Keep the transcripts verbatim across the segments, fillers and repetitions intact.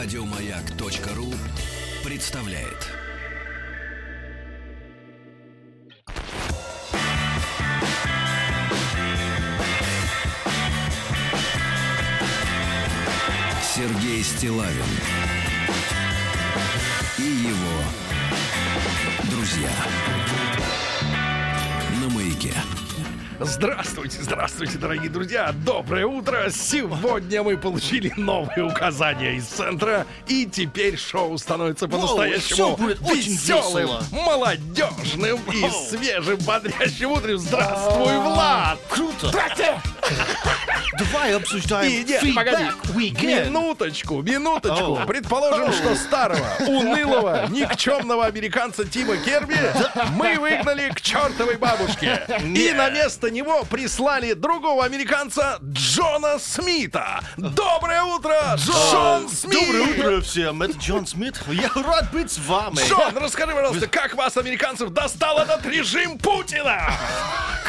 Радио Маяк.ру представляет. Сергей Стилавин и его друзья на Маяке. Здравствуйте, здравствуйте, дорогие друзья! Доброе утро! Сегодня мы получили новые указания из центра, и теперь шоу становится по-настоящему веселым, молодежным и свежим, бодрящим утром. Здравствуй, Влад! Круто! Давай обсуждаем. И нет, погоди, минуточку, минуточку. Oh. Предположим, oh. что старого, унылого, никчемного американца Тима Керби мы выгнали к чертовой бабушке. Yeah. И на место него прислали другого американца Джона Смита. Доброе утро, Джон uh, Смит! Доброе утро всем, это Джон Смит. Я рад быть с вами. Джон, расскажи, пожалуйста, как вас, американцев, достал этот режим Путина?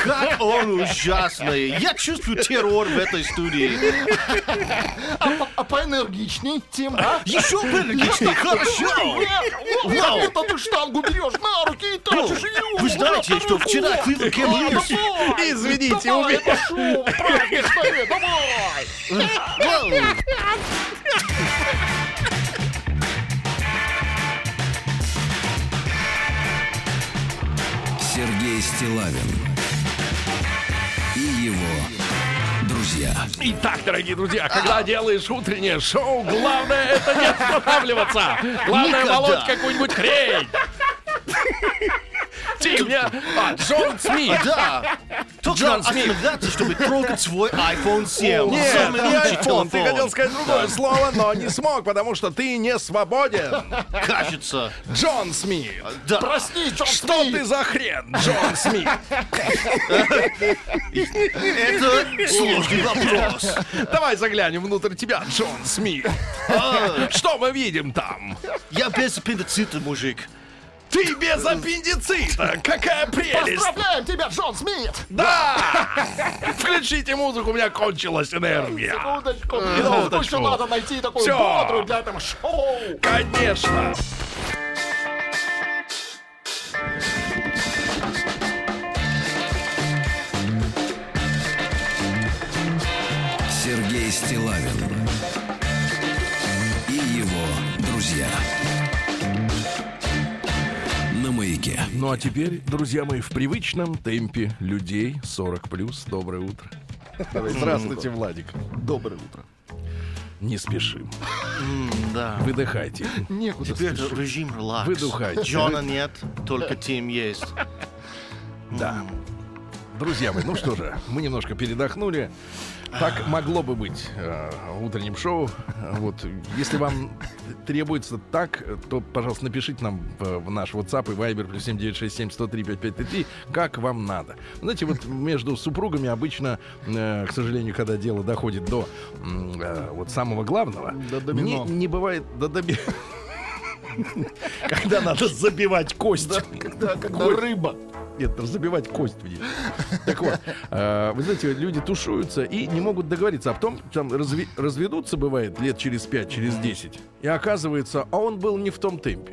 Как он ужасный. Я чувствую террор в этой студии. А, а поэнергичней, Тим? А? Еще поэнергичней, хорошо. Нет, ты штангу берешь на руки и тащишь ее. Вы знаете, что вчера Кливер Кемлис... Извините, у меня... Давай, давай. Сергей Стилавин и его... друзья. Итак, дорогие друзья, когда делаешь утреннее шоу, главное это не останавливаться. Главное молоть какую-нибудь хрень. Тим, меня... А, Джон Смит. Да. Джон Смит. Остановиться, чтобы трогать свой айфон семь. Нет, не айфон. Ты хотел сказать другое слово, но не смог, потому что ты не свободен. Кажется. Джон Смит. Да. Прости, Джон Смит. Что ты за хрен, Джон Смит? Это сложный вопрос. Давай заглянем внутрь тебя, Джон Смит. Что мы видим там? Я без аппендицита, мужик. Ты без аппендицита! Какая прелесть! Поздравляем тебя, Джон Смит! Да! Включите музыку, у меня кончилась энергия. Секундочку, минуточку. Еще надо найти такую бодрую для этого шоу. Конечно! Сергей Стилавин и его друзья. Маяке. Ну а теперь, друзья мои, в привычном темпе людей сорок плюс. Доброе утро. Здравствуйте, Владик. Доброе утро. Не спешим. Да. Выдыхайте. Некуда теперь спешить. Режим релакс. Выдыхайте. Джона нет, только Тим есть. Да. Друзья мои, ну что же, мы немножко передохнули. Так могло бы быть э, утренним шоу. Вот, если вам требуется так, то, пожалуйста, напишите нам в, в наш WhatsApp и Viber плюс семь девять шесть семь сто три пять пять три, как вам надо. Знаете, вот между супругами обычно, э, к сожалению, когда дело доходит до э, вот самого главного, до не, не бывает до доби... когда надо забивать кость, да, когда, когда рыба. Нет, забивать кость в ней. Так вот, э, вы знаете, люди тушуются и не могут договориться. А потом там разве, разведутся, бывает, лет через пять, через десять. И оказывается, а он был не в том темпе.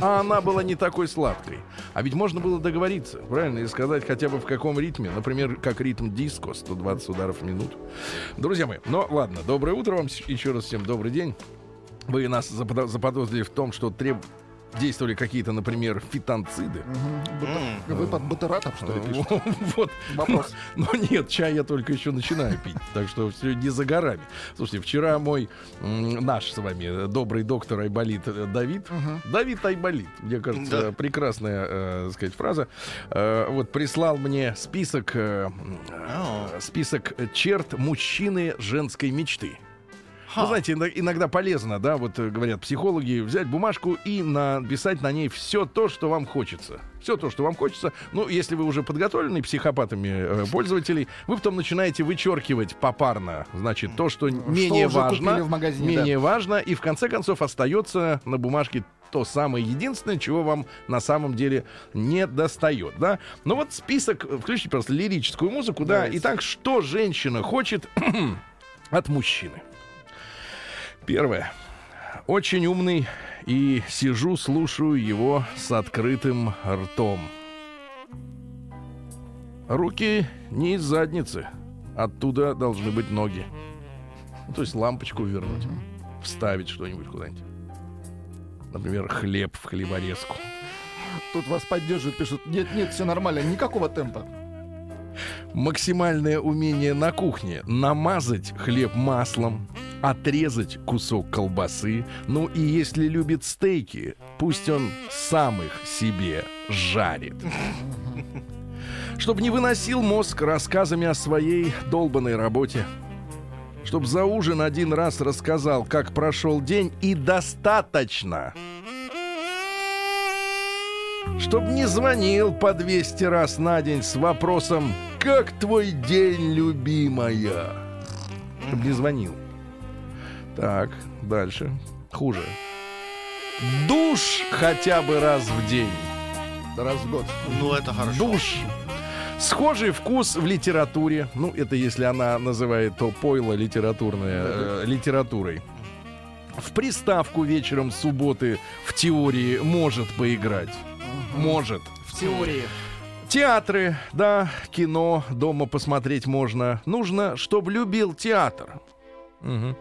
А она была не такой сладкой. А ведь можно было договориться, правильно? И сказать хотя бы в каком ритме. Например, как ритм диско, сто двадцать ударов в минуту. Друзья мои, ну ладно, доброе утро вам. Еще раз всем добрый день. Вы нас заподозрили в том, что требуется... действовали какие-то, например, фитонциды. Угу. Выпад батаратов, что ли, пишете? Вот. Вопрос. Но, но нет, чай я только еще начинаю пить. Так что все не за горами. Слушайте, вчера мой, наш с вами добрый доктор Айболит Давид. Угу. Давид Айболит. Мне кажется, да. прекрасная, э, так сказать, фраза. Э, вот прислал мне список, э, э, список черт мужчины женской мечты. Вы знаете, иногда полезно, да, вот говорят психологи, взять бумажку и написать на ней все то, что вам хочется. Все то, что вам хочется. Ну, если вы уже подготовлены психопатами э, пользователей, вы потом начинаете вычеркивать попарно, значит, то, что, что менее важно, магазине, менее да. важно, и в конце концов остается на бумажке то самое единственное, чего вам на самом деле не достает, да? Ну вот список, включите просто лирическую музыку, да? да Итак, что женщина хочет от мужчины? Первое. Очень умный, и сижу, слушаю его с открытым ртом. Руки не из задницы, оттуда должны быть ноги. Ну, то есть лампочку вернуть, вставить что-нибудь куда-нибудь. Например, хлеб в хлеборезку. Тут вас поддерживают, пишут: нет, нет, все нормально, никакого темпа. Максимальное умение на кухне: намазать хлеб маслом, отрезать кусок колбасы. Ну и если любит стейки, пусть он сам их себе жарит. Чтоб не выносил мозг рассказами о своей долбанной работе. Чтоб за ужин один раз рассказал, как прошел день, и достаточно. Чтоб не звонил по двести раз на день с вопросом: как твой день, любимая? Чтоб не звонил. Так, дальше. Хуже. Душ хотя бы раз в день. Раз в год. Ну, это хорошо. Душ. Схожий вкус в литературе. Ну, это если она называет то пойло литературное э, литературой. В приставку вечером субботы в теории может поиграть. Угу. Может. В теории. Театры, да, кино дома посмотреть можно. Нужно, чтобы любил театр. Угу.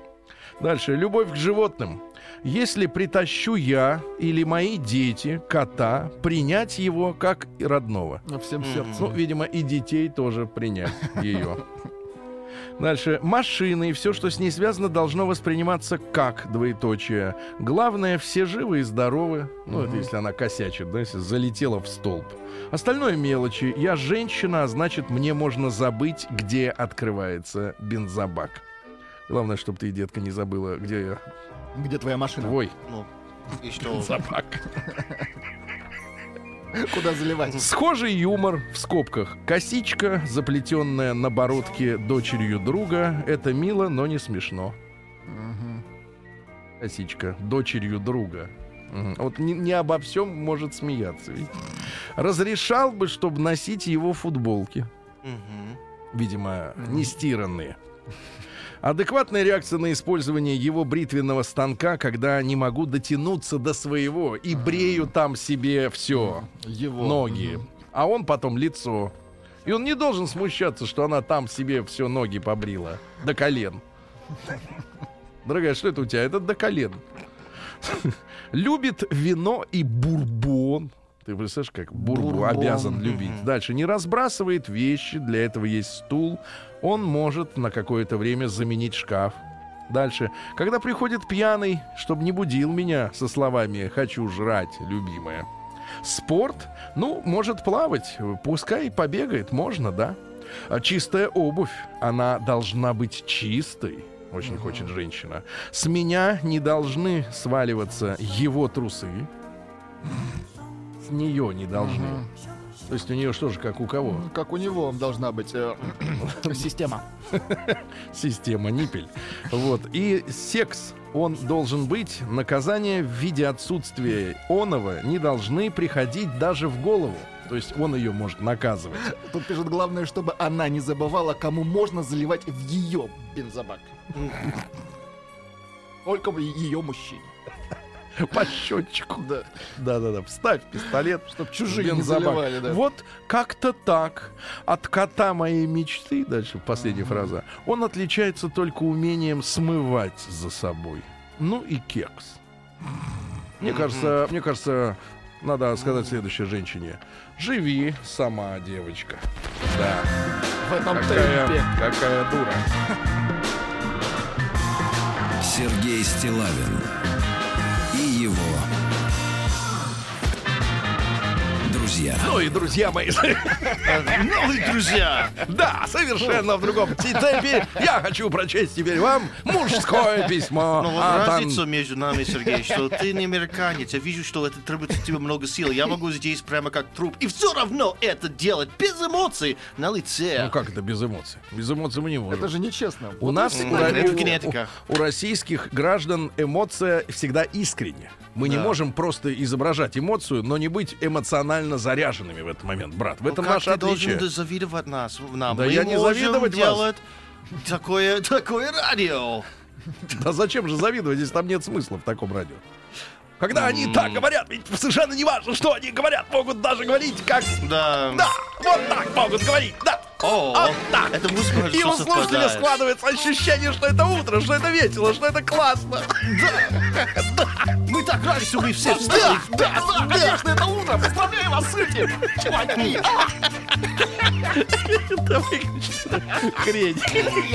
Дальше. Любовь к животным. Если притащу я или мои дети кота, принять его как родного. Но всем сердцем. Ну, видимо, и детей тоже принять ее. Дальше. Машины и все, что с ней связано, должно восприниматься как двоеточие. Главное, все живы и здоровы. Ну, это если она косячит, да, если залетела в столб. Остальное мелочи. Я женщина, а значит, мне можно забыть, где открывается бензобак. Главное, чтобы ты, детка, не забыла, где я. Где твоя машина? Твой. Ну, и что? Собак. Куда заливать? Схожий юмор, в скобках. Косичка, заплетенная на бородке дочерью друга. Это мило, но не смешно. Угу. Косичка, дочерью друга. Угу. Вот не, не обо всем может смеяться. Ведь. Разрешал бы, чтобы носить его футболки. Угу. Видимо, угу. нестиранные. Адекватная реакция на использование его бритвенного станка, когда не могу дотянуться до своего и брею там себе все, его ноги, а он потом лицо. И он не должен смущаться, что она там себе все ноги побрила до колен. Дорогая, что это у тебя? Это до колен. Любит вино и бурбон. Ты представляешь, как бурбон, бурбон обязан любить. Дальше. Не разбрасывает вещи, для этого есть стул. Он может на какое-то время заменить шкаф. Дальше. Когда приходит пьяный, чтобы не будил меня со словами «хочу жрать, любимая». Спорт, ну, может плавать, пускай побегает, можно, да. Чистая обувь, она должна быть чистой. Очень uh-huh. хочет женщина. С меня не должны сваливаться его трусы. Нее не должны. Mm-hmm. То есть у нее что же, как у кого? Как у него должна быть э, система. Система, ниппель. Вот. И секс, он должен быть. Наказание в виде отсутствия оного не должны приходить даже в голову. То есть он ее может наказывать. Тут пишут: главное, чтобы она не забывала, кому можно заливать в ее бензобак. Только ее мужчине. По счетчику, да. Да-да-да, вставь пистолет, чтобы чужие не заливали, да. Вот как-то так. От кота моей мечты, дальше последняя mm-hmm. фраза, он отличается только умением смывать за собой. Ну и кекс. Мне mm-hmm. кажется, мне кажется, надо сказать mm-hmm. следующей женщине: живи сама, девочка. Да. В этом какая, темпе. Какая дура. Сергей Стилавин. Друзья. Ну и друзья мои. Ну и друзья. Да, совершенно в другом темпе. Я хочу прочесть теперь вам мужское письмо. Ну вот а разница там... между нами, Сергей, что ты не американец. Я вижу, что это требуется тебе много сил. Я могу здесь прямо как труп. И все равно это делать без эмоций на лице. Ну как это без эмоций? Без эмоций мы не можем. Это же нечестно. У вот нас, у, у, у российских граждан эмоция всегда искренняя. Мы да. не можем просто изображать эмоцию, но не быть эмоционально заряженными в этот момент, брат. В этом ну, наше отличие. Ты должен завидовать нас, нам. Да мы я не завидовать делать такое, такое радио. Да зачем же завидовать, здесь там нет смысла в таком радио. Когда они так говорят, ведь совершенно не важно, что они говорят, могут даже говорить как... Да. Да, вот так могут говорить, да. О, вот так. Это музыка, и у слушателя складывается ощущение, что это утро, что это весело, что это классно. Да, да. Мы так рады, что мы все встали. Да, да, да, конечно, это утро. Поздравляю вас с этим, чуваки. Это выключено. Хрень.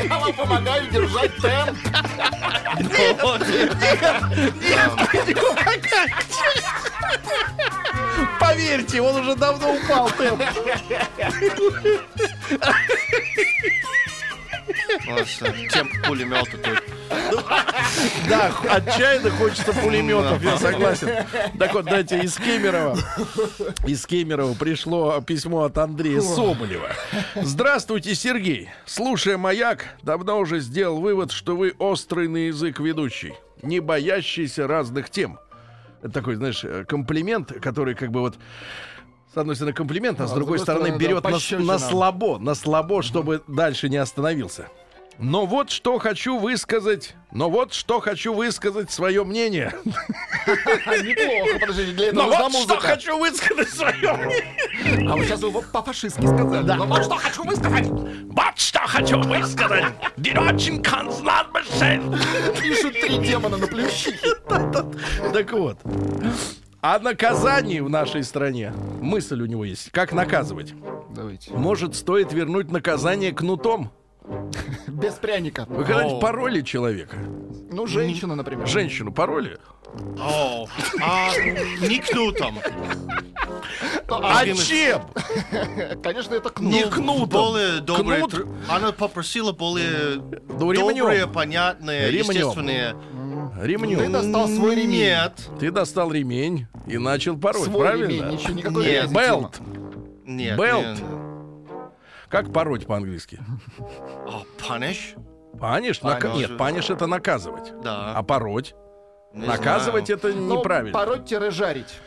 Я вам помогаю держать темп. Нет, нет, нет, поверьте, он уже давно упал, темп. Темп пулемета тут. Да, отчаянно хочется пулеметов, я согласен. Так вот, дайте из Кемерово. Из Кемерово пришло письмо от Андрея Соболева. Здравствуйте, Сергей. Слушая «Маяк», давно уже сделал вывод, что вы острый на язык ведущий, не боящийся разных тем. Это такой, знаешь, комплимент, который как бы вот... С одной стороны, комплимент, а, а с другой стороны, стороны берет да, на, на слабо, на слабо, mm-hmm. чтобы дальше не остановился. Но вот что хочу высказать, но вот что хочу высказать свое мнение. Неплохо, подождите, для этого нужна музыка. Но вот что хочу высказать свое мнение. А вы сейчас его по-фашистски сказали. Но вот что хочу высказать. Вот что хочу высказать. Пишут три демона на плющихе. Так вот. О наказании в нашей стране. Мысль у него есть. Как наказывать? Давайте. Может, стоит вернуть наказание кнутом? Без пряника. Вы когда-нибудь пароли человека? Ну, женщину, например. Женщину пароли? О, а не кнутом. А чем? Конечно, это кнут. Не кнутом. Она попросила более добрые, понятные, естественные... Ремню. Ты достал свой ремень. Нет. Ты достал ремень и начал пороть, свой правильно? Ремень, ничего, никакой нет. Белт. Нет. Белт. Нет. Как пороть по-английски? Oh, punish? Punish? Punish. Нак... Нет, punish это наказывать. Да. А пороть? Не наказывать знаю. Это ну, неправильно. Пороть-жарить.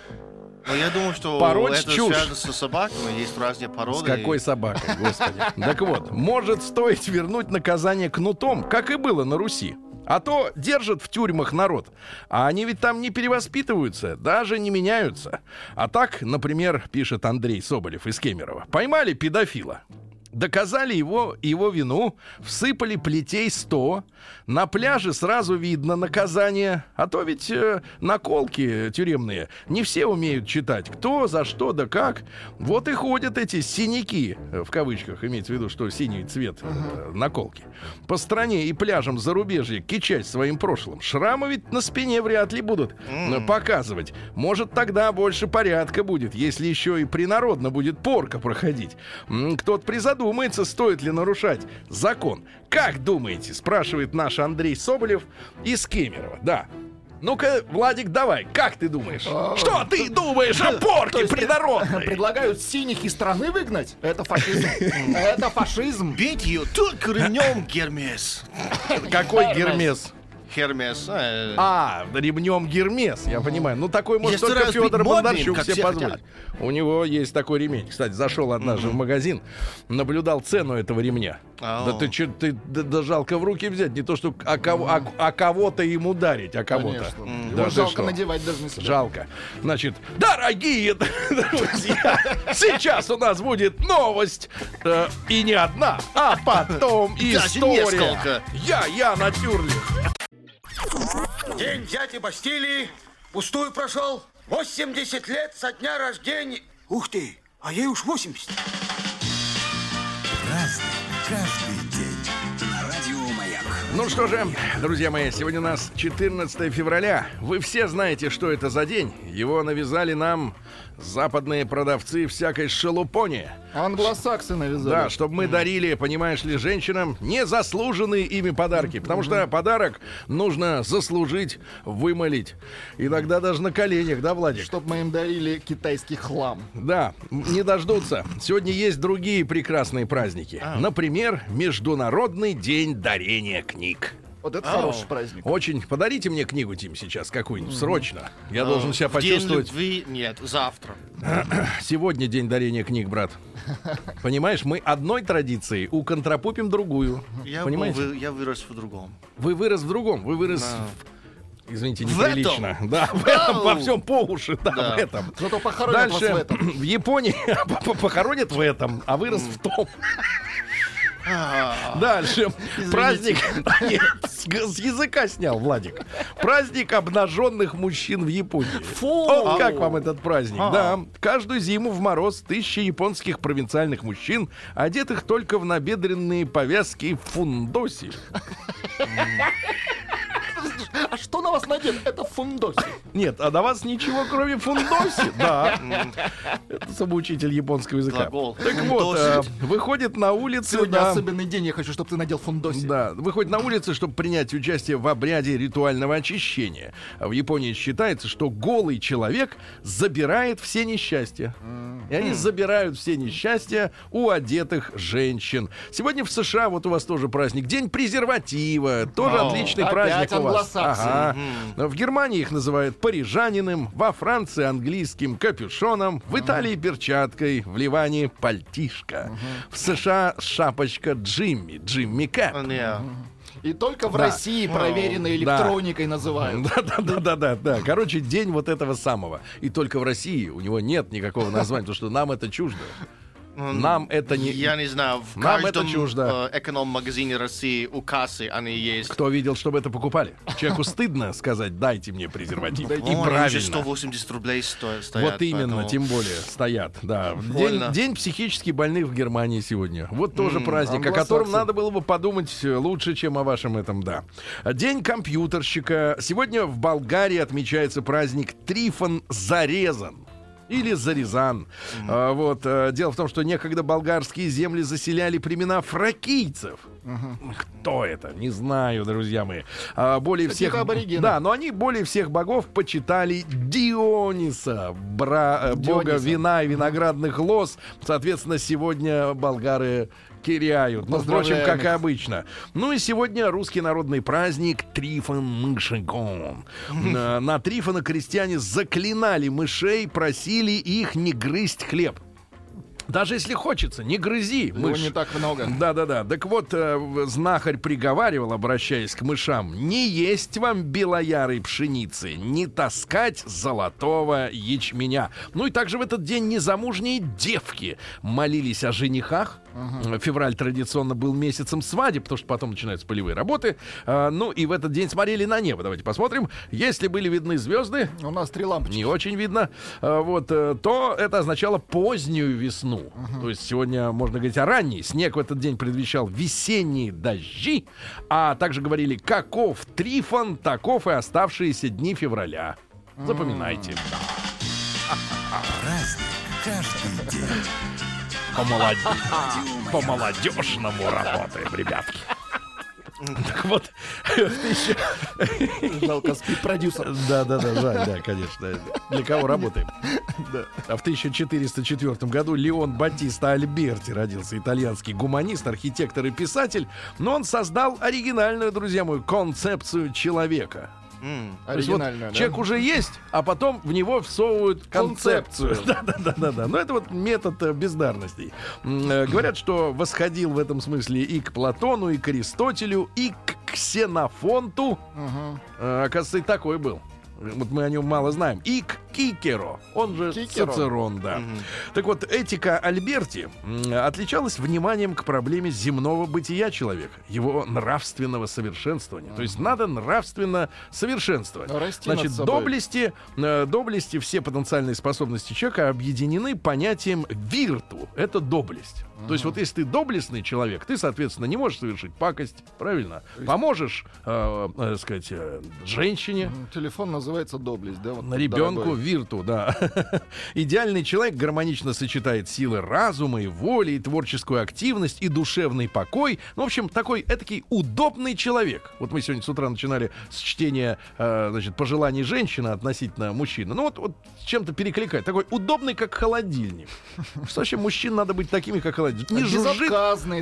Но я думаю, что пороть это чушь. Связано со собаками. Есть разные породы. С какой и... собакой, господи. Так вот, может стоить вернуть наказание кнутом, как и было на Руси. А то держат в тюрьмах народ. А они ведь там не перевоспитываются, даже не меняются. А так, например, пишет Андрей Соболев из Кемерово. Поймали педофила. Доказали его, его вину, всыпали плетей сто. На пляже сразу видно наказание. А то ведь э, наколки тюремные не все умеют читать. Кто, за что, да как. Вот и ходят эти синяки, в кавычках, имеется в виду, что синий цвет э, наколки. По стране и пляжам зарубежья, кичась своим прошлым. Шрамы ведь на спине вряд ли будут mm. показывать. Может, тогда больше порядка будет, если еще и принародно будет порка проходить. Кто-то призадумывается. Думается, стоит ли нарушать закон. Как думаете, спрашивает наш Андрей Соболев из Кемерово. Да. Ну-ка, Владик, давай, как ты думаешь? А, что то, ты думаешь то, о порке придородной? Предлагают синих из страны выгнать? Это фашизм. Это фашизм. Бить ее только ремнем Гермес. Какой Гермес? Гермес. А, ремнем Гермес, я понимаю. Ну, такой может если только Федор Бондарчук себе позволить. У него есть такой ремень. Кстати, зашел однажды mm-hmm. в магазин, наблюдал цену этого ремня. Oh. Да ты что, ты да, да жалко в руки взять, не то, что о, кого, mm-hmm. о, о кого-то им ударить, а кого-то. Mm-hmm. Да жалко что? Надевать даже на себя. Жалко. Значит, дорогие друзья, сейчас у нас будет новость. Э, и не одна, а потом история. Я, я на тюрлих. День дяди Бастилии пустую прошел. восемьдесят лет со дня рождения. Ух ты, а ей уж восемьдесят. Разный, каждый день. На радио «Маяк». Ну что же, друзья мои, сегодня у нас четырнадцатое февраля. Вы все знаете, что это за день. Его навязали нам западные продавцы всякой шелупони. Англосаксы навязали. Да, чтобы мы дарили, понимаешь ли, женщинам незаслуженные ими подарки. Потому что подарок нужно заслужить, вымолить. Иногда даже на коленях, да, Владик? Чтобы мы им дарили китайский хлам. Да, не дождутся. Сегодня есть другие прекрасные праздники. А. Например, Международный день дарения книг. Вот это а, хороший праздник. Очень. Подарите мне книгу, Тим, сейчас какую-нибудь, mm-hmm. срочно. Я а, должен себя почувствовать. День любви? Нет, завтра. Сегодня день дарения книг, брат. Понимаешь, мы одной традицией уконтрапупим другую. Я, Понимаете? Вы, я вырос в другом. Вы вырос в другом? Вы вырос... No. Извините, неприлично. В да, в этом, во всем по уши, да, да. в этом. Зато похоронят вас в этом. В Японии похоронят в этом, а вырос в том. Дальше. Извините. Праздник... С, с языка снял, Владик. Праздник обнаженных мужчин в Японии. Фу! О, как вам этот праздник? А-а. Да. Каждую зиму в мороз тысячи японских провинциальных мужчин, одетых только в набедренные повязки и фундоси. А что на вас надето? Это фундоси. Нет, а на вас ничего, кроме фундоси. Да. Это самоучитель японского языка. Глагол. Так вот, э, выходит на улицу... Сегодня да, особенный день, я хочу, чтобы ты надел фундоси. Да, выходит на улицу, чтобы принять участие в обряде ритуального очищения. В Японии считается, что голый человек забирает все несчастья. Mm. И они mm. забирают все несчастья у одетых женщин. Сегодня в США, вот у вас тоже праздник, день презерватива. Тоже oh. отличный Опять праздник у вас. Ага. Mm-hmm. В Германии их называют парижанином, во Франции английским капюшоном, в Италии перчаткой, в Ливане пальтишка, mm-hmm. в США шапочка Джимми, Джимми Кэп. Mm-hmm. И только в да. России проверенной электроникой да. называют. Да-да-да-да-да. Короче, день вот этого самого. И только в России у него нет никакого названия, потому что нам это чуждо. Нам это не... Я не знаю, в Нам каждом э, эконом-магазине России у кассы они есть. Кто видел, чтобы это покупали? Человеку стыдно сказать, дайте мне презерватив. И правильно. сто восемьдесят рублей стоят. Вот именно, тем более, стоят. День психически больных в Германии сегодня. Вот тоже праздник, о котором надо было бы подумать лучше, чем о вашем этом, да. День компьютерщика. Сегодня в Болгарии отмечается праздник Трифон Зарезан. Или Зарезан. Mm-hmm. А, вот, а, дело в том, что некогда болгарские земли заселяли племена фракийцев. Mm-hmm. Кто это? Не знаю, друзья мои. А, более всех... Да, но они более всех богов почитали Диониса, бра... Диониса. бога вина и виноградных лоз. Соответственно, сегодня болгары... Киряют, ну, впрочем, как и обычно. Ну и сегодня русский народный праздник Трифон Меншиков. На, на Трифона крестьяне заклинали мышей, просили их не грызть хлеб. Даже если хочется, не грызи, мышь. Его не так много. Да-да-да. Так вот, э, знахарь приговаривал, обращаясь к мышам, не есть вам белоярой пшеницы, не таскать золотого ячменя. Ну и также в этот день незамужние девки молились о женихах. Угу. Февраль традиционно был месяцем свадеб, потому что потом начинаются полевые работы. Э, ну и в этот день смотрели на небо. Давайте посмотрим. Если были видны звезды... У нас три лампочки. Не очень видно. Э, вот, э, то это означало позднюю весну. Uh-huh. То есть сегодня можно говорить о ранней. Снег в этот день предвещал весенние дожди. А также говорили, каков Трифон, таков и оставшиеся дни февраля. Mm-hmm. Запоминайте. Праздник каждый день. По-молодежному работаем, ребятки. Так вот, жалко, спит продюсер. Да-да-да, жаль, да, конечно. Для кого работаем? А в тысяча четыреста четвёртом году Леон Баттиста Альберти родился, итальянский гуманист, архитектор и писатель. Но он создал оригинальную, друзья мои, концепцию человека. Mm, оригинально, вот да? Человек уже есть, а потом в него всовывают концепцию. Да-да-да. Но это вот метод бездарностей. Говорят, что восходил в этом смысле и к Платону, и к Аристотелю, и к Ксенофонту. Оказывается, и такой был. Вот мы о нем мало знаем. И к Кикеро, он же Кикеро. Цицерон, да. Угу. Так вот, этика Альберти отличалась вниманием к проблеме земного бытия человека, его нравственного совершенствования. Угу. То есть надо нравственно совершенствовать. Расти Значит, над собой. Доблести, доблести, все потенциальные способности человека объединены понятием вирту. Это доблесть. Угу. То есть вот если ты доблестный человек, ты, соответственно, не можешь совершить пакость, правильно? Есть... Поможешь, э, э, сказать, э, женщине. Телефон называется доблесть, да? Вот, ребенку. вирту, да. Идеальный человек гармонично сочетает силы разума и воли, и творческую активность, и душевный покой. Ну, в общем, такой этакий удобный человек. Вот мы сегодня с утра начинали с чтения, э, значит, пожеланий женщины относительно мужчины. Ну, вот, вот чем-то перекликать. Такой удобный, как холодильник. Вообще, мужчин надо быть такими, как холодильник. Не жужжит,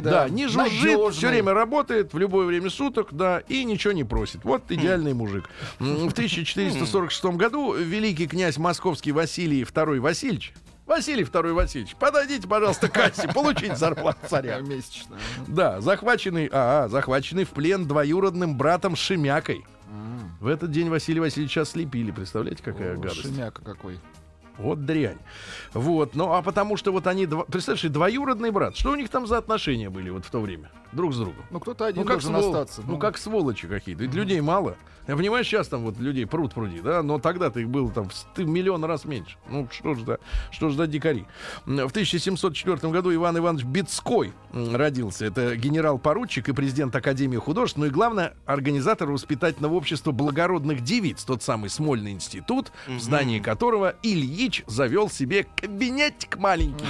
да, не жужжит, все время работает, в любое время суток, да, и ничего не просит. Вот идеальный мужик. В тысяча четыреста сорок шестом году великий князь московский Василий Второй Васильевич Василий второй Васильевич, подойдите, пожалуйста, к кассе, получите зарплату царя. Месячную. Да, захваченный, а, захваченный в плен двоюродным братом Шемякой. Mm. В этот день Василия Васильевича слепили, представляете, какая О, гадость. Шемяка какой. Вот дрянь. Вот, ну а потому что вот они, дво... представляешь, двоюродный брат. Что у них там за отношения были вот в то время? Друг с другом. Ну кто-то один ну, должен свол... остаться. Ну, ну как сволочи какие-то. Ведь mm-hmm. людей мало. Я понимаю, сейчас там вот людей пруд пруди, да, но тогда-то их было там в миллион раз меньше. Ну что ж да, что ж да дикари. В тысяча семьсот четвёртом году Иван Иванович Бецкой родился. Это генерал-поручик и президент Академии художеств, ну и главное, организатор воспитательного общества благородных девиц, тот самый Смольный институт, mm-hmm. в здании которого Ильи завел себе кабинетик маленький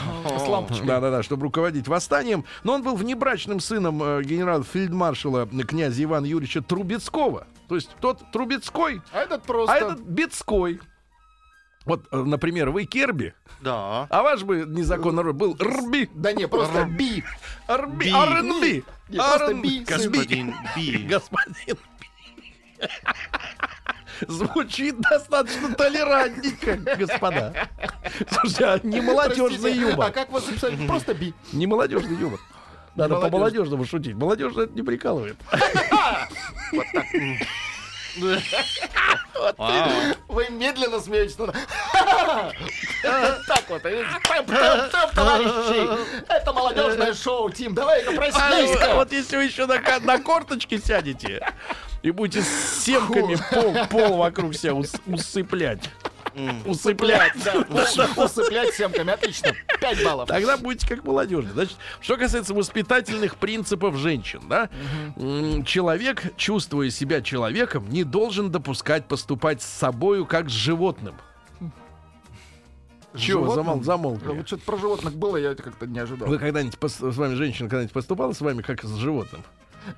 с лампочкой. Да-да-да, чтобы руководить восстанием. Но он был внебрачным сыном э, генерал-фельдмаршала князя Ивана Юрьевича Трубецкого. То есть тот Трубецкой, а этот просто... А этот Бецкой. Вот, э, например, вы Керби. Да. А ваш бы незаконно был Рби. Да не, просто Би. Рби. Арнби. Арнби. Господин Би. Господин Би. Звучит достаточно толерантненько, господа. Слушайте, а не молодежный юмор. А как вас записали? Просто Би. Не молодежный юмор. Надо по-молодежному шутить. Молодежный это не прикалывает. Вот так. Вы медленно смеетесь. Так вот, товарищи, это молодежное шоу, Тим. Давай-ка проснись-ка. Вот если вы еще на корточки сядете и будете с семками пол, пол вокруг себя ус, усыплять. Mm. Усыплять. Усыплять семками. Отлично. пять баллов. Тогда будете как молодежные. Значит, что касается воспитательных принципов женщин, да? Mm-hmm. Человек, чувствуя себя человеком, не должен допускать поступать с собою как с животным. Чего замол, замолкли? Ну, вот что-то про животных было, я это как-то не ожидал. Вы когда-нибудь, с вами женщина когда-нибудь поступала с вами как с животным?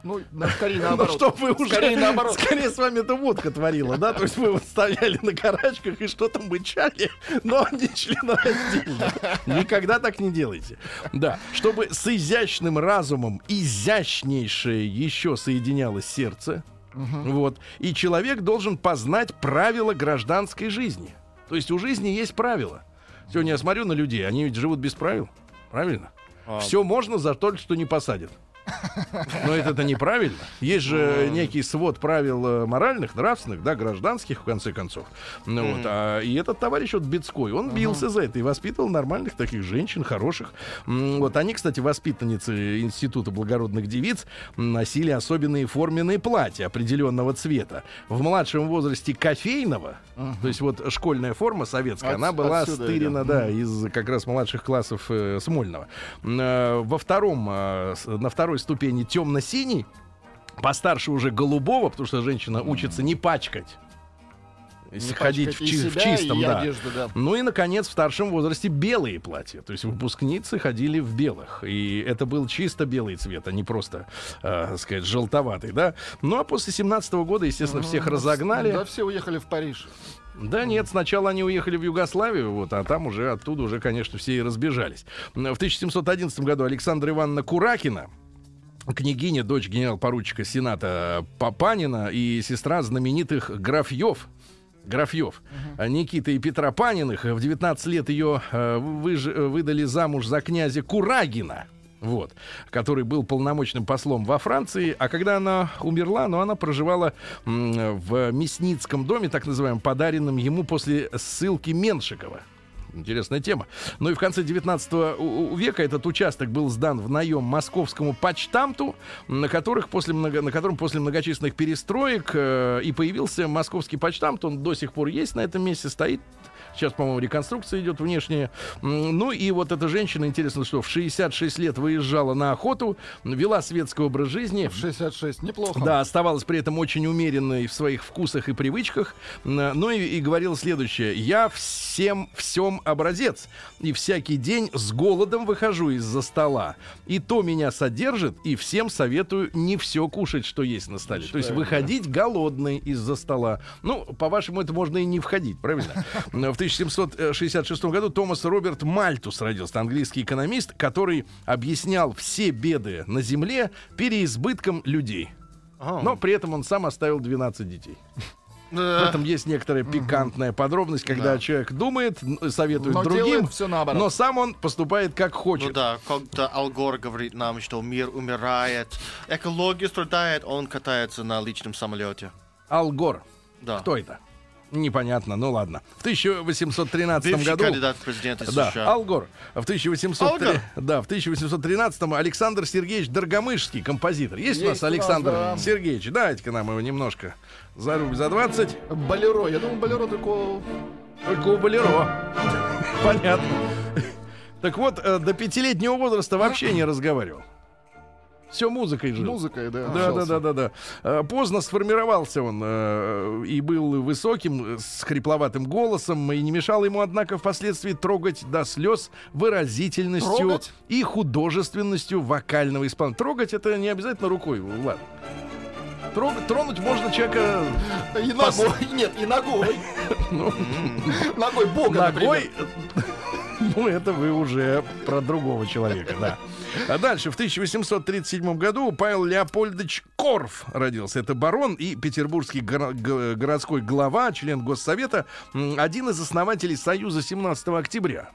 Ну, на, скорее наоборот. Ну, что вы уже, скорее, наоборот. Скорее с вами эта водка творила, да? То есть вы вот стояли на карачках и что-то мычали, но не членораздельно. Никогда так не делайте. Да, чтобы с изящным разумом изящнейшее еще соединялось сердце. Угу. Вот. И человек должен познать правила гражданской жизни. То есть у жизни есть правила. Сегодня я смотрю на людей, они ведь живут без правил. Правильно? А. Все можно за то, что не посадят. Но это неправильно. Есть же некий свод правил моральных, нравственных, да, гражданских, в конце концов. Ну, mm-hmm. вот, а, и этот товарищ вот Бецкой, он uh-huh. бился за это и воспитывал нормальных таких женщин, хороших. М- вот они, кстати, воспитанницы Института благородных девиц, носили особенные форменные платья определенного цвета. В младшем возрасте кофейного, uh-huh. то есть вот школьная форма советская, От- она была отсюда, стырена, да, да, из как раз младших классов э, Смольного. Э, во втором, э, на второй ступени темно-синий, постарше уже голубого, потому что женщина mm. учится не пачкать, не ходить в, чи- в чистом, да. Одежду, да. Ну и, наконец, в старшем возрасте белые платья. То есть выпускницы ходили в белых. И это был чисто белый цвет, а не просто, э, так сказать, желтоватый, да. Ну а после семнадцатого года, естественно, mm-hmm. всех разогнали. Да, все уехали в Париж. Да нет, сначала они уехали в Югославию, вот, а там уже оттуда уже, конечно, все и разбежались. В тысяча семьсот одиннадцатом году Александра Ивановна Куракина, княгиня, дочь генерал-поручика Сената Папанина и сестра знаменитых графьев, графьев uh-huh. Никиты и Петра Паниных, в девятнадцать лет ее э, выж, выдали замуж за князя Курагина, вот, который был полномочным послом во Франции. А когда она умерла, но ну, она проживала м, в Мясницком доме, так называемом, подаренном ему после ссылки Меншикова. Интересная тема. Ну и в конце девятнадцатого века этот участок был сдан в наем Московскому почтамту, на, которых после много, на котором после многочисленных перестроек э, и появился Московский почтамт. Он до сих пор есть на этом месте, стоит Сейчас, по-моему, реконструкция идет внешняя. Ну и вот эта женщина, интересно, что в шестьдесят шесть лет выезжала на охоту, вела светский образ жизни. В шестьдесят шесть, неплохо. Да, оставалась при этом очень умеренной в своих вкусах и привычках. Ну и, и говорила следующее. Я всем всем образец. И всякий день с голодом выхожу из-за стола. И то меня содержит, и всем советую не все кушать, что есть на столе. Очень то есть правильно. Выходить голодный из-за стола. Ну, по-вашему, это можно и не входить, правильно? В тысяча семьсот шестьдесят шестом году Томас Роберт Мальтус родился, английский экономист, который объяснял все беды на земле переизбытком людей. Oh. Но при этом он сам оставил двенадцать детей. В этом есть некоторая пикантная угу. подробность, когда да. человек думает, советует но другим, но сам он поступает как хочет. Ну да, как-то Ал Гор говорит нам, что мир умирает, экология страдает, он катается на личном самолете. Ал Гор. Да. Кто это? Непонятно, ну ладно. В тысяча восемьсот тринадцатом бывший году... кандидат в президенты США. Да, Ал Гор. В, тысяча восемьсот... Ал Гор. Да, в тысяча восемьсот тринадцатом Александр Сергеевич Даргомыжский, композитор. Есть, Есть у нас Александр да. Сергеевич? Дайте-ка нам его немножко за рубь, за двадцать. Болеро. Я думал, Болеро только... Только у Болеро. Понятно. Так вот, до пятилетнего возраста вообще не разговаривал. Все музыкой жил. Музыкой, да. Да, да, да, да, да. Поздно сформировался он э, и был высоким, с хрипловатым голосом, и не мешало ему, однако, впоследствии трогать до слез выразительностью трогать? И художественностью вокального исполнения. Трогать это не обязательно рукой, ладно. Трог, тронуть можно человека... И пос... ногой, нет, и ногой. Ногой бога, например. Ну, это вы уже про другого человека, да. А дальше, в тысяча восемьсот тридцать седьмом году Павел Леопольдович Корф родился. Это барон и петербургский горо- г- городской глава, член Госсовета, один из основателей Союза семнадцатого октября.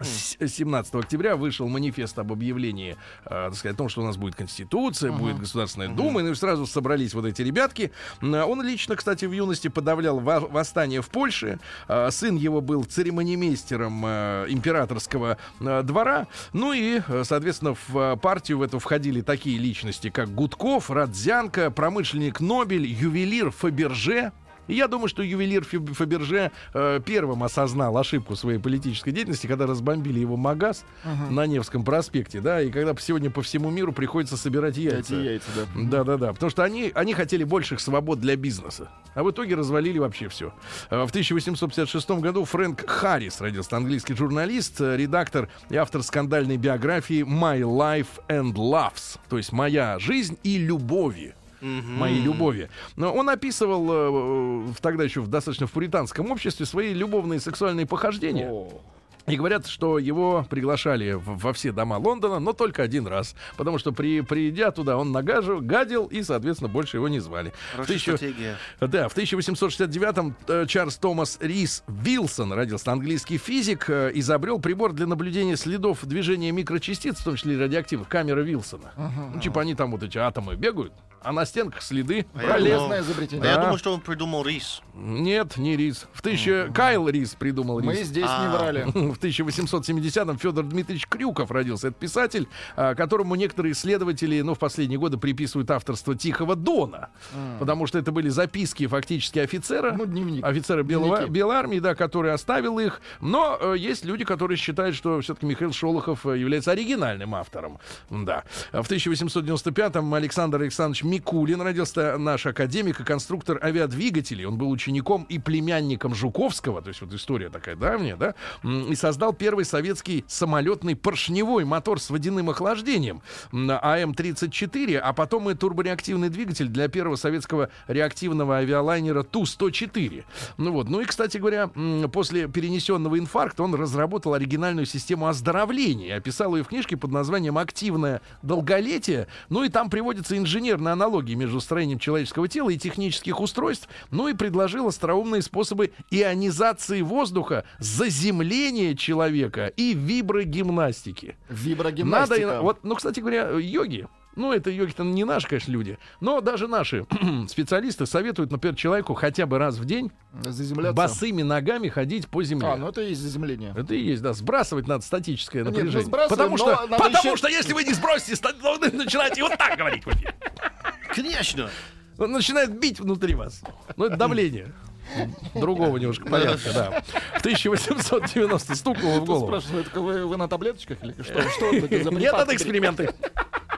семнадцатого октября вышел манифест об объявлении, э, так сказать, о том, что у нас будет Конституция, uh-huh. будет Государственная uh-huh. Дума, и сразу собрались вот эти ребятки. Он лично, кстати, в юности подавлял во- восстание в Польше. Э, сын его был церемонимейстером э, императорского э, двора. Ну и, соответственно, в партию в эту входили такие личности, как Гудков, Радзянка, промышленник Нобель, ювелир Фаберже. И я думаю, что ювелир Фаберже э, первым осознал ошибку своей политической деятельности, когда разбомбили его магаз uh-huh. на Невском проспекте, да, и когда сегодня по всему миру приходится собирать яйца. Эти яйца, да. Да-да-да, потому что они, они хотели больших свобод для бизнеса, а в итоге развалили вообще все. В тысяча восемьсот пятьдесят шестом году Фрэнк Харрис родился, английский журналист, редактор и автор скандальной биографии «My Life and Loves», то есть «Моя жизнь и любови». Mm-hmm. Моей любови. Но он описывал э, тогда еще в достаточно в пуританском обществе свои любовные сексуальные похождения. Oh. И говорят, что его приглашали в, во все дома Лондона, но только один раз. Потому что, при, придя туда, он нагажил, гадил, и, соответственно, больше его не звали. Хорошая стратегия. Да, в тысяча восемьсот шестьдесят девятом э, Чарльз Томас Рис Вилсон родился. Английский физик э, изобрел прибор для наблюдения следов движения микрочастиц, в том числе и радиоактивных, камера Вилсона. Uh-huh. Ну, типа они там вот эти атомы бегают, а на стенках следы. А полезное изобретение. А да. Я думал, что он придумал рис. Нет, не рис. В тысяча... mm-hmm. Кайл Рис придумал рис. Мы здесь А-а-а. не врали. В тысяча восемьсот семидесятом Федор Дмитриевич Крюков родился. Это писатель, которому некоторые исследователи, ну, в последние годы приписывают авторство «Тихого Дона». Mm. Потому что это были записки фактически офицера. Ну, дневник. Офицера Белого, Белой армии, да, который оставил их. Но э, есть люди, которые считают, что все-таки Михаил Шолохов является оригинальным автором. Да. В тысяча восемьсот девяносто пятом Александр Александрович Микулин родился, наш академик и конструктор авиадвигателей. Он был учеником и племянником Жуковского, то есть вот история такая давняя, да, и создал первый советский самолетный поршневой мотор с водяным охлаждением А М тридцать четыре, а потом и турбореактивный двигатель для первого советского реактивного авиалайнера Ту сто четыре. Ну вот, ну и, кстати говоря, после перенесенного инфаркта он разработал оригинальную систему оздоровления, описал ее в книжке под названием «Активное долголетие». Ну и там приводится инженерная аналогии между строением человеческого тела и технических устройств, ну и предложил остроумные способы ионизации воздуха, заземления человека и виброгимнастики. Виброгимнастика. Надо, вот, ну, кстати говоря, йоги. Ну, это йоги-то не наши, конечно, люди. Но даже наши специалисты советуют, например, человеку хотя бы раз в день босыми ногами ходить по земле. А, ну это и есть заземление. Это и есть, да. Сбрасывать надо статическое напряжение. Нет, ну, потому что, потому еще... что если вы не сбросите, начинаете вот так говорить. Конечно. Он начинает бить внутри вас. Ну, это давление. другого немножко порядка, да. В тысяча восемьсот девяностом стукнуло в голову. Спрашивают, вы на таблеточках или что? Нет, это эксперименты.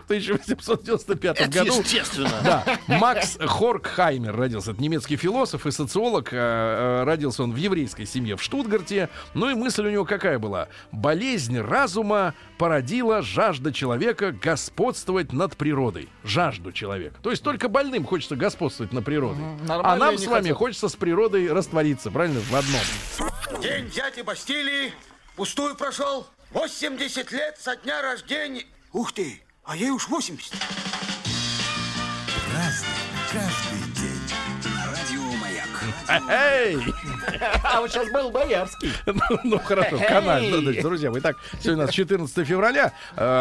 В тысяча восемьсот девяносто пятом году. Естественно. Да, Макс Хоркхаймер родился. Это немецкий философ и социолог. Родился он в еврейской семье в Штутгарте. Ну и мысль у него какая была? Болезнь разума породила жажда человека господствовать над природой. Жажду человека. То есть только больным хочется господствовать над природой. Нормально, а нам с вами хотел. Хочется с природой раствориться. Правильно? В одном. День дяди Бастилии пустую прошел. восемьдесят лет со дня рождения. Ух ты! А ей уж восемьдесят. Разный, каждый день. Радио Маяк. Эй! А вот сейчас был Боярский. Ну хорошо, канале. Друзья мои, итак, сегодня у нас четырнадцатое февраля.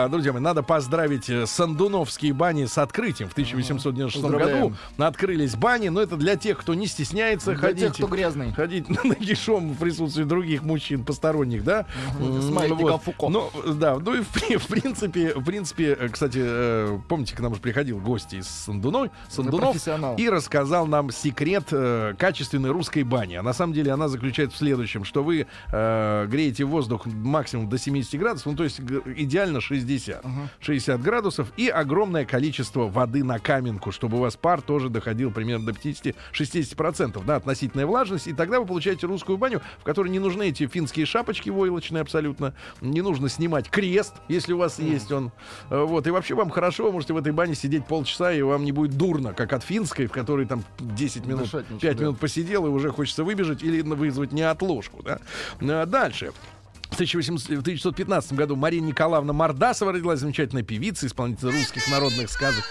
Друзья мои, надо поздравить сандуновские бани с открытием. В тысяча восемьсот девяносто шестом году открылись бани, но это для тех, кто не стесняется ходить. Ходить нагишом в присутствии других мужчин посторонних, да? Ну, да, ну и в принципе, в принципе, кстати, помните, к нам же приходил гость из Сандуной, Сандунов, и рассказал нам секрет качественной русской бани. А на самом деле она заключается в следующем, что вы э, греете воздух максимум до семидесяти градусов, ну то есть идеально шестьдесят. Uh-huh. шестьдесят градусов и огромное количество воды на каменку, чтобы у вас пар тоже доходил примерно до пятидесяти шестидесяти процентов, да, относительная влажность, и тогда вы получаете русскую баню, в которой не нужны эти финские шапочки войлочные абсолютно, не нужно снимать крест, если у вас mm. есть он. Вот, и вообще вам хорошо, вы можете в этой бане сидеть полчаса, и вам не будет дурно, как от финской, в которой там десять минут, дышать ничего, пять да. минут посидел, и уже хочется выбежать или вызвать неотложку, да? Дальше. В тысяча восемьсот пятнадцатом году Марина Николаевна Мордасова родилась, замечательная певица, исполнитель русских народных сказок.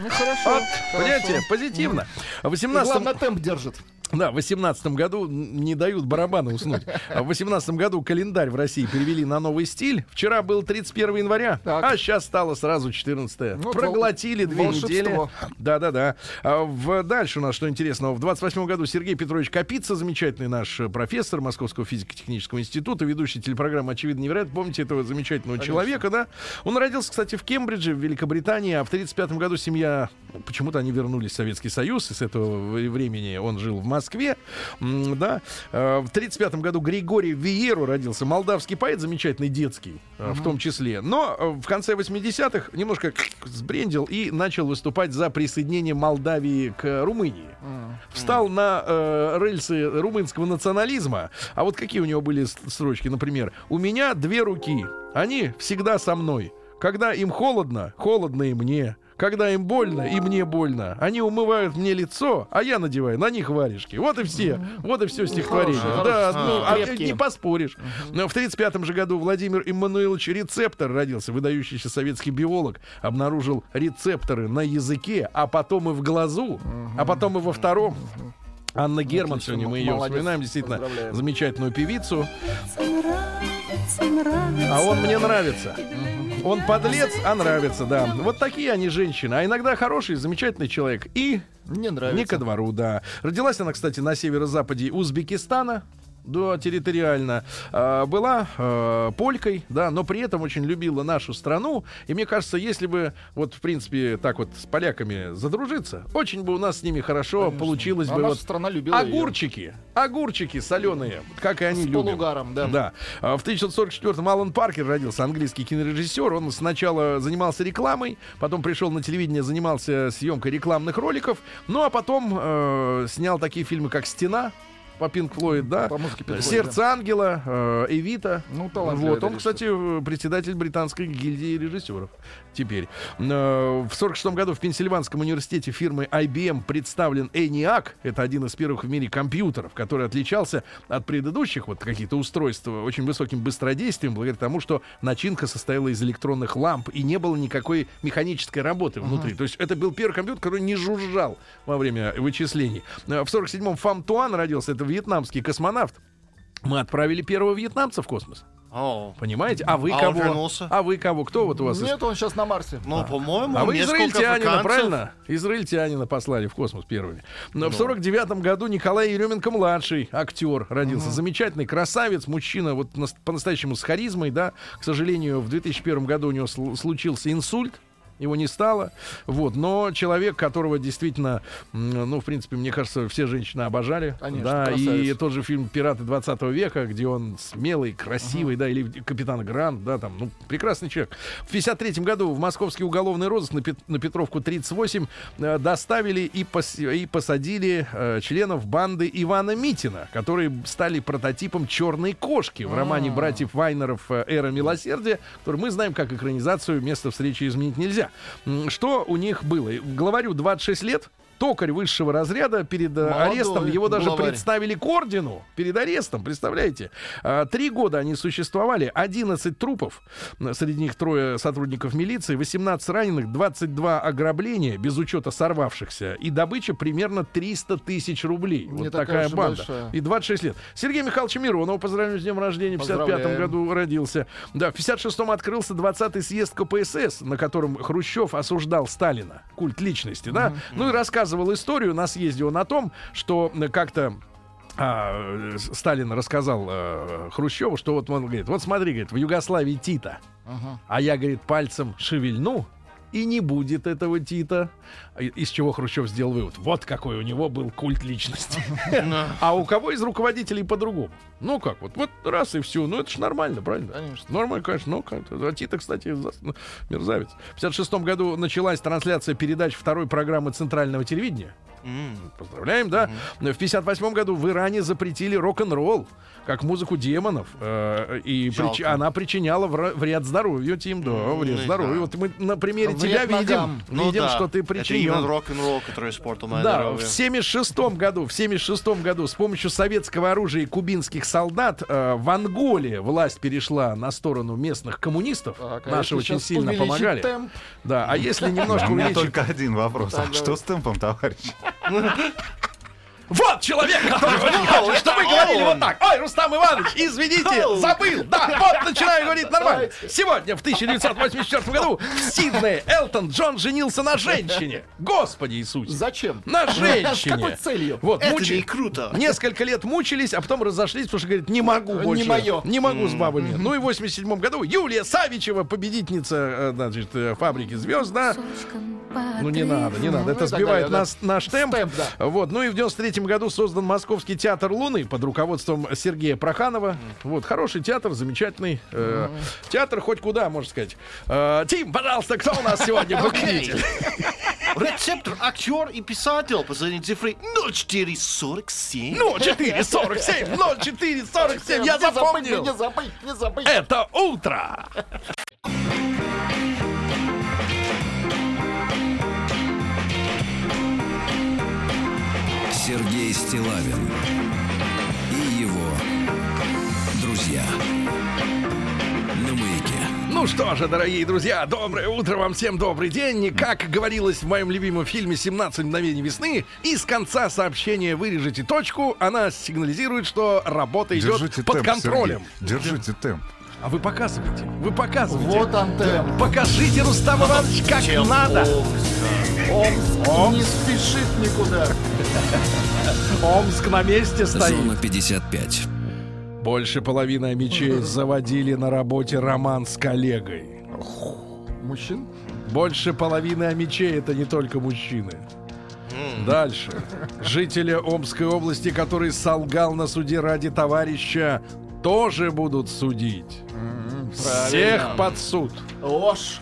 Ну хорошо. Вот, хорошо. Понимаете, позитивно. В восемнадцатом... Главное, темп держит. Да, в восемнадцатом году не дают барабаны уснуть. В восемнадцатом году календарь в России перевели на новый стиль. Вчера был тридцать первое января, так. а сейчас стало сразу четырнадцатое. Ну, проглотили две волшебство. недели. Да-да-да. А в... Дальше у нас что интересного. В двадцать восьмом году Сергей Петрович Капица, замечательный наш профессор Московского физико-технического института, ведущий телепрограммы «Очевидно невероятно». Помните этого замечательного Конечно. человека, да? Он родился, кстати, в Кембридже, в Великобритании, а в тридцать пятом году семья... Почему-то они вернулись в Советский Союз, и с этого времени он жил в Москве. В Москве, да. В тридцать пятом году Григорий Виеру родился, молдавский поэт, замечательный детский, uh-huh. в том числе. Но в конце восьмидесятых немножко сбрендил и начал выступать за присоединение Молдавии к Румынии. Uh-huh. Встал на э, рельсы румынского национализма. А вот какие у него были строчки, например: «У меня две руки, они всегда со мной. Когда им холодно, холодно и мне. Когда им больно, и мне больно. Они умывают мне лицо, а я надеваю на них варежки». Вот и все. Вот и все стихотворение. Да, ну, а не поспоришь. Но в тридцать пятом же году Владимир Эммануилович Рецептор родился. Выдающийся советский биолог. Обнаружил рецепторы на языке, а потом и в глазу, а потом и во втором. Анна Герман, сегодня мы ее вспоминаем, действительно замечательную певицу. А он мне нравится. Он подлец, а нравится, да. Вот такие они женщины. А иногда хороший, замечательный человек. И не, не ко двору, да. Родилась она, кстати, на северо-западе Узбекистана. Да, территориально. Э, была э, полькой, да, но при этом очень любила нашу страну. И мне кажется, если бы, вот, в принципе, так вот с поляками задружиться, очень бы у нас с ними хорошо Конечно. получилось а бы. Вот страна любила огурчики. Ее. Огурчики соленые, как и они с любят. С полугаром, да. да. В тысяча девятьсот сорок четвёртом Алан Паркер родился, английский кинорежиссер. Он сначала занимался рекламой, потом пришел на телевидение, занимался съемкой рекламных роликов. Ну, а потом э, снял такие фильмы, как «Стена», по Пинк Флойд, да, «Сердце да. ангела», э, «Эвита». Ну, вот. Он, кстати, председатель британской гильдии режиссеров. Теперь. Э, в тысяча девятьсот сорок шестом году в Пенсильванском университете фирмы ай би эм представлен ENIAC. Это один из первых в мире компьютеров, который отличался от предыдущих вот каких-то устройств очень высоким быстродействием, благодаря тому, что начинка состояла из электронных ламп и не было никакой механической работы внутри. Uh-huh. То есть это был первый компьютер, который не жужжал во время вычислений. Э, в сорок седьмом Фам Туан родился. Это вьетнамский космонавт. Мы отправили первого вьетнамца в космос. Oh. Понимаете? А вы а кого? Он вернулся? А вы кого? Кто вот у вас? Нет, он сейчас на Марсе. Ну, а. по-моему, а вы израильтянина, правильно? Израильтянина послали в космос первыми. Но no. в сорок девятом году Николай Еременко-младший, актер, родился. Uh-huh. Замечательный красавец, мужчина, вот на, по-настоящему с харизмой, да. К сожалению, в две тысячи первом году у него сл- случился инсульт. Его не стало, вот, но человек, которого действительно, ну, в принципе, мне кажется, все женщины обожали. Конечно, да, красавец. И тот же фильм «Пираты двадцатого века», где он смелый, красивый, uh-huh. да, или «Капитан Грант», да, там, ну, прекрасный человек. В пятьдесят третьем году в московский уголовный розыск на, Пет- на Петровку тридцать восемь э, доставили и, пос- и посадили э, членов банды Ивана Митина, которые стали прототипом «Черной кошки» в романе uh-huh. братьев Вайнеров «Эра милосердия», который мы знаем как экранизацию «Место встречи изменить нельзя». Что у них было? Главарю двадцать шесть лет, токарь высшего разряда, перед молодой арестом, его даже главарь. Представили к ордену, перед арестом, представляете? Три года они существовали, одиннадцать трупов, среди них трое сотрудников милиции, восемнадцать раненых, двадцать два ограбления, без учета сорвавшихся, и добыча примерно триста тысяч рублей. Не вот такая, такая банда. Большая. И двадцать шесть лет. Сергей Михайлович Миронов, поздравляю с днем рождения, в пятьдесят пятом году родился. Да, в пятьдесят шестом открылся двадцатый съезд ка пэ эс эс, на котором Хрущев осуждал Сталина, культ личности, да? Mm-hmm. Ну и рассказывал историю на съезде он о том, что как-то а, Сталин рассказал а, Хрущеву, что вот он говорит, вот смотри, говорит, в Югославии Тита, uh-huh. а я, говорит, пальцем шевельну, и не будет этого Тита. Из чего Хрущев сделал вывод. Вот какой у него был культ личности. А у кого из руководителей по-другому? Ну как, вот вот раз и все. Ну это ж нормально, правильно? Конечно. Нормально, конечно. А Тита, кстати, мерзавец. В пятьдесят шестом году началась трансляция передач второй программы центрального телевидения. Поздравляем, да? В пятьдесят восьмом году в Иране запретили рок-н-ролл как музыку демонов. Э, и прич... она причиняла вред здоровью, Тим. Да, вред здоровью. Вот мы на примере тебя видим, ну, видим да. что ты причинил. Это именно рок-н-ролл, который испортил мое да, здоровье. В семьдесят шестом году, в семьдесят шестом году с помощью советского оружия и кубинских солдат э, в Анголии власть перешла на сторону местных коммунистов. Так, а наши очень сильно помогали. Темп? Да, а если немножко увеличить... У меня только один вопрос. Что с темпом, товарищ? Вот человек, которого не хочет, что вы говорили вот так. Ой, Рустам Иванович, извините, забыл. Да, вот начинаю говорить нормально. Сегодня, в тысяча девятьсот восемьдесят четвёртом году, в Сиднее Элтон Джон женился на женщине. Господи Иисусе. Зачем? На женщине. С какой целью? Вот, это мучили. Не круто. Несколько лет мучились, а потом разошлись, потому что, говорит, не могу больше. Не мое. Не могу с бабами. Ну и в восемьдесят седьмом году Юлия Савичева, победительница, значит, фабрики звезд, да. Ну не надо, не надо. Это сбивает нас наш темп. Вот, ну и в девяносто третьем году создан Московский театр Луны под руководством Сергея Проханова. Mm. Вот, хороший театр, замечательный э, mm. театр, хоть куда, можно сказать. Э, Тим, пожалуйста, кто у нас сегодня победитель? Рецептор, актер и писатель. Последние цифры ноль четыреста сорок семь. ноль четыреста сорок семь, ноль четыреста сорок семь, я запомнил. Не забыть, не забыть. Это утро. Сергей Стилавин и его друзья. Ну что же, дорогие друзья, доброе утро вам всем, добрый день. Как говорилось в моем любимом фильме «семнадцать мгновений весны», из конца сообщения вырежете точку, она сигнализирует, что работа идет держите под темп, контролем. Сергей, держите темп. А вы показываете, вы показываете. Вот он темп. Покажите, Рустам Иванович, как чем надо. Омск. Омск не спешит никуда. Омск на месте стоит. Зона пятьдесят пять. Больше половины мечей заводили на работе роман с коллегой. Мужчин? Больше половины мечей — это не только мужчины. Дальше. Жителя Омской области, который солгал на суде ради товарища, тоже будут судить. Всех под суд. Ложь.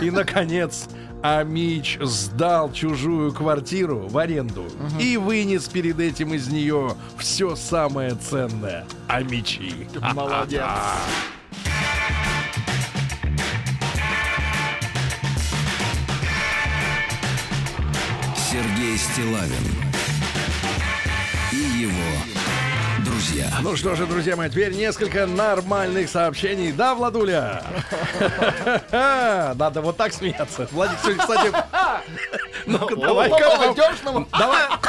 И, наконец... Амич сдал чужую квартиру в аренду uh-huh. и вынес перед этим из нее все самое ценное. Амичи. Молодец. Сергей Стилавин и его друзья. Ну что же, друзья мои, теперь несколько нормальных сообщений. Да, Владуля? Надо вот так смеяться. Владик сегодня, кстати... Ну-ка, давай-ка...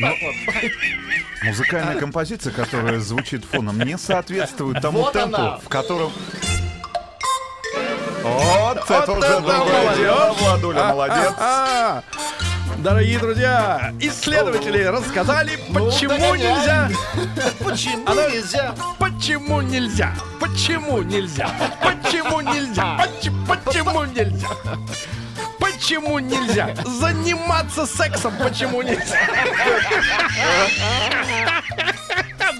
так вот. Музыкальная композиция, которая звучит фоном, не соответствует тому вот темпу, она. в котором... Вот, вот это уже другое дело, Владуля, молодец. А, а, а. Дорогие друзья, исследователи рассказали, почему ну, да, нельзя... Почему Она... нельзя? Почему нельзя? Почему нельзя? Почему нельзя? Почему нельзя? Почему нельзя? Заниматься сексом почему нельзя?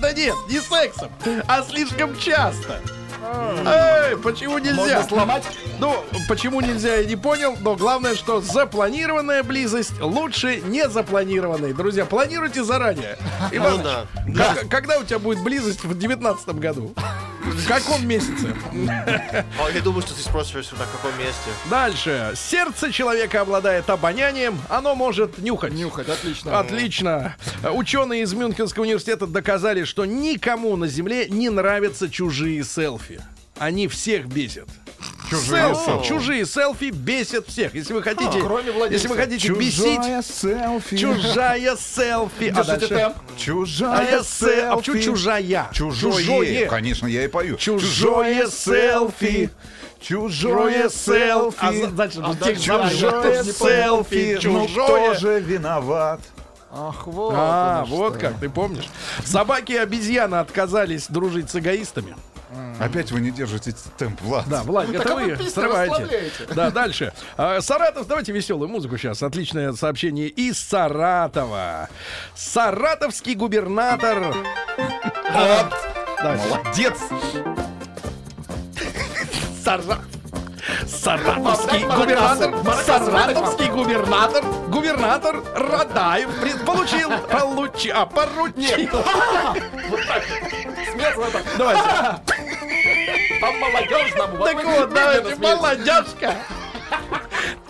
Да нет, не сексом, а слишком часто. Эй, почему нельзя? Можно сломать? Ну, почему нельзя, я не понял. Но главное, что запланированная близость лучше не запланированной. Друзья, планируйте заранее. Иван, ну, да. к- да. когда у тебя будет близость в девятнадцатом году? В каком месяце? А я думаю, что ты спросишь, в каком месте. Дальше. Сердце человека обладает обонянием. Оно может нюхать. Нюхать, отлично. Отлично. Ученые из Мюнхенского университета доказали, что никому на Земле не нравятся чужие селфи. Они всех бесят. Чужие селфи. селфи. Чужие селфи бесят всех. Если вы хотите, а, кроме если вы хотите чужая бесить... Селфи. Чужая селфи. А дальше? Темп. Чужая а селфи. А почему чужая? Чужое. Чужое. Конечно, я и пою. Чужое, чужое селфи. Чужое селфи. А дальше? А дальше? Чужое селфи. Чужое. Ну кто же виноват? Ах, вот. А, вот что. Как, ты помнишь? Собаки и обезьяны отказались дружить с эгоистами. Опять вы не держите темп, Влад. Да, Влад, ну, готовы? Срываете. Да, дальше. А, Саратов, давайте веселую музыку сейчас. Отличное сообщение из Саратова. Саратовский губернатор. Вот. Молодец. Саратов. Саратовский губернатор, Саратовский губернатор, губернатор Радаев получил, получил, а поручил. Вот так. Смешно так. Давайте. По-молодежному. Так вот, давайте, молодежка.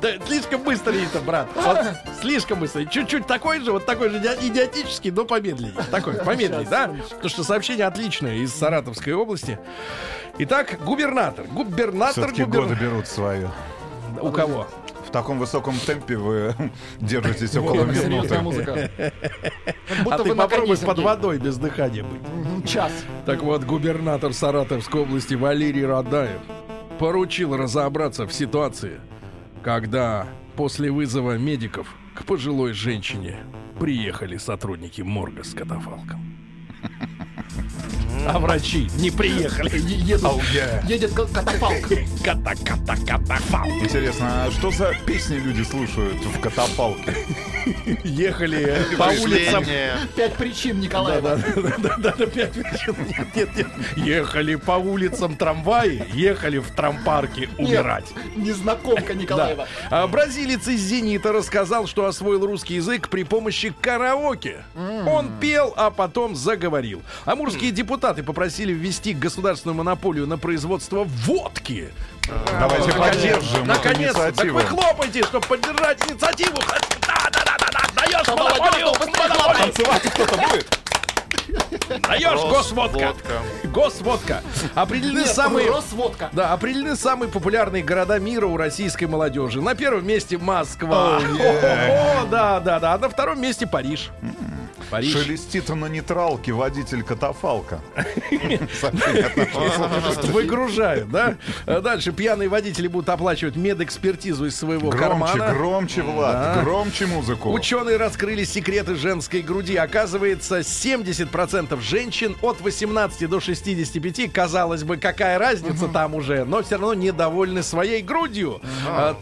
Да, слишком быстрый это, брат. Вот, слишком быстрый. Чуть-чуть такой же, вот такой же идиотический, но помедленнее. Такой, помедленнее, да? Потому что сообщение отличное из Саратовской области. Итак, губернатор. Губернатор. Все-таки губернатор. Годы берут свое. У кого? В таком высоком темпе вы держитесь около минуты. А ты попробуй под водой без дыхания быть. Час. Так вот, губернатор Саратовской области Валерий Радаев поручил разобраться в ситуации, когда после вызова медиков к пожилой женщине приехали сотрудники морга с катафалком. А врачи не приехали. Едет, oh, yeah. едет катафалк. Ката-ката-катафалк. Интересно, а что за песни люди слушают в катафалке? Ехали по улицам. Пять причин, Николай. Да, да, да, да, пять причин. Нет, нет. Ехали по улицам трамваи, ехали в трампарке умирать. Незнакомка Николаева. Да. А бразилец из «Зенита» рассказал, что освоил русский язык при помощи караоке. Mm. Он пел, а потом заговорил. Амурские mm. депутаты попросили ввести государственную монополию на производство водки. А, давайте поддержим. Наконец-то. Так вы хлопайте, чтобы поддержать инициативу. Даешь монополию, монополию. Танцевать кто-то будет. Даешь госводка. Госводка. Определены, Нет, самые, да, определены самые популярные города мира у российской молодежи. На первом месте Москва. Oh, yeah. О, да, да, да. А на втором месте Париж. Париж. Шелестит на нейтралке водитель катафалка. Выгружает, да? Дальше пьяные водители будут оплачивать медэкспертизу из своего кармана. Громче, Влад, громче музыку. Ученые раскрыли секреты женской груди. Оказывается, семьдесят процентов женщин от восемнадцати до шестидесяти пяти, казалось бы, какая разница там уже, но все равно недовольны своей грудью.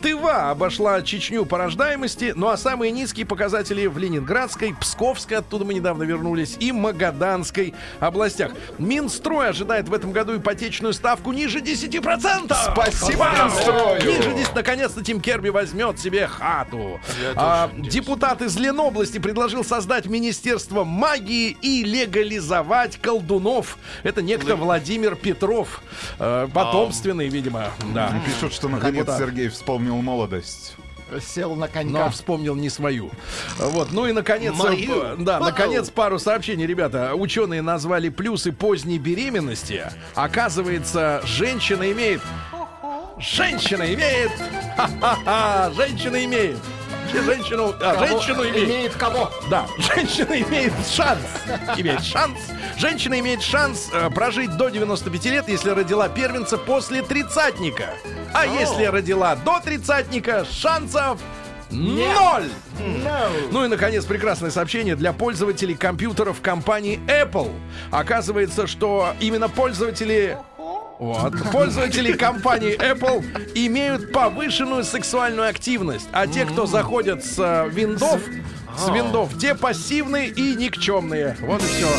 Тыва обошла Чечню по рождаемости, ну а самые низкие показатели в Ленинградской, Псковской, оттуда мы недавно вернулись, и Магаданской областях. Минстрой ожидает в этом году ипотечную ставку ниже десяти процентов. Спасибо Минстрою. Ниже десяти процентов. Наконец-то Тим Керби возьмет себе хату. А, депутат из Ленобласти предложил создать Министерство магии и легализовать колдунов. Это некто Л... Владимир Петров. А, потомственный, а... видимо. Да. Пишут, что наконец депутат Сергей вспомнил молодость. Сел на конька. Но вспомнил не свою. Вот. Ну и, наконец, Мою. да, наконец, пару сообщений, ребята. Ученые назвали плюсы поздней беременности. Оказывается, женщина имеет... Женщина имеет... Ха-ха-ха! Женщина имеет... женщину, а, женщину имеет, имеет кого? Да, женщина имеет шанс, имеет шанс. Женщина имеет шанс э, прожить до девяноста пяти лет, если родила первенца после тридцатника. А oh. если родила до тридцатника, шансов Нет. ноль. No. Ну и, наконец, прекрасное сообщение для пользователей компьютеров компании Apple. Оказывается, что именно пользователи... Вот. Пользователи компании Apple имеют повышенную сексуальную активность, а те, кто заходят с э, виндов, с виндов, те пассивные и никчемные. Вот и все.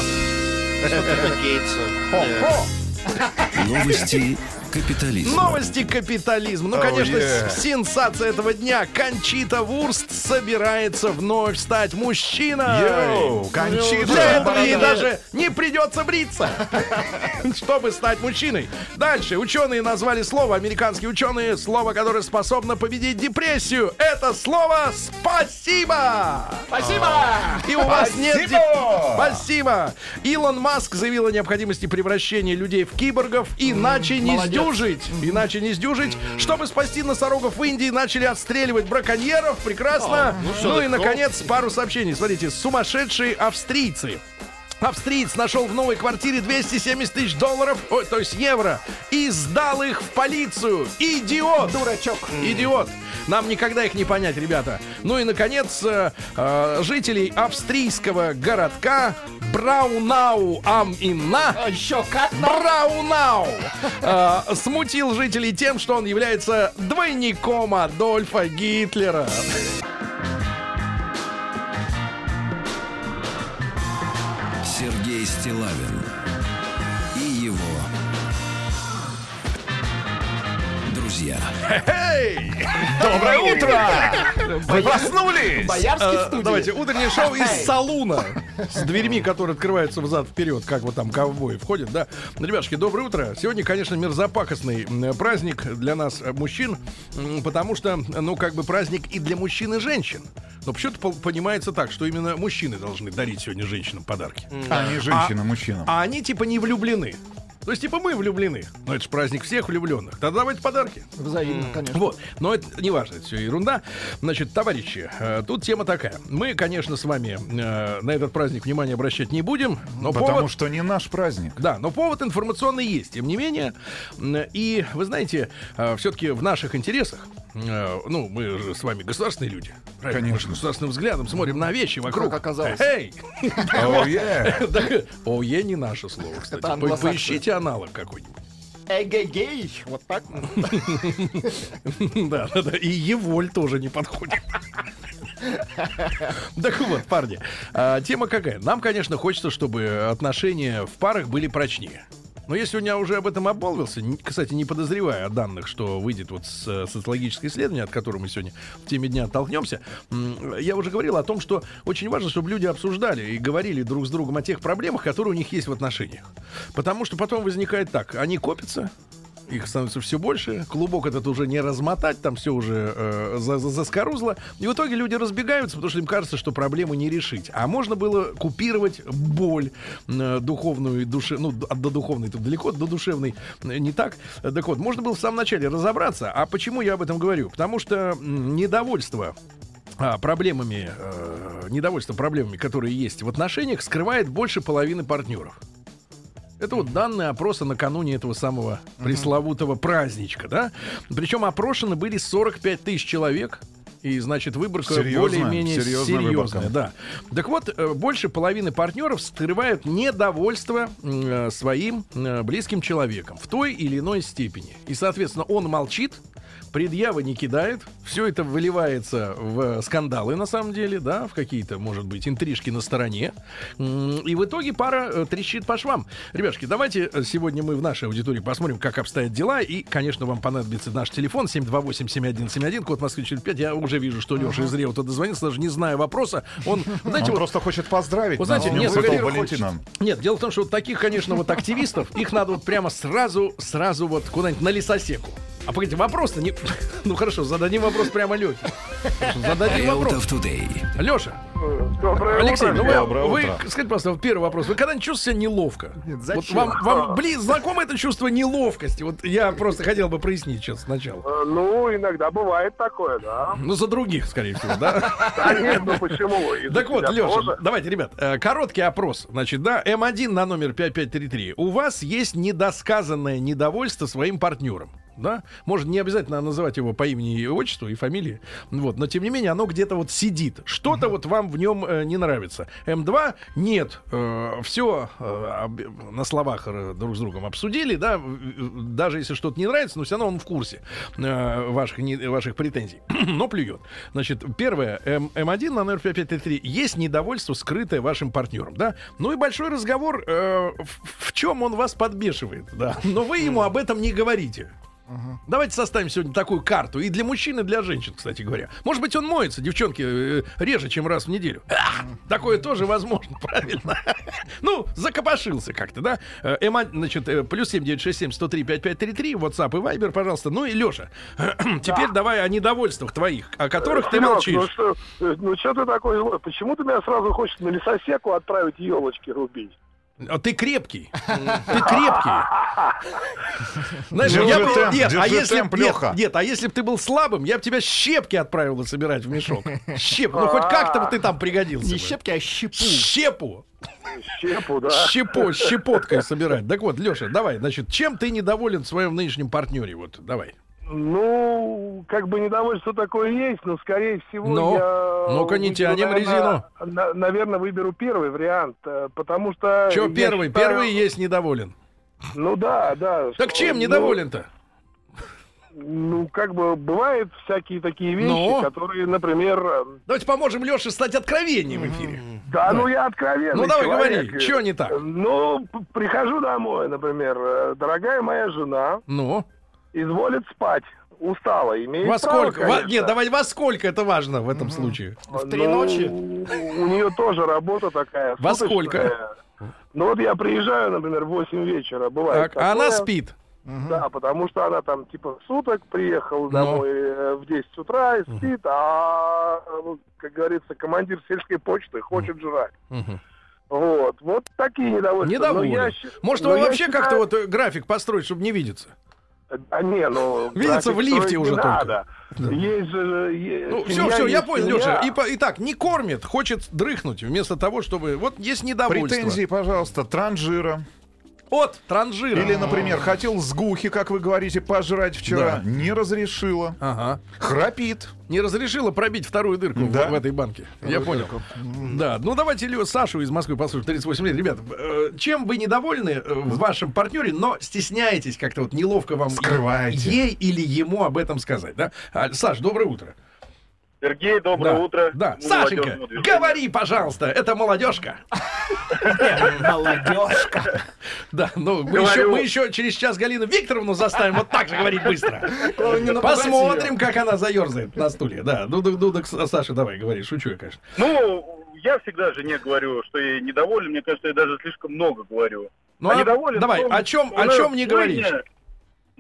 Новости капитализма. Новости капитализма. Ну, oh, конечно, yeah. сенсация этого дня. Кончита Вурст собирается вновь стать мужчиной. Йоу, Кончита. Для этого ей даже не придется бриться, чтобы стать мужчиной. Дальше. Ученые назвали слово, американские ученые, слово, которое способно победить депрессию. Это слово «спасибо». Спасибо. И у вас нет... Спасибо. Илон Маск заявил о необходимости превращения людей в киборгов, иначе не сдерживается. Сдюжить, иначе не сдюжить. Чтобы спасти носорогов в Индии, начали отстреливать браконьеров. Прекрасно. А, ну, ну и, наконец, пару сообщений. Смотрите, сумасшедшие австрийцы. Австриец нашел в новой квартире двести семьдесят тысяч долларов, о, то есть евро, и сдал их в полицию. Идиот! Дурачок. Идиот. Нам никогда их не понять, ребята. Ну и, наконец, э, э, жителей австрийского городка Браунау ам инна. Еще как? Браунау. Э, смутил жителей тем, что он является двойником Адольфа Гитлера. Сергей Стилавин и его друзья. Хе-хей! Доброе утро! Вы проснулись! Боярский студии. Давайте, утреннее шоу из салуна. С дверьми, которые открываются взад-вперед, как вот там ковбои входят, да. Ребятушки, доброе утро. Сегодня, конечно, мерзопакостный праздник для нас, мужчин, потому что, ну, как бы праздник и для мужчин и женщин. Но почему-то понимается так, что именно мужчины должны дарить сегодня женщинам подарки. А не женщинам, мужчинам. А они, типа, не влюблены. То есть, типа, мы влюблены. Но это же праздник всех влюбленных. Тогда давайте подарки. Взаимно, конечно. Вот. Но это не важно, это все ерунда. Значит, товарищи, э, тут тема такая. Мы, конечно, с вами э, на этот праздник внимания обращать не будем. Но Потому повод... что не наш праздник. Да, но повод информационный есть, тем не менее. И, вы знаете, э, все-таки в наших интересах, э, ну, мы же с вами государственные люди. Правильно? Конечно. Мы же государственным взглядом смотрим на вещи вокруг. Как оказалось. Эй! Ое не наше слово, кстати. Поищите аналог какой-нибудь. Эгегей, вот так. Да, да, да. И Еволь тоже не подходит. Так вот, парни, тема какая? Нам, конечно, хочется, чтобы отношения в парах были прочнее. Но я сегодня уже об этом обмолвился, кстати, не подозревая о данных, что выйдет вот с социологическое исследование, от которого мы сегодня в теме дня оттолкнемся, я уже говорил о том, что очень важно, чтобы люди обсуждали и говорили друг с другом о тех проблемах, которые у них есть в отношениях. Потому что потом возникает так, они копятся, их становится все больше, клубок этот уже не размотать, там все уже э, заскорузло, и в итоге люди разбегаются, потому что им кажется, что проблему не решить. А можно было купировать боль э, духовную, души, ну, до духовной тут далеко, до душевной не так. Так вот, можно было в самом начале разобраться. А почему я об этом говорю? Потому что недовольство А, проблемами, э, недовольство проблемами, которые есть в отношениях, скрывает больше половины партнеров. Это вот данные опроса накануне этого самого пресловутого праздничка, да? Причем опрошены были сорок пять тысяч человек. И, значит, выборка серьезная, более-менее серьезная, серьезная да. Так вот, больше половины партнеров скрывают недовольство э, своим э, близким человеком в той или иной степени. И, соответственно, он молчит, предъявы не кидает, все это выливается в скандалы, на самом деле, да, в какие-то, может быть, интрижки на стороне. И в итоге пара трещит по швам. Ребятушки, давайте сегодня мы в нашей аудитории посмотрим, как обстоят дела. И, конечно, вам понадобится наш телефон семь два восемь семь один семь один, код Москвы четыре пять. Я уже вижу, что Леша из Реута дозвонился, даже не зная вопроса. Он, знаете, он вот, просто хочет поздравить. Вот, знаете, нет, хочет... нет, дело в том, что вот таких, конечно, вот активистов, их надо вот прямо сразу, сразу вот куда-нибудь на лесосеку. А погодите, вопрос-то не... Ну хорошо, зададим вопрос прямо Лёше. Зададим вопрос. Лёша, Доброе Алексей, утро. Ну, Доброе вы, утро. Вы, скажите, просто первый вопрос. Вы когда-нибудь чувствовали себя неловко? Нет, зачем? Вот вам, вам близ, знакомо это чувство неловкости? Вот я просто хотел бы прояснить сейчас сначала. Ну, иногда бывает такое, да. Ну, за других, скорее всего, да? Да нет, ну почему? И так вот, Леша, тоже. Давайте, ребят, короткий опрос. Значит, да, эм один на номер пять пять три три. У вас есть недосказанное недовольство своим партнером. Да? Можно не обязательно называть его по имени и отчеству и фамилии, вот. Но тем не менее оно где-то вот сидит. Что-то mm-hmm. вот вам в нем э, не нравится. эм два нет, э, все э, на словах друг с другом обсудили, да? Даже если что-то не нравится, но все равно он в курсе э, ваших, не, ваших претензий. Но плюет. Значит, первое, эм один на номер пять пять три три. Есть недовольство, скрытое вашим партнером, да? Ну и большой разговор, э, в, в чем он вас подбешивает, да? Но вы ему mm-hmm. об этом не говорите. Uh-huh. Давайте составим сегодня такую карту. И для мужчин, и для женщин, кстати говоря. Может быть, он моется, девчонки, реже, чем раз в неделю. А, такое тоже возможно, правильно? Ну, закопошился как-то, да? Эма, значит, плюс семь девять шесть семь сто три пять пять три три, WhatsApp и Viber, пожалуйста. Ну и Леша, теперь давай о недовольствах твоих, о которых ты молчишь. Ну что ты такой злой? Почему ты меня сразу хочешь на лесосеку отправить елочки рубить? Ты крепкий. Ты крепкий. Знаешь, я бы... Темп, нет, а если... нет, нет, а если бы ты был слабым, я бы тебя щепки отправил собирать в мешок. Щеп. Ну, хоть как-то ты там пригодился. Не бы. Щепки, а щепу. Щепу. Щепу, да. Щепо, щепоткой собирать. Так вот, Леша, давай, значит, чем ты недоволен в своем нынешнем партнере? Вот, давай. Ну, как бы недовольство такое есть, но, скорее всего, но, я... Ну-ка, не тянем резину. На, наверное, выберу первый вариант, потому что... Чё первый? Считаю... Первый есть недоволен. Ну да, да. Так что, чем недоволен-то? Ну, как бы, бывают всякие такие вещи, но... которые, например... Давайте поможем Лёше стать откровенным в эфире. Да, да, ну я откровенный Ну, давай человек. Говори, чё не так? Ну, прихожу домой, например, дорогая моя жена... Ну... Изволит спать. Устала. Имеет во право, сколько? Во... Нет, давай во сколько это важно в этом mm-hmm. случае? В три ну, ночи? У нее тоже работа такая. Во суточная. Сколько? Ну вот я приезжаю, например, в восемь вечера. Бывает так, такое. Она спит? Да, mm-hmm. потому что она там типа суток приехала домой no. в десять утра и спит, mm-hmm. а, как говорится, командир сельской почты хочет mm-hmm. жрать. Mm-hmm. Вот. Вот такие недовольства. Недовольны. Я... Может, но он вообще считаю... как-то вот график построить, чтобы не видеться? А не, ну... Видится в лифте уже только. Да. Есть же... Есть, ну, все, все, я понял, семья. Леша. И, итак, не кормит, хочет дрыхнуть, вместо того, чтобы... Вот есть недовольство. Претензии, пожалуйста, транжира. От транжира. Или, например, хотел сгухи, как вы говорите, пожрать вчера. Да. Не разрешила. Ага. Храпит. Не разрешила пробить вторую дырку да. в, в этой банке. Вторую я понял. Дырку. Да. Ну, давайте Лео, Сашу из Москвы послушаем. тридцать восемь лет. Ребята, э, чем вы недовольны э, в вашем партнере, но стесняетесь как-то, вот неловко вам скрываете. Ей или ему об этом сказать. Да? А, Саш, доброе утро. Сергей, доброе да, утро. Да. Сашенька, говори, пожалуйста, это молодежка. Молодежка. Да, ну мы еще через час Галину Викторовну заставим вот так же говорить быстро. Посмотрим, как она заерзает на стуле. Да, ну так, Саша, давай, говори, шучу я, конечно. Ну, я всегда жене говорю, что я недоволен, мне кажется, я даже слишком много говорю. Ну, давай, о чем не говоришь?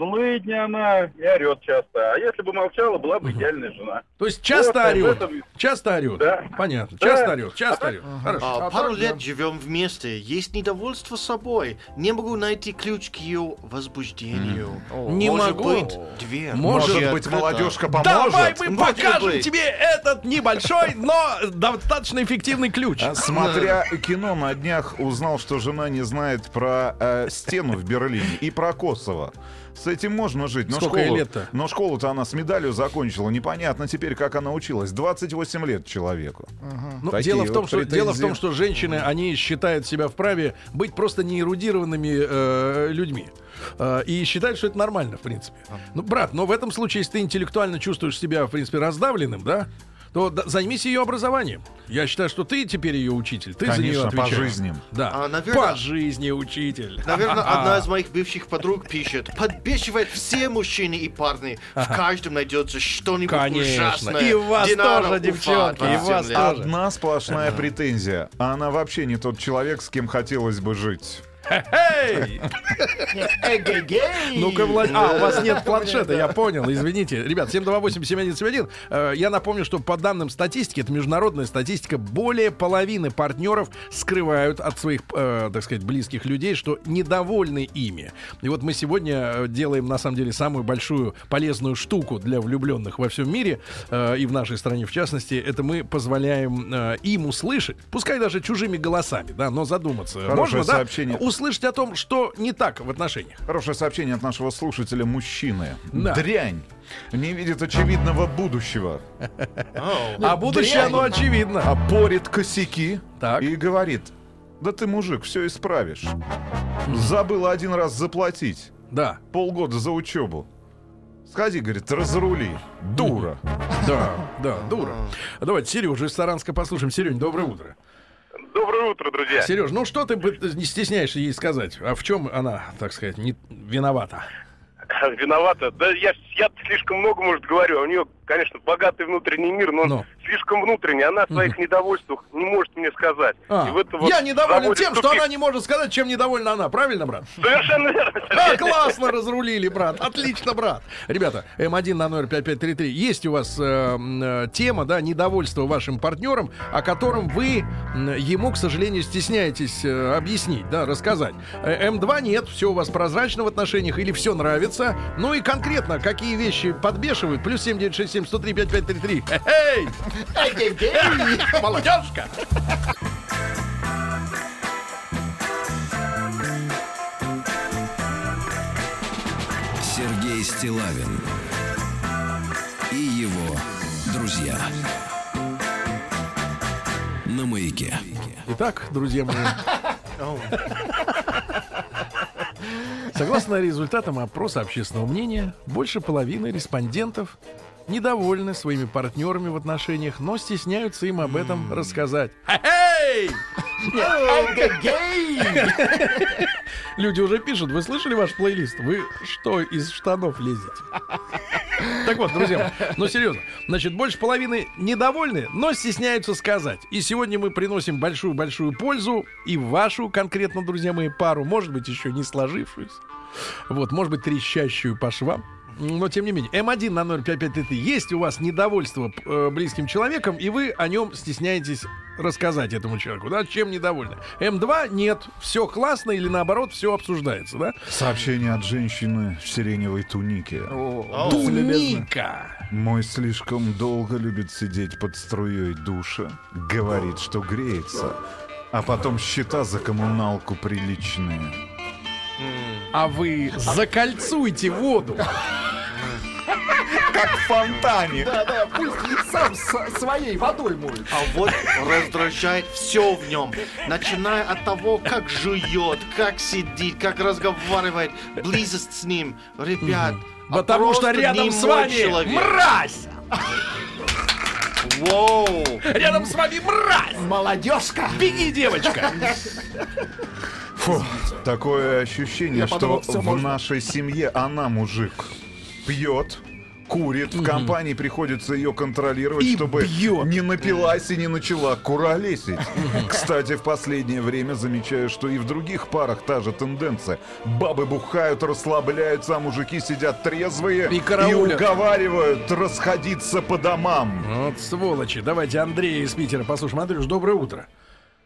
Злыдня она и орет часто. А если бы молчала, была бы идеальная жена. То есть часто вот, орет. Этом... Часто орет. Да. Понятно. Да. Часто орет. Часто орет. А, Хорошо. А, пару а, лет да. живем вместе. Есть недовольство собой. Не могу найти ключ к ее возбуждению. Mm. Не Может могу. Быть, дверь. Может, Может быть, открыто. Молодежка поможет. Давай мы Может покажем быть. Тебе этот небольшой, но достаточно эффективный ключ. Смотря кино, на днях узнал, что жена не знает про э, стену в Берлине и про Косово. С этим можно жить. Но сколько школу, лет-то? Но школу-то она с медалью закончила. Непонятно теперь, как она училась. двадцать восемь лет человеку. Ага. Ну, дело, вот в том, что, дело в том, что женщины, ага. они считают себя вправе быть просто неэрудированными э, людьми. Э, и считают, что это нормально, в принципе. Ага. Ну, брат, но в этом случае, если ты интеллектуально чувствуешь себя, в принципе, раздавленным, да, то да, займись ее образованием. Я считаю, что ты теперь ее учитель. Ты Конечно, за нее отвечаешь. По жизни. Да. А, наверное, по жизни учитель. Наверное, одна из моих бывших подруг пишет. Подбешивает все мужчины и парни. В каждом найдется что-нибудь Конечно. Ужасное. И вас Динара тоже, девчонки. И вас тоже. Одна сплошная претензия. Она вообще не тот человек, с кем хотелось бы жить. Ну-ка, Влад... А, у вас нет планшета, я понял, извините. Ребят, семь два восемь семь один семь один. Я напомню, что по данным статистики, это международная статистика, более половины партнеров скрывают от своих, э, так сказать, близких людей, что недовольны ими. И вот мы сегодня делаем, на самом деле, самую большую полезную штуку для влюбленных во всем мире, э, и в нашей стране, в частности, это мы позволяем э, им услышать, пускай даже чужими голосами, да, но задуматься. Хорошее можно, сообщение. Да, услышать о том, что не так в отношениях. Хорошее сообщение от нашего слушателя мужчины. Да. Дрянь. Не видит очевидного будущего. А будущее оно очевидно. Опорит косяки и говорит: да ты, мужик, все исправишь. Забыл один раз заплатить. Да. Полгода за учебу. Сходи, говорит, разрули. Дура. Да, да, дура. Давайте Сережу из Саранска послушаем. Серёнь, доброе утро. Доброе утро, друзья. Сереж, ну что ты не стесняешься ей сказать? А в чем она, так сказать, не виновата? Виновата? Да я, я слишком много, может, говорю. У нее, конечно, богатый внутренний мир, но, но. он слишком внутренний. Она о своих mm-hmm. недовольствах не может мне сказать. А. И в это вот я недоволен тем, что она не может сказать, чем недовольна она. Правильно, брат? Совершенно верно. А, классно разрулили, брат. Отлично, брат. Ребята, эм один на номер пять пять три три. Есть у вас э, тема, да, недовольство вашим партнером, о котором вы ему, к сожалению, стесняетесь э, объяснить, да, рассказать. эм два нет, все у вас прозрачно в отношениях или все нравится. Ну и конкретно, какие вещи подбешивают? Плюс семь девять шесть семь сто три пять пять три три. Эй! Молодежка! Сергей Стилавин и его друзья на Маяке. Итак, друзья мои... Согласно результатам опроса общественного мнения, больше половины респондентов недовольны своими партнерами в отношениях, но стесняются им об этом рассказать. Люди уже пишут: вы слышали ваш плейлист? Вы что, из штанов лезете? Так вот, друзья, ну серьезно. Значит, больше половины недовольны, но стесняются сказать. И сегодня мы приносим большую-большую пользу и вашу конкретно, друзья мои, пару, может быть, еще не сложившуюся, вот, может быть, трещащую по швам. Но, тем не менее, эм один на ноль пять пять три. Есть у вас недовольство э, близким человеком, и вы о нем стесняетесь рассказать этому человеку, да, чем недовольны. эм два нет, все классно или, наоборот, все обсуждается, да? Сообщение от женщины в сиреневой тунике. О, туника! Мой слишком долго любит сидеть под струей душа, говорит, что греется, а потом счета за коммуналку приличные. А вы закольцуйте воду. Как в фонтане. Да, да, пусть сам с, своей водой моет. А вот раздражает все в нем. Начиная от того, как жует, как сидит, как разговаривает, близость с ним. Ребят, угу. а потому что рядом с вами человек. Мразь! Воу! Рядом с вами мразь! Молодежка! Беги, девочка! Фу, такое ощущение, я что подумал, в можно. Нашей семье она, мужик, пьет, курит, в компании приходится ее контролировать, и чтобы бьет. Не напилась и не начала куролесить. Кстати, в последнее время замечаю, что и в других парах та же тенденция. Бабы бухают, расслабляются, а мужики сидят трезвые и, и уговаривают расходиться по домам. Вот сволочи. Давайте Андрея из Питера послушаем. Андрюш, доброе утро.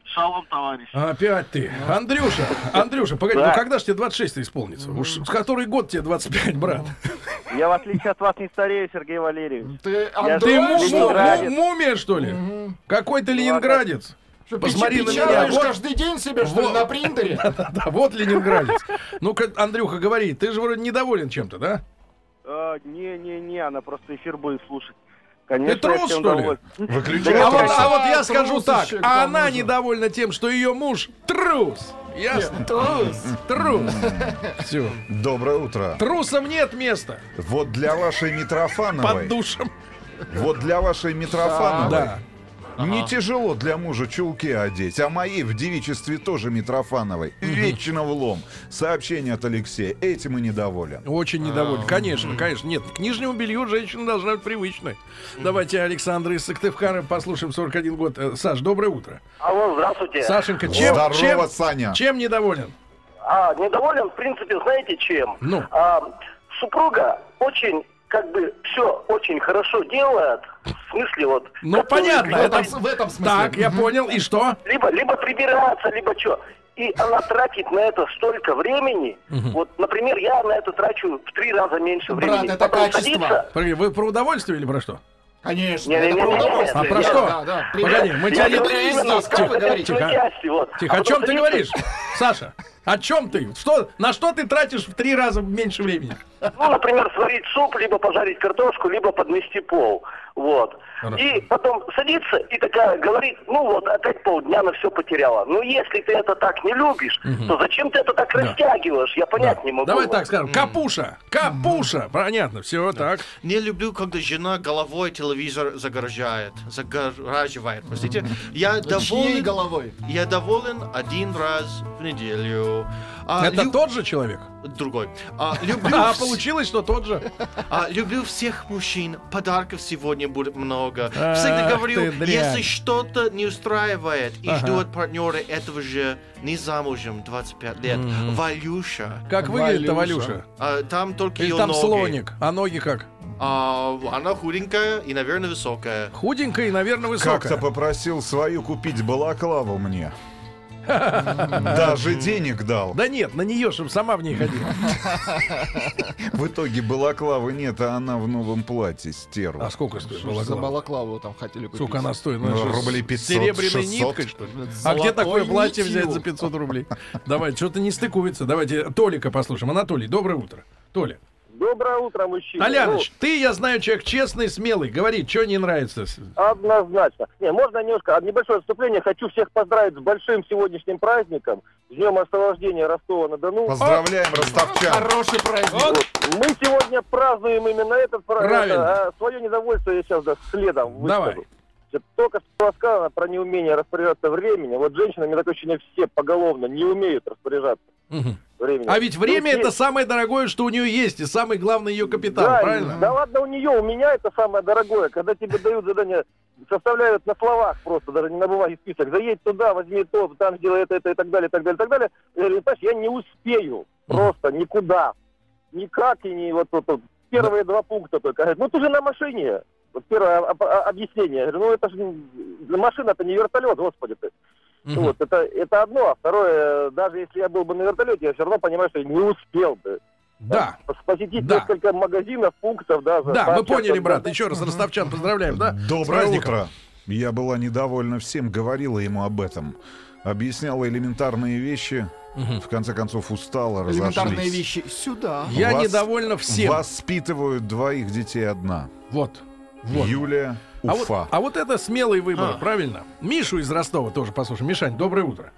Шалом, товарищ. Опять ты. Ну. Андрюша, Андрюша, погоди, да. ну когда же тебе двадцать шесть исполнится? Mm-hmm. Уж в который год тебе двадцать пять, брат? Я, в отличие от вас, не старею, Сергей Валерьевич. Ты, Андрю... ты муж, ну, мумия, что ли? Mm-hmm. Какой ты ленинградец? Что, посмотри на меня. Вот... каждый день себе, что вот. Ли, на принтере? Да-да-да, вот ленинградец. Ну-ка, Андрюха, говори, ты же вроде недоволен чем-то, да? Не-не-не, она просто эфир будет слушать. Конечно, ты трус, что ли? А вот, а вот я скажу так. А она недовольна тем, что ее муж трус. Ясно? Трус. Трус. Все. Доброе утро. Трусам нет места. Вот для вашей Митрофановой. Под душем. Вот для вашей Митрофановой. Не тяжело для мужа чулки одеть, а моей в девичестве тоже Митрофановой. Вечно влом. Сообщение от Алексея. Этим и недоволен. Очень недоволен. Конечно, конечно. Нет, к нижнему белью женщина должна быть привычной. Давайте Александра из Сыктывкара послушаем, сорок один год. Саш, доброе утро. Алло, здравствуйте. Сашенька, чем, Здорово, чем, Саня. чем недоволен? А, недоволен, в принципе, знаете чем? Ну. А, супруга очень, как бы, все очень хорошо делает, в смысле вот... Ну, понятно, либо... это, в этом смысле. Так, я понял, и что? Либо, либо прибираться, либо что... И она тратит на это столько времени. Угу. Вот, например, я на это трачу в три раза меньше времени. Брат, это потом качество. Садится... Вы про удовольствие или про что? Конечно, не, это не, про не, удовольствие. А про я, что? Да, да. Погоди, мы я тебя не привезли. Как вы говорите? Тихо, вот. Тихо. А о чем садится... ты говоришь, Саша? О чем ты? Что, на что ты тратишь в три раза меньше времени? Ну, например, сварить суп, либо пожарить картошку, либо подмести пол. Вот. Хорошо. И потом садится и такая говорит, ну вот, опять полдня на все потеряла. Ну, если ты это так не любишь, угу. то зачем ты это так да. растягиваешь? Я понять да. не могу. Давай вот. Так скажем. Капуша! Капуша! Понятно, все да. так. Не люблю, когда жена головой телевизор загораживает. Загораживает, простите. Я доволен, головой? Я доволен один раз в неделю. А, это лю... тот же человек? Другой. А, люблю а вс... получилось, что тот же. А, люблю всех мужчин. Подарков сегодня будет много. А, всегда говорю, если что-то не устраивает и ага. жду от партнера этого же не замужем двадцать пять лет. М-м. Валюша. Как выглядит-то Валюша? А, там только ее там ноги. Слоник. А ноги как? А, она худенькая и, наверное, высокая. Худенькая и, наверное, высокая. Как-то попросил свою купить балаклаву мне. Даже денег дал. Да нет, на нее, чтобы сама в ней ходила. В итоге балаклавы нет, а она в новом платье стерла. А сколько стоит балаклава? За балаклаву там хотели купить. Сколько она стоит? Рублей пятьсот, серебряной ниткой, что ли? А где такое платье взять за пятьсот рублей? Давай, что-то не стыкуется. Давайте Толика послушаем. Анатолий, доброе утро. Толя. Доброе утро, мужчина. Толяныч, ну, ты, я знаю, человек честный, смелый. Говори, что не нравится. Однозначно. Не, можно немножко, небольшое отступление. Хочу всех поздравить с большим сегодняшним праздником. С Днем Освобождения Ростова-на-Дону. Поздравляем, о, ростовчан. Хороший праздник. Вот. Мы сегодня празднуем именно этот праздник. А свое недовольство я сейчас да, следом выскажу. Давай. Только что сказано про неумение распоряжаться временем. Вот женщины, у меня такое ощущение, все поголовно не умеют распоряжаться угу. временем. А ведь время ну, это есть... самое дорогое, что у нее есть, и самый главный ее капитал, да, правильно? Да ладно, у нее, у меня это самое дорогое. Когда тебе дают задание, составляют на словах просто, даже не на бумаге список. Заедь туда, возьми то, там сделай это, это и так далее, и так далее, и так далее. И я говорю, Саш, я не успею просто никуда. Никак и не вот тут. Вот, вот. Первые да. два пункта только. Ну ты же на машине. Вот первое объяснение. Я говорю, ну это же машина, это не вертолет, господи ты. Uh-huh. Вот, это, это одно. А второе, даже если я был бы на вертолете, я все равно понимаю, что я не успел бы. Да. Посетить да. несколько магазинов, пунктов даже. Да, мы поняли, брат. Да. Еще раз, ростовчан, поздравляем, да? Доброе утро. Я была недовольна всем, говорила ему об этом. Объясняла элементарные вещи. Угу. В конце концов устала, разошлись. Элементарные вещи сюда. Я Вас... недовольна всем. Воспитывают двоих детей одна. Вот. Вот. Юлия, Уфа. А вот, а вот это смелый выбор, а. Правильно? Мишу из Ростова тоже послушаем. Мишань, доброе утро.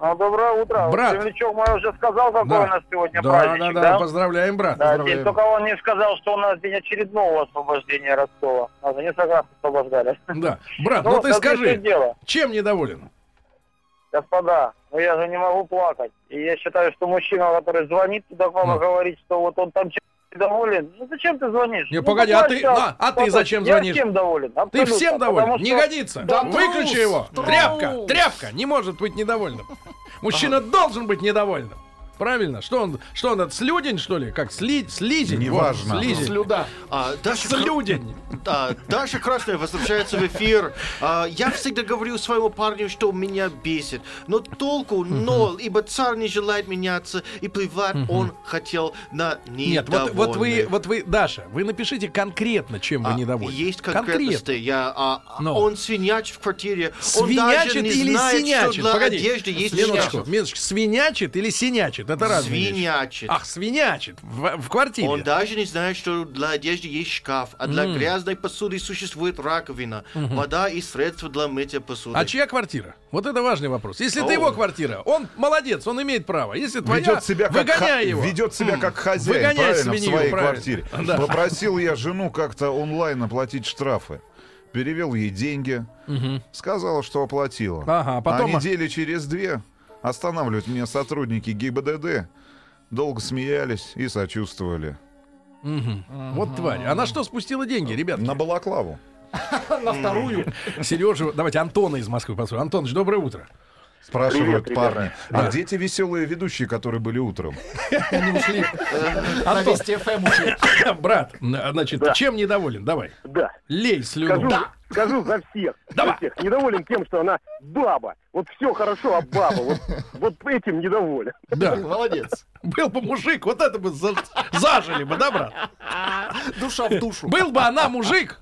А, доброе утро. Брат. Землячок мой уже сказал, какой да. у нас сегодня да, праздник. Да, да, да, поздравляем, брат. Да, поздравляем. Только он не сказал, что у нас день очередного освобождения Ростова. Нас не согласно освобождали. Да. Брат, ну, ну ты скажи, чем недоволен? Господа, ну я же не могу плакать. И я считаю, что мужчина, который звонит туда к вам и говорит, что вот он там... доволен. Ну зачем ты звонишь? Не, ну, погоди, а ты, а, а ты зачем звонишь? Я всем доволен. Ты всем доволен? Что... Не годится. Да, выключи трус, его. Трус. Тряпка, тряпка не может быть недовольным. Мужчина должен быть недовольным. Правильно? Что он, что он, это слюдень, что ли? Как сли, слизень? Неважно. Вот, слизень. Слюда. А, Даша, слюдень. Да, Даша Красная возвращается в эфир. А, я всегда говорю своему парню, что меня бесит. Но толку ноль, ибо царь не желает меняться, и плевать он хотел на недовольных. Нет, вот, вот, вы, вот вы, Даша, вы напишите конкретно, чем а, вы недовольны. Есть конкретности. Я, а, он свинячит в квартире. Свинячит он даже не или знает, синячит? Что для Погоди. Одежды есть Минуточку, Минуточку. Свинячит или синячит? Это раз свинячит. Ах, свинячит в, в квартире. Он даже не знает, что для одежды есть шкаф, а для mm. грязной посуды существует раковина, mm-hmm. вода и средства для мытья посуды. А чья квартира? Вот это важный вопрос. Если oh. это его квартира, он молодец, он имеет право. Если твоя, ведет себя выгоняй как, его. Ведет себя mm. как хозяин, выгоняй правильно, в своей правильно. Квартире. Да. Попросил я жену как-то онлайн оплатить штрафы. Перевел ей деньги. Угу. Сказала, что оплатила. Ага, потом... А недели через две... Останавливают меня сотрудники ГИБДД. Долго смеялись и сочувствовали. Угу. Угу. Вот тварь. Она что спустила деньги, ребят? На балаклаву. На вторую. Сережа, давайте Антона из Москвы послушаем. Антоныч, доброе утро. Спрашивают привет, парни. Да. А где те веселые ведущие, которые были утром? Они ушли. На Вести ФМ ушли. Брат, значит, чем недоволен? Давай. Да. Лей слюну. Скажу за всех. Давай. За всех. Недоволен тем, что она баба. Вот все хорошо, а баба. Вот, вот этим недоволен. Да, молодец. Был бы мужик, вот это бы зажили бы, да, брат? Душа в душу. Был бы она мужик,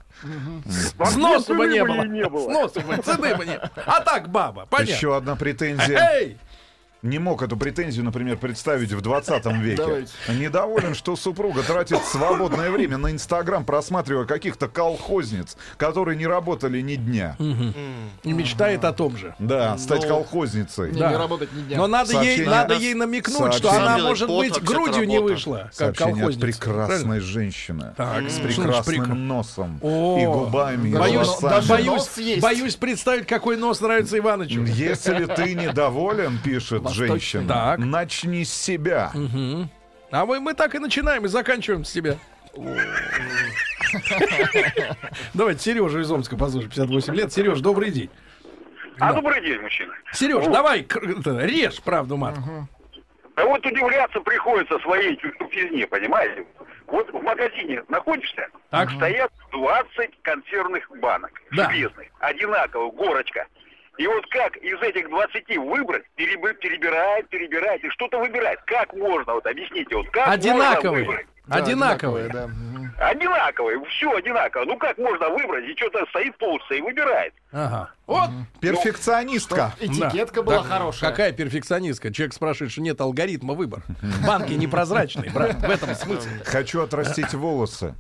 сноса бы не было. Сноса бы, цены бы не было. А так баба, понятно. Еще одна претензия. Не мог эту претензию, например, представить в двадцатом веке. Давайте. Недоволен, что супруга тратит свободное время на Инстаграм, просматривая каких-то колхозниц, которые не работали ни дня. Угу. И мечтает ага. о том же. Да, но... стать колхозницей. Да. Не работать ни дня. Но надо, Сообщение... ей, надо ей намекнуть, Сообщение... что она, может быть, грудью не вышла, как колхозница. Прекрасная женщина. Так, с прекрасным прик... носом. О, и губами, боюсь, и да, боюсь, боюсь представить, какой нос нравится Иванычу. Если ты недоволен, пишет женщин, так. начни с себя. Угу. А мы, мы так и начинаем и заканчиваем с себя. Давайте Сережу из Омска послушаем, пятьдесят восемь лет. Сереж, добрый день. А добрый день, мужчина. Сереж, давай режь правду матку. Да вот удивляться приходится своей тупизне, понимаете? Вот в магазине находишься, так стоят двадцать консервных банок, железных, одинаковых, горочка. И вот как из этих двадцати выбрать, перебирать, перебирать, и что-то выбирать? Как можно? Вот объясните, вот как одинаковые. Можно выбрать? Да, одинаковые, да. Одинаковые, все одинаково. Ну как можно выбрать? И что-то стоит полчаса и выбирает. Ага. Вот. Перфекционистка. Ну, этикетка да. была да. хорошая. Какая перфекционистка? Человек спрашивает, что нет алгоритма выбора. Банки непрозрачные, брат, в этом смысле. Хочу отрастить волосы.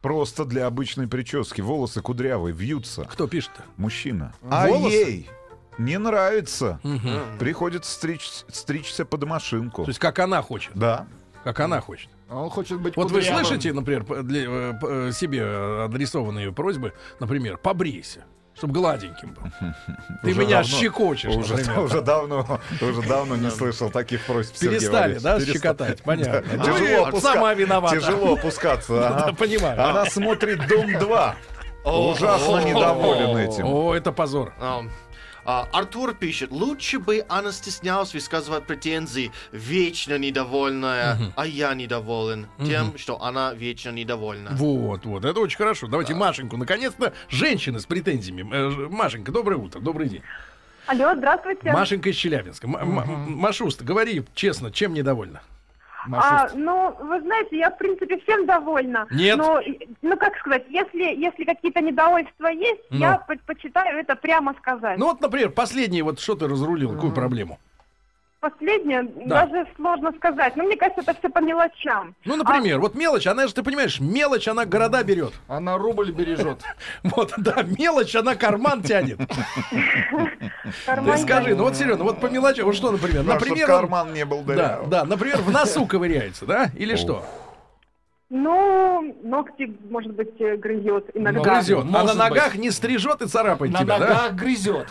Просто для обычной прически. Волосы кудрявые, вьются. Кто пишет-то? Мужчина. А волосы? Ей не нравится. Угу. Приходится стричь, стричься под машинку. То есть как она хочет? Да. Как она хочет. Он хочет быть вот кудрявым. Вы слышите, например, для, себе адресованные просьбы, например, побрейся. Чтобы гладеньким был. Ты уже меня давно, щекочешь. Уже, уже давно, уже давно не слышал таких просьб. Перестали, да, Перестали. щекотать, понятно. Да. Тяжело Ой, опуска... Сама виновата. Тяжело опускаться. Она, понимаю. Она смотрит Дом два. Ужасно недоволен этим. О, это позор. Uh, Артур пишет, лучше бы она стеснялась высказывать претензии, вечно недовольная, uh-huh. а я недоволен uh-huh. тем, что она вечно недовольна. Вот, вот, это очень хорошо. Давайте uh-huh. Машеньку, наконец-то, женщина с претензиями. Машенька, доброе утро, добрый день. Алло, здравствуйте. Машенька из Челябинска. Uh-huh. Машуста, говори честно, чем недовольна? А, ну, вы знаете, я, в принципе, всем довольна. Нет. Но, ну, как сказать, если, если какие-то недовольства есть, ну. я предпочитаю это прямо сказать. Ну, вот, например, последнее, вот что ты разрулил, какую проблему? Последнее? Да. Даже сложно сказать. Но мне кажется, это все по мелочам. Ну, например, а... вот мелочь, она же, ты понимаешь, мелочь, она города берет. Она рубль бережет. Вот, да, мелочь, она карман тянет. Ты скажи, ну вот, Серёга, вот по мелочам, вот что, например? Например, карман не был дырявым. Да, например, в носу ковыряется, да? Или что? Ну, ногти, может быть, грызет иногда. Грызет. А на ногах не стрижет и царапает тебя, да? На ногах грызет.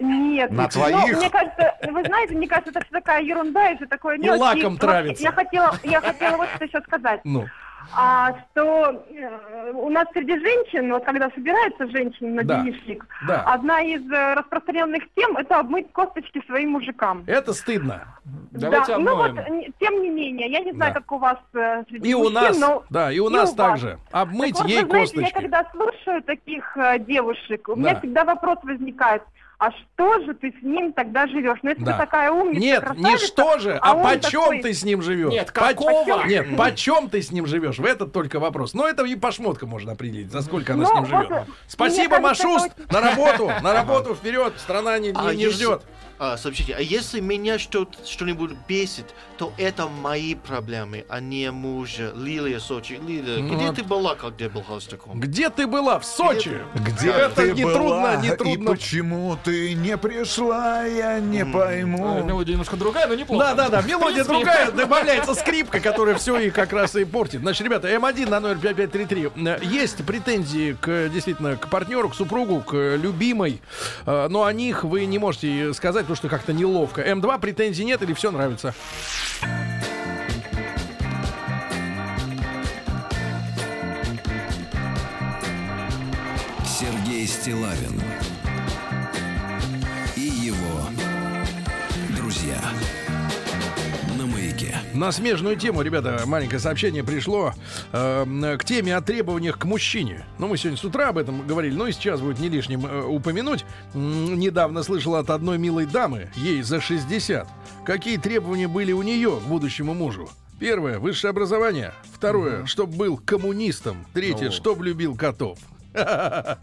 Нет, на твоих. Но, мне кажется, вы знаете, мне кажется, это все такая ерунда, это такое мелочь. И лаком травится. Я хотела, я хотела вот что еще сказать. Ну. А, что э, у нас среди женщин, вот когда собирается женщина на да, девичник, да. одна из э, распространенных тем — это обмыть косточки своим мужикам. Это стыдно. Давайте да. обмоем. Ну вот, тем не менее, я не знаю, да. как у вас э, среди и мужчин, у нас, но... Да, и у и нас у также. Обмыть так вот, ей вы знаете, косточки. Я когда слушаю таких э, девушек, у да. меня всегда вопрос возникает. А что же ты с ним тогда живешь? Ну, если да. ты такая умница, Нет, не что же, а, а почем такой... ты с ним живешь? Нет, какого? Почем? Нет, почем ты с ним живешь? В этот только вопрос. Но это и по шмоткам можно определить, за сколько она Но с ним живет. Вот, Спасибо, Машуст! Очень... На работу! На работу вперед! Страна не, а не, не если... ждет. А, сообщите, а если меня что-то, что-нибудь бесит, то это мои проблемы, а не мужа. Лилия, Сочи, Лилия. Ну, где ты была, когда был холостяком? Где ты была? В Сочи! Где это ты не была? Трудно, не трудно. И почему ты не пришла, я не mm. пойму. А, мелодия немножко другая, но неплохо. Да-да-да, мелодия другая, добавляется скрипка, которая все и как раз и портит. Значит, ребята, М1 на ноль пять пять три три. Есть претензии к, действительно, к партнеру, к супругу, к любимой, но о них вы не можете сказать, потому что как-то неловко. М2, претензий нет или все нравится? Сергей Стилавин и его На смежную тему, ребята, маленькое сообщение пришло э, к теме о требованиях к мужчине. Ну, мы сегодня с утра об этом говорили, но и сейчас будет не лишним э, упомянуть. М-м, недавно слышал от одной милой дамы, ей за шестьдесят, какие требования были у нее к будущему мужу. Первое — высшее образование. Второе, угу. чтобы был коммунистом. Третье, чтоб любил котов. А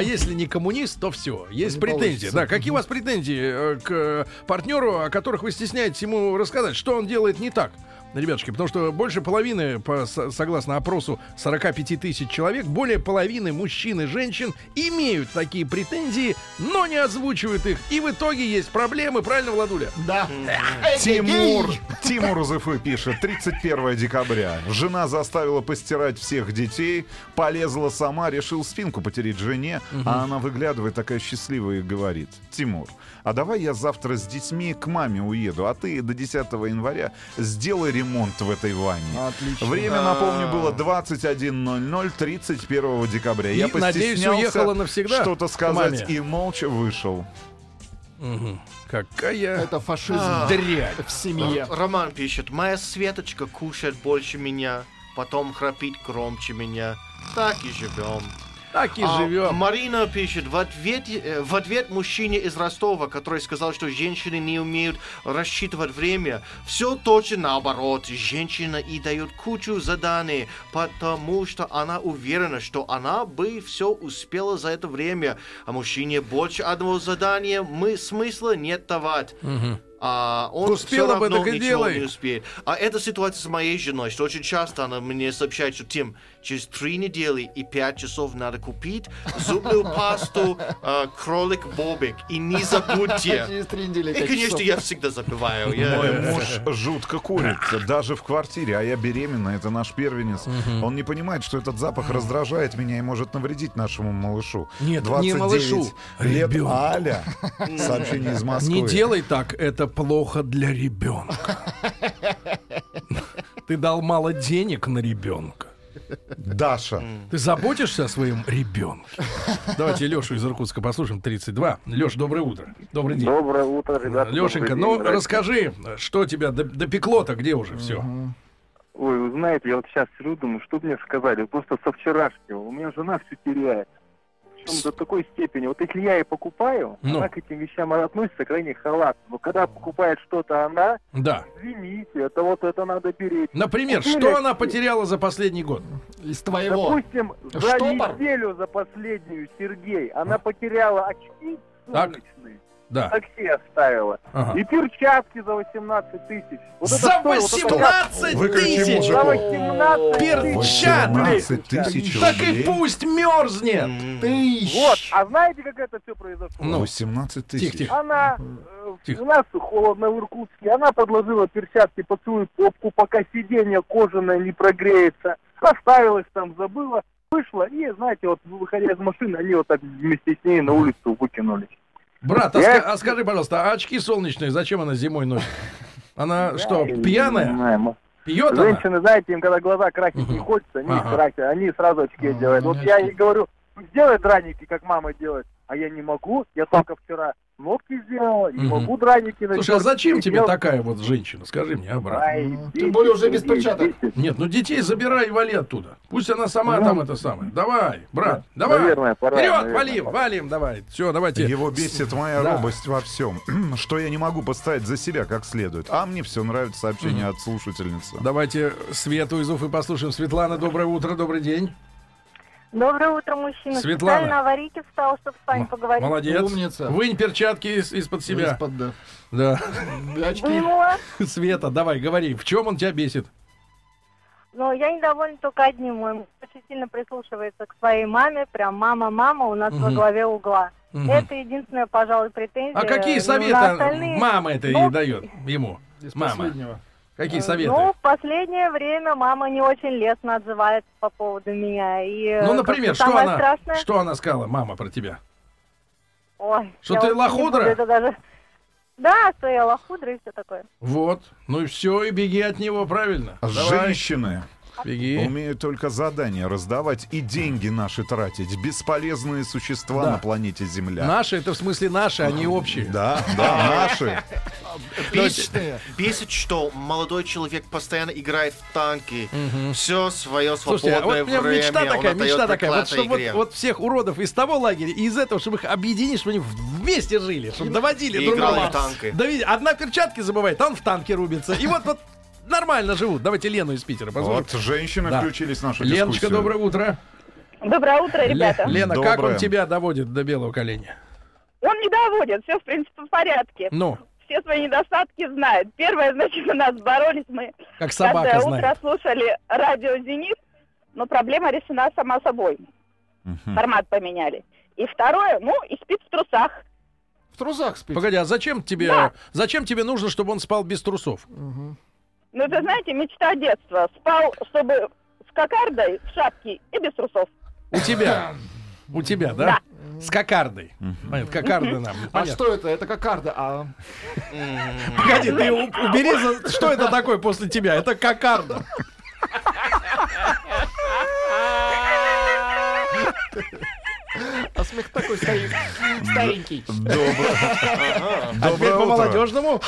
если не коммунист, то все. Есть претензии. Да, какие у вас претензии к партнеру, о которых вы стесняетесь ему рассказать? Что он делает не так, ребятушки? Потому что больше половины, по, согласно опросу сорок пять тысяч человек, более половины мужчин и женщин имеют такие претензии, но не озвучивают их. И в итоге есть проблемы, правильно, Владуля? Да. Тимур, Тимур из Уфы пишет. тридцать первого декабря. Жена заставила постирать всех детей, полезла сама, решил спинку потереть жене, угу. а она выглядывает такая счастливая и говорит: Тимур, а давай я завтра с детьми к маме уеду, а ты до десятого января сделай ремонт. Ремонт в этой ванне. Отлично. Время, напомню, было двадцать один ноль ноль тридцать первого декабря. И, я постеснялся что-то сказать и молча вышел. Угу. Какая это фашизм. А, дрянь в семье. Роман пишет: моя Светочка кушает больше меня, потом храпит громче меня. Так и живем. Так и а, живем. Марина пишет: в ответ, в ответ мужчине из Ростова, который сказал, что женщины не умеют рассчитывать время, все точно наоборот. Женщина и дает кучу заданий, потому что она уверена, что она бы все успела за это время. А мужчине больше одного задания мы смысла нет давать. Угу. А он успела все равно бы, ничего делай. Не успеет. А эта ситуация с моей женой, что очень часто она мне сообщает, что Тим, через три недели и пять часов надо купить зубную пасту э, кролик Бобик. И не забудьте. Через три недели, и, конечно, часов. Я всегда забываю. Я... Мой муж жутко курит, даже в квартире, а я беременна, это наш первенец. Он не понимает, что этот запах раздражает меня и может навредить нашему малышу. Нет, двадцать девять не малышу, лет Аля. Сообщение из Москвы. Не делай так, это плохо для ребенка. Ты дал мало денег на ребенка. Даша, ты заботишься о своем ребенке? Давайте Лешу из Иркутска послушаем, тридцать два. Леш, доброе утро. Добрый день. Доброе утро, ребята. Лешенька, день, ну нравится. Расскажи, что тебя допекло-то, где уже все? Ой, вы знаете, я вот сейчас сижу, думаю, что мне сказали, просто со вчерашнего. У меня жена все теряет. До такой степени. Вот если я и покупаю, ну. она к этим вещам относится крайне халатно. Но когда покупает что-то она, да. извините, это вот это надо беречь. Например, Купили что она потеряла за последний год? Из твоего. Допустим, за Штопор? неделю за последнюю, Сергей, она потеряла очки солнечные. Да. Такси оставила. Ага. И перчатки за восемнадцать тысяч. Вот за восемнадцать тысяч! За восемнадцать тысяч! Перчатки! Так и пусть мерзнет! Тысяч. Вот, а знаете, как это все произошло? Ну, восемнадцать тысяч. Тих, тих. Она, тих. Э, у нас холодно в Иркутске, она подложила перчатки под свою попку, пока сиденье кожаное не прогреется. Оставилась там, забыла, вышла, и, знаете, вот выходя из машины, они вот так вместе с ней на улицу выкинулись. Брат, а, ск- а скажи, пожалуйста, а очки солнечные зачем она зимой носит? Она да, что, пьяная? Пьет Женщины, она? Знаете, им когда глаза красить uh-huh. не хочется, они uh-huh. красят, они сразу очки uh-huh. делают. Вот uh-huh. я ей говорю, сделай драники, как мама делает. А я не могу, я только вчера ногти сделала, не uh-huh. могу драники начать. Слушай, а зачем тебе дел... такая вот женщина? Скажи мне, обратно. Тем более уже без перчаток. Нет, ну детей забирай и вали оттуда. Пусть она сама ну, там это самое. Давай, брат, давай. Наверное, пора, Вперед, наверное, валим, пора. валим, давай. Все, давайте. Его бесит моя да. робость во всем, что я не могу поставить за себя как следует. А мне все нравится сообщение mm-hmm. от слушательницы. Давайте Свету из Уфы послушаем. Светлана, доброе утро, добрый день. Доброе утро, мужчина. Светлана. Специально на аварийке встал, чтобы с вами М- поговорить. Молодец. Умница. Вынь перчатки из- из-под себя. Из-под, да. Да. Очки. Света, давай, говори. В чем он тебя бесит? Ну, я недовольна только одним. Он очень сильно прислушивается к своей маме. Прям мама-мама у нас угу. во главе угла. Угу. Это единственная, пожалуй, претензия. А какие советы остальные... мама это ну... ей дает? Ему? Из мама. Последнего. Какие советы? Ну, в последнее время мама не очень лестно отзывается по поводу меня. И, ну, например, что она, страшное... что она сказала, мама, про тебя? Ой, что ты лохудра? Даже... Да, что я лохудра и все такое. Вот, ну и все, и беги от него, правильно. Давай. Женщины. Беги. Умею только задания раздавать и деньги наши тратить. Бесполезные существа да. на планете Земля. Наши, это в смысле наши, а не общие. Да, да, наши. бесит, бесит, что молодой человек постоянно играет в танки. Угу. Все свое свободное Слушайте, а вот время. Мечта такая, мечта такая. Вот, чтобы вот, вот всех уродов из того лагеря и из этого, чтобы их объединить, чтобы они вместе жили, чтобы доводили друг друга. Одна перчатки забывает, а он в танке рубится. И вот вот нормально живут. Давайте Лену из Питера позвоним. Вот женщины да. включились в нашу Леночка, дискуссию. Леночка, доброе утро. Доброе утро, ребята. Ле- Лена, доброе. Как он тебя доводит до белого коленя? Он не доводит, все в принципе в порядке. Ну. Все свои недостатки знают. Первое, значит, у нас боролись мы. Как собака каждое знает. Утро слушали радио «Зенит», но проблема решена сама собой. Угу. Формат поменяли. И второе, ну, и спит в трусах. В трусах спит? Погоди, а зачем тебе, да. зачем тебе нужно, чтобы он спал без трусов? Угу. Ну, это, знаете, мечта детства. Спал, чтобы с кокардой, в шапке и без трусов. У тебя? У тебя, да? Да. С кокардой. Понятно, кокарда нам. А понятно. Что это? Это кокарда. А... Погоди, ты убери, что это такое после тебя? Это кокарда. А смех такой старенький. А теперь по-молодежному.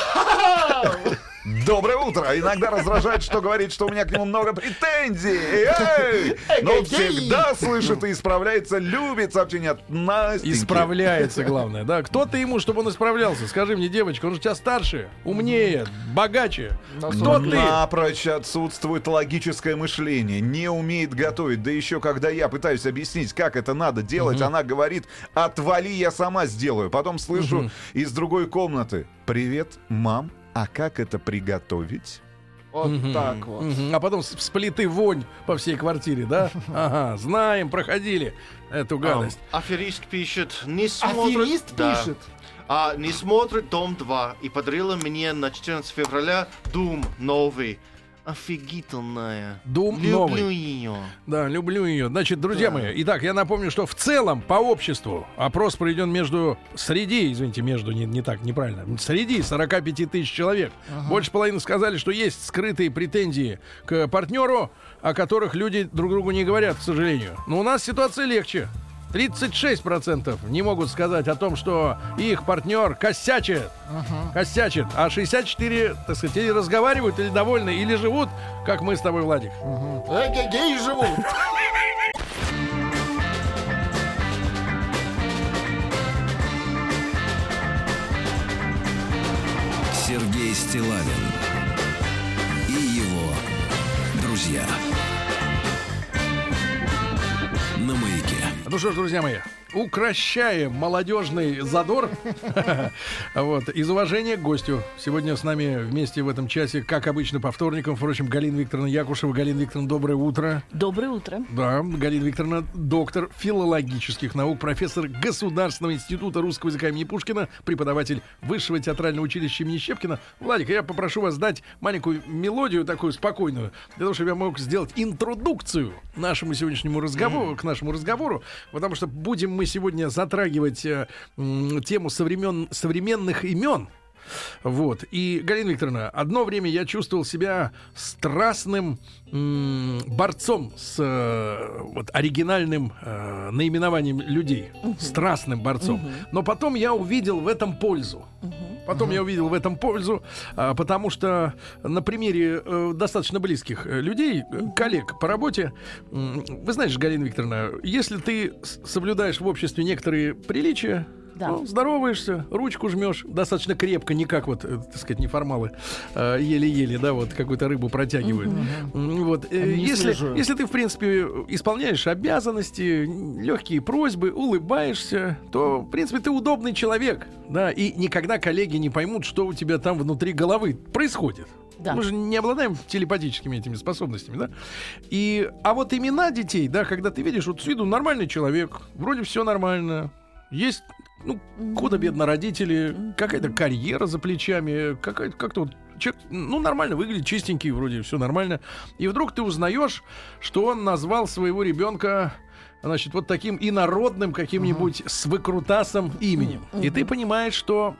Доброе утро. Иногда раздражает, что говорит, что у меня к нему много претензий. Эй! Но всегда слышит и исправляется, любит сообщение от Настеньки. Исправляется, главное, да. Кто ты ему, чтобы он исправлялся? Скажи мне, девочка, он же тебя старше, умнее, богаче. Кто ты? Напрочь отсутствует логическое мышление, не умеет готовить. Да еще, когда я пытаюсь объяснить, как это надо делать, угу. она говорит, отвали, я сама сделаю. Потом слышу угу. из другой комнаты. Привет, мам. А как это приготовить? Вот mm-hmm. так вот. Mm-hmm. А потом с, с плиты вонь по всей квартире, да? Ага, знаем, проходили эту гадость. Um, аферист пишет, не смотрит... Аферист да. пишет? А, не смотрит «Дом-два» и подарила мне на четырнадцатое февраля «Дум новый». Офигительная. Дум люблю новый. Ее. Да, люблю ее. Значит, друзья да. мои, итак, я напомню, что в целом по обществу опрос проведен между среди, извините, между не, не так, неправильно, среди сорок пять тысяч человек. Ага. Больше половины сказали, что есть скрытые претензии к партнеру, о которых люди друг другу не говорят, к сожалению. Но у нас ситуация легче. тридцать шесть процентов не могут сказать о том, что их партнер косячит, uh-huh. косячит, а шестьдесят четыре, так сказать, или разговаривают, или довольны, или живут, как мы с тобой, Владик. Эгегей uh-huh. живут. Сергей Стилавин и его друзья. На маяке. Ну что ж, друзья мои, укращаем молодежный задор вот, из уважения к гостю. Сегодня с нами вместе в этом часе, как обычно, по вторникам, впрочем, Галина Викторовна Якушева. Галина Викторовна, доброе утро. Доброе утро. Да, Галина Викторовна, доктор филологических наук, профессор Государственного института русского языка имени Пушкина, преподаватель Высшего театрального училища имени Щепкина. Владик, я попрошу вас дать маленькую мелодию, такую спокойную, для того, чтобы я мог сделать интродукцию нашему сегодняшнему разговору, mm-hmm. к нашему разговору, потому что будем мы сегодня затрагивать э, м, тему современ, современных имен. Вот. И, Галина Викторовна, одно время я чувствовал себя страстным м, борцом с э, вот, оригинальным э, наименованием людей. Угу. Страстным борцом. Угу. Но потом я увидел в этом пользу. Угу. Потом угу. я увидел в этом пользу, а, потому что на примере э, достаточно близких людей, угу. коллег по работе, э, вы знаете, Галина Викторовна, если ты соблюдаешь в обществе некоторые приличия, да. Ну, здороваешься, ручку жмешь достаточно крепко, не как вот, так сказать, неформалы э, еле-еле, да, вот какую-то рыбу протягивают. Mm-hmm. Вот, э, если, если ты, в принципе, исполняешь обязанности, легкие просьбы, улыбаешься, то, в принципе, ты удобный человек, да, и никогда коллеги не поймут, что у тебя там внутри головы происходит. Да. Мы же не обладаем телепатическими этими способностями, да? И, а вот имена детей, да, когда ты видишь, вот с виду нормальный человек, вроде все нормально, есть... Ну, худо-бедно родители, какая-то карьера за плечами, какая-то как-то вот человек, ну, нормально выглядит, чистенький, вроде все нормально. И вдруг ты узнаешь, что он назвал своего ребенка, значит, вот таким инородным каким-нибудь uh-huh. с выкрутасом именем. Uh-huh. И ты понимаешь, что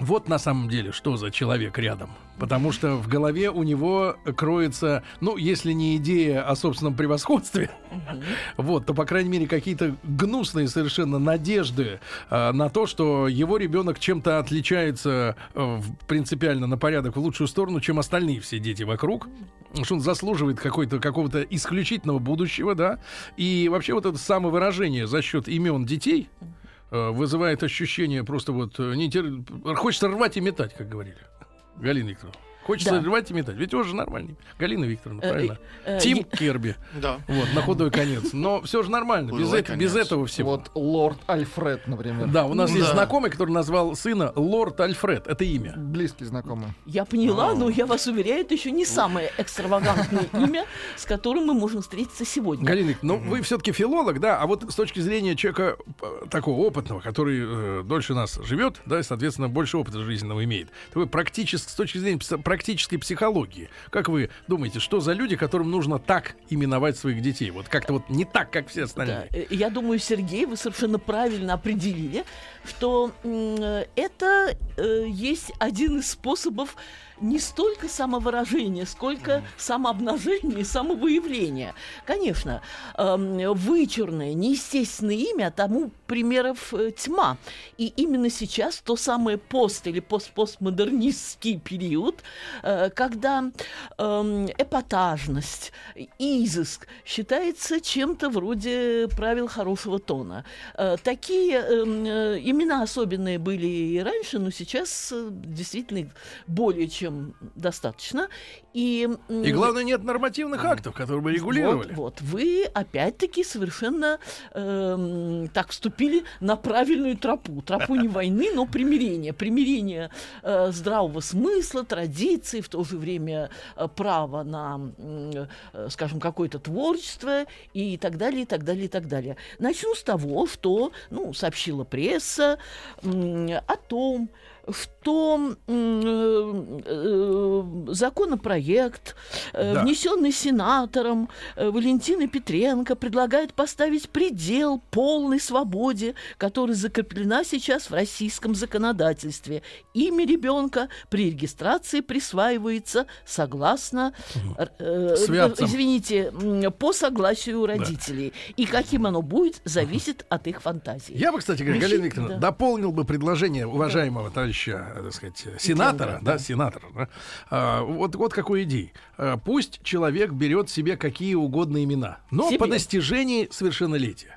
Вот на самом деле, что за человек рядом. Потому что в голове у него кроется, ну, если не идея о собственном превосходстве, угу. вот, то, по крайней мере, какие-то гнусные совершенно надежды э, на то, что его ребенок чем-то отличается э, принципиально на порядок в лучшую сторону, чем остальные все дети вокруг. Потому что он заслуживает какой-то, какого-то исключительного будущего, да. И вообще вот это самовыражение за счет имен детей вызывает ощущение просто вот... Не тер... Хочется рвать и метать, как говорили. Галина Викторовна. Хочется да. рвать и метать. Ведь он же нормальный. Галина Викторовна, правильно? Тим Керби. Да. Вот, на худой конец. Но все же нормально. Без, это, без этого всего. Вот лорд Альфред, например. Да, у нас да. есть знакомый, который назвал сына лорд Альфред. Это имя. Близкий знакомый. Я поняла, а. но я вас уверяю, это еще не самое экстравагантное имя, с которым мы можем встретиться сегодня. Галина Викторовна, ну вы все-таки филолог, да, а вот с точки зрения человека такого опытного, который дольше нас живет, да, и, соответственно, больше опыта жизненного имеет. Вы практически, с точки зрения практически практической психологии. Как вы думаете, что за люди, которым нужно так именовать своих детей? Вот как-то вот не так, как все остальные. Да. Я думаю, Сергей, вы совершенно правильно определили, что это э, есть один из способов не столько самовыражения, сколько самообнажения и самовыявления. Конечно, э, вычурное, неестественное имя, тому примеров э, тьма. И именно сейчас то самое пост- или пост-постмодернистский период, э, когда э, эпатажность, изыск считается чем-то вроде правил хорошего тона. Э, такие э, имена особенные были и раньше, но сейчас э, действительно их более чем достаточно. И, и главное, нет нормативных актов, которые бы регулировали. Вот, вот. Вы опять-таки совершенно э, так вступили на правильную тропу. Тропу не войны, но примирения. Примирение э, здравого смысла, традиций, в то же время э, права на, э, скажем, какое-то творчество и так далее, и так далее, и так далее. Начну с того, что, ну, сообщила пресса э, о том, что э, э, законопроект, э, да. внесенный сенатором э, Валентиной Петренко, предлагает поставить предел полной свободе, которая закреплена сейчас в российском законодательстве. Имя ребенка при регистрации присваивается согласно, э, э, извините, по согласию родителей. Да. И каким оно будет, зависит угу. от их фантазии. Я бы, кстати, Галина Викторовна, да. дополнил бы предложение уважаемого да. товарища так сказать, сенатора, да, да. сенатора, да. А, вот, вот какой идеи. А, пусть человек берет себе какие угодно имена, но себе. По достижении совершеннолетия.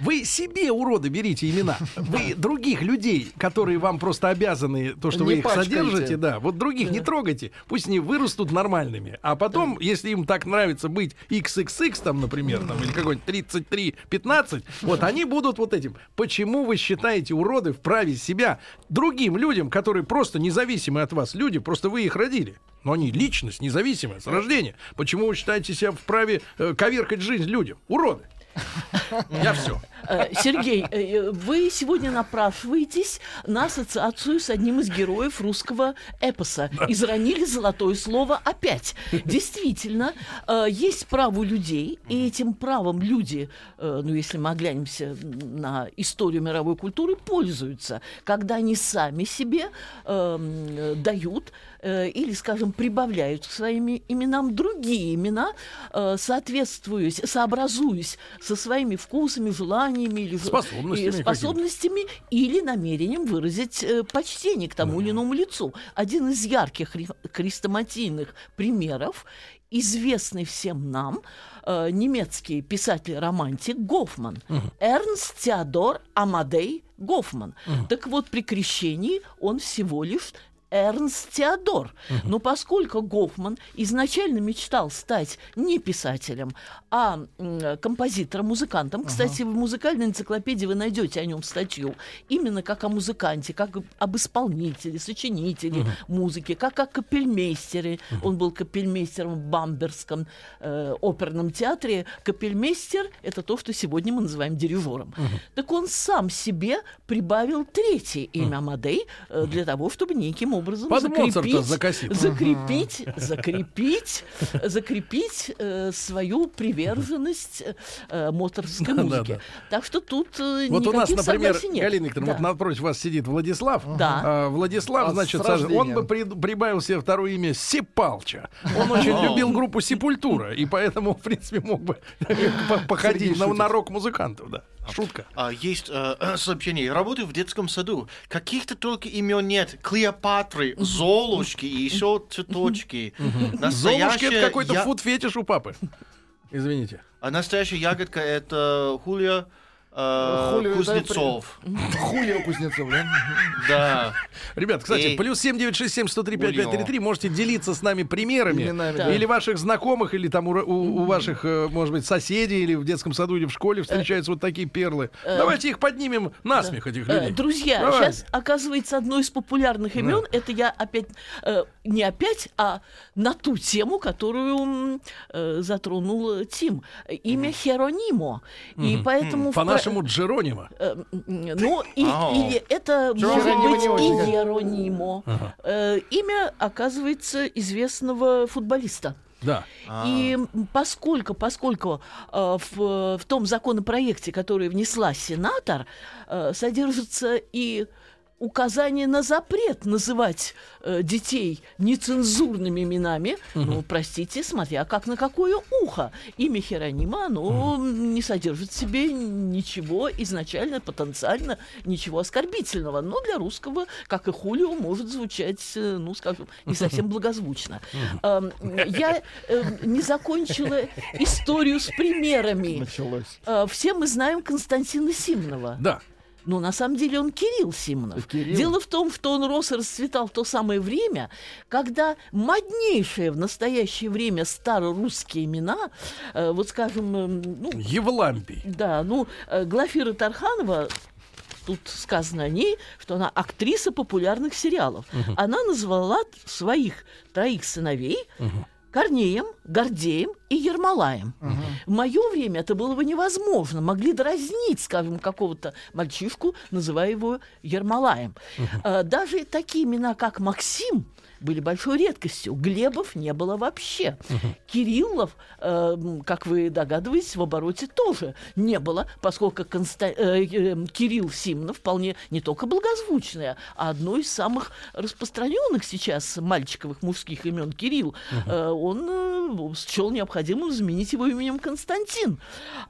Вы себе, уроды, берите имена. Вы других людей, которые вам просто обязаны, то, что не вы их пачкайте. Содержите, да, вот других да. не трогайте, пусть они вырастут нормальными. А потом, да. если им так нравится быть икс икс икс, там, например, там, или какой-нибудь тридцать три пятнадцать, вот они будут вот этим. Почему вы считаете, уроды, вправе себя другим людям, людям, которые просто независимы от вас люди, просто вы их родили. Но они личность независимая с рождения. Почему вы считаете себя вправе э, коверкать жизнь людям? Уроды! Я все. Сергей, вы сегодня напрашиваетесь на ассоциацию с одним из героев русского эпоса. Изранили золотое слово опять. Действительно, есть право людей, и этим правом люди, ну если мы оглянемся на историю мировой культуры, пользуются, когда они сами себе э, дают э, или, скажем, прибавляют к своим именам другие имена, э, соответствуясь, сообразуясь со своими вкусами, желаниями или способностями, способностями или намерением выразить почтение к тому mm. или иному лицу. Один из ярких хрестоматийных примеров, известный всем нам, э, немецкий писатель-романтик Гофман. Mm. Эрнст Теодор Амадей Гофман. Mm. Так вот, при крещении он всего лишь... Эрнст Теодор. Uh-huh. Но поскольку Гофман изначально мечтал стать не писателем, а м, композитором, музыкантом, uh-huh. кстати, в музыкальной энциклопедии вы найдете о нем статью, именно как о музыканте, как об исполнителе, сочинителе uh-huh. музыки, как о капельмейстере. Uh-huh. Он был капельмейстером в Бамбергском э, оперном театре. Капельмейстер — это то, что сегодня мы называем дирижером. Uh-huh. Так он сам себе прибавил третье имя Амадей э, uh-huh. для того, чтобы неким образом образом под закрепить, закрепить, закрепить, закрепить э, свою приверженность э, моторской музыке. Так что тут э, вот у нас, например, Галина Викторовна, да. вот напротив вас сидит Владислав. Да. А, Владислав, а значит, он бы при, прибавил себе второе имя Сипалча. Он очень любил группу Сепультура, и поэтому, в принципе, мог бы походить на рок-музыкантов, да. Шутка. А, есть а, сообщение. Работаю в детском саду. Каких-то только имен нет. Клеопатры, Золушки и еще цветочки. Настоящая... Золушки — это какой-то Я... фуд-фетиш у папы. Извините. А настоящая ягодка — это Хулия... Хулио Кузнецов. Хулио Кузнецов, да? Да. Ребят, кстати, плюс семь девять шесть семь сто три пять пять три три. Можете делиться с нами примерами. Или ваших знакомых, или там у ваших, может быть, соседей, или в детском саду, или в школе встречаются вот такие перлы. Давайте их поднимем на смех, этих людей. Друзья, сейчас, оказывается, одно из популярных имен, это я опять, не опять, а на ту тему, которую затронул Тим. Имя Херонимо. И поэтому... Нашему Джеронимо. Ну, и, и это Джеронимо может быть и Еронимо. Ага. Имя, оказывается, известного футболиста. Да. И поскольку, поскольку э, в, в том законопроекте, который внесла сенатор, э, содержится и указание на запрет называть э, детей нецензурными именами, угу. ну, простите, смотря как на какое ухо. Имя Херонима, оно угу. не содержит в себе ничего изначально, потенциально, ничего оскорбительного. Но для русского, как и Хулио, может звучать, ну, скажем, не совсем благозвучно. Угу. Э, я э, не закончила историю с примерами. Началось. Э, все мы знаем Константина Симонова. Да. Но на самом деле он Кирилл Симонов. Кирилл. Дело в том, что он рос и расцветал в то самое время, когда моднейшие в настоящее время старорусские имена, э, вот скажем... Э, ну, Евлампий. Да, ну, э, Глафира Тарханова... Тут сказано о ней, что она актриса популярных сериалов. Угу. Она назвала своих троих сыновей... Угу. Корнеем, Гордеем и Ермолаем. Uh-huh. В мое время это было бы невозможно. Могли дразнить, скажем, какого-то мальчишку, называя его Ермолаем. Uh-huh. Даже такие имена, как Максим, были большой редкостью. Глебов не было вообще. Uh-huh. Кириллов, э, как вы догадываетесь, в обороте тоже не было, поскольку Конста... э, э, Кирилл Симонов вполне не только благозвучное, а одно из самых распространенных сейчас мальчиковых мужских имен Кирилл. Uh-huh. Э, он э, счел необходимым заменить его именем Константин.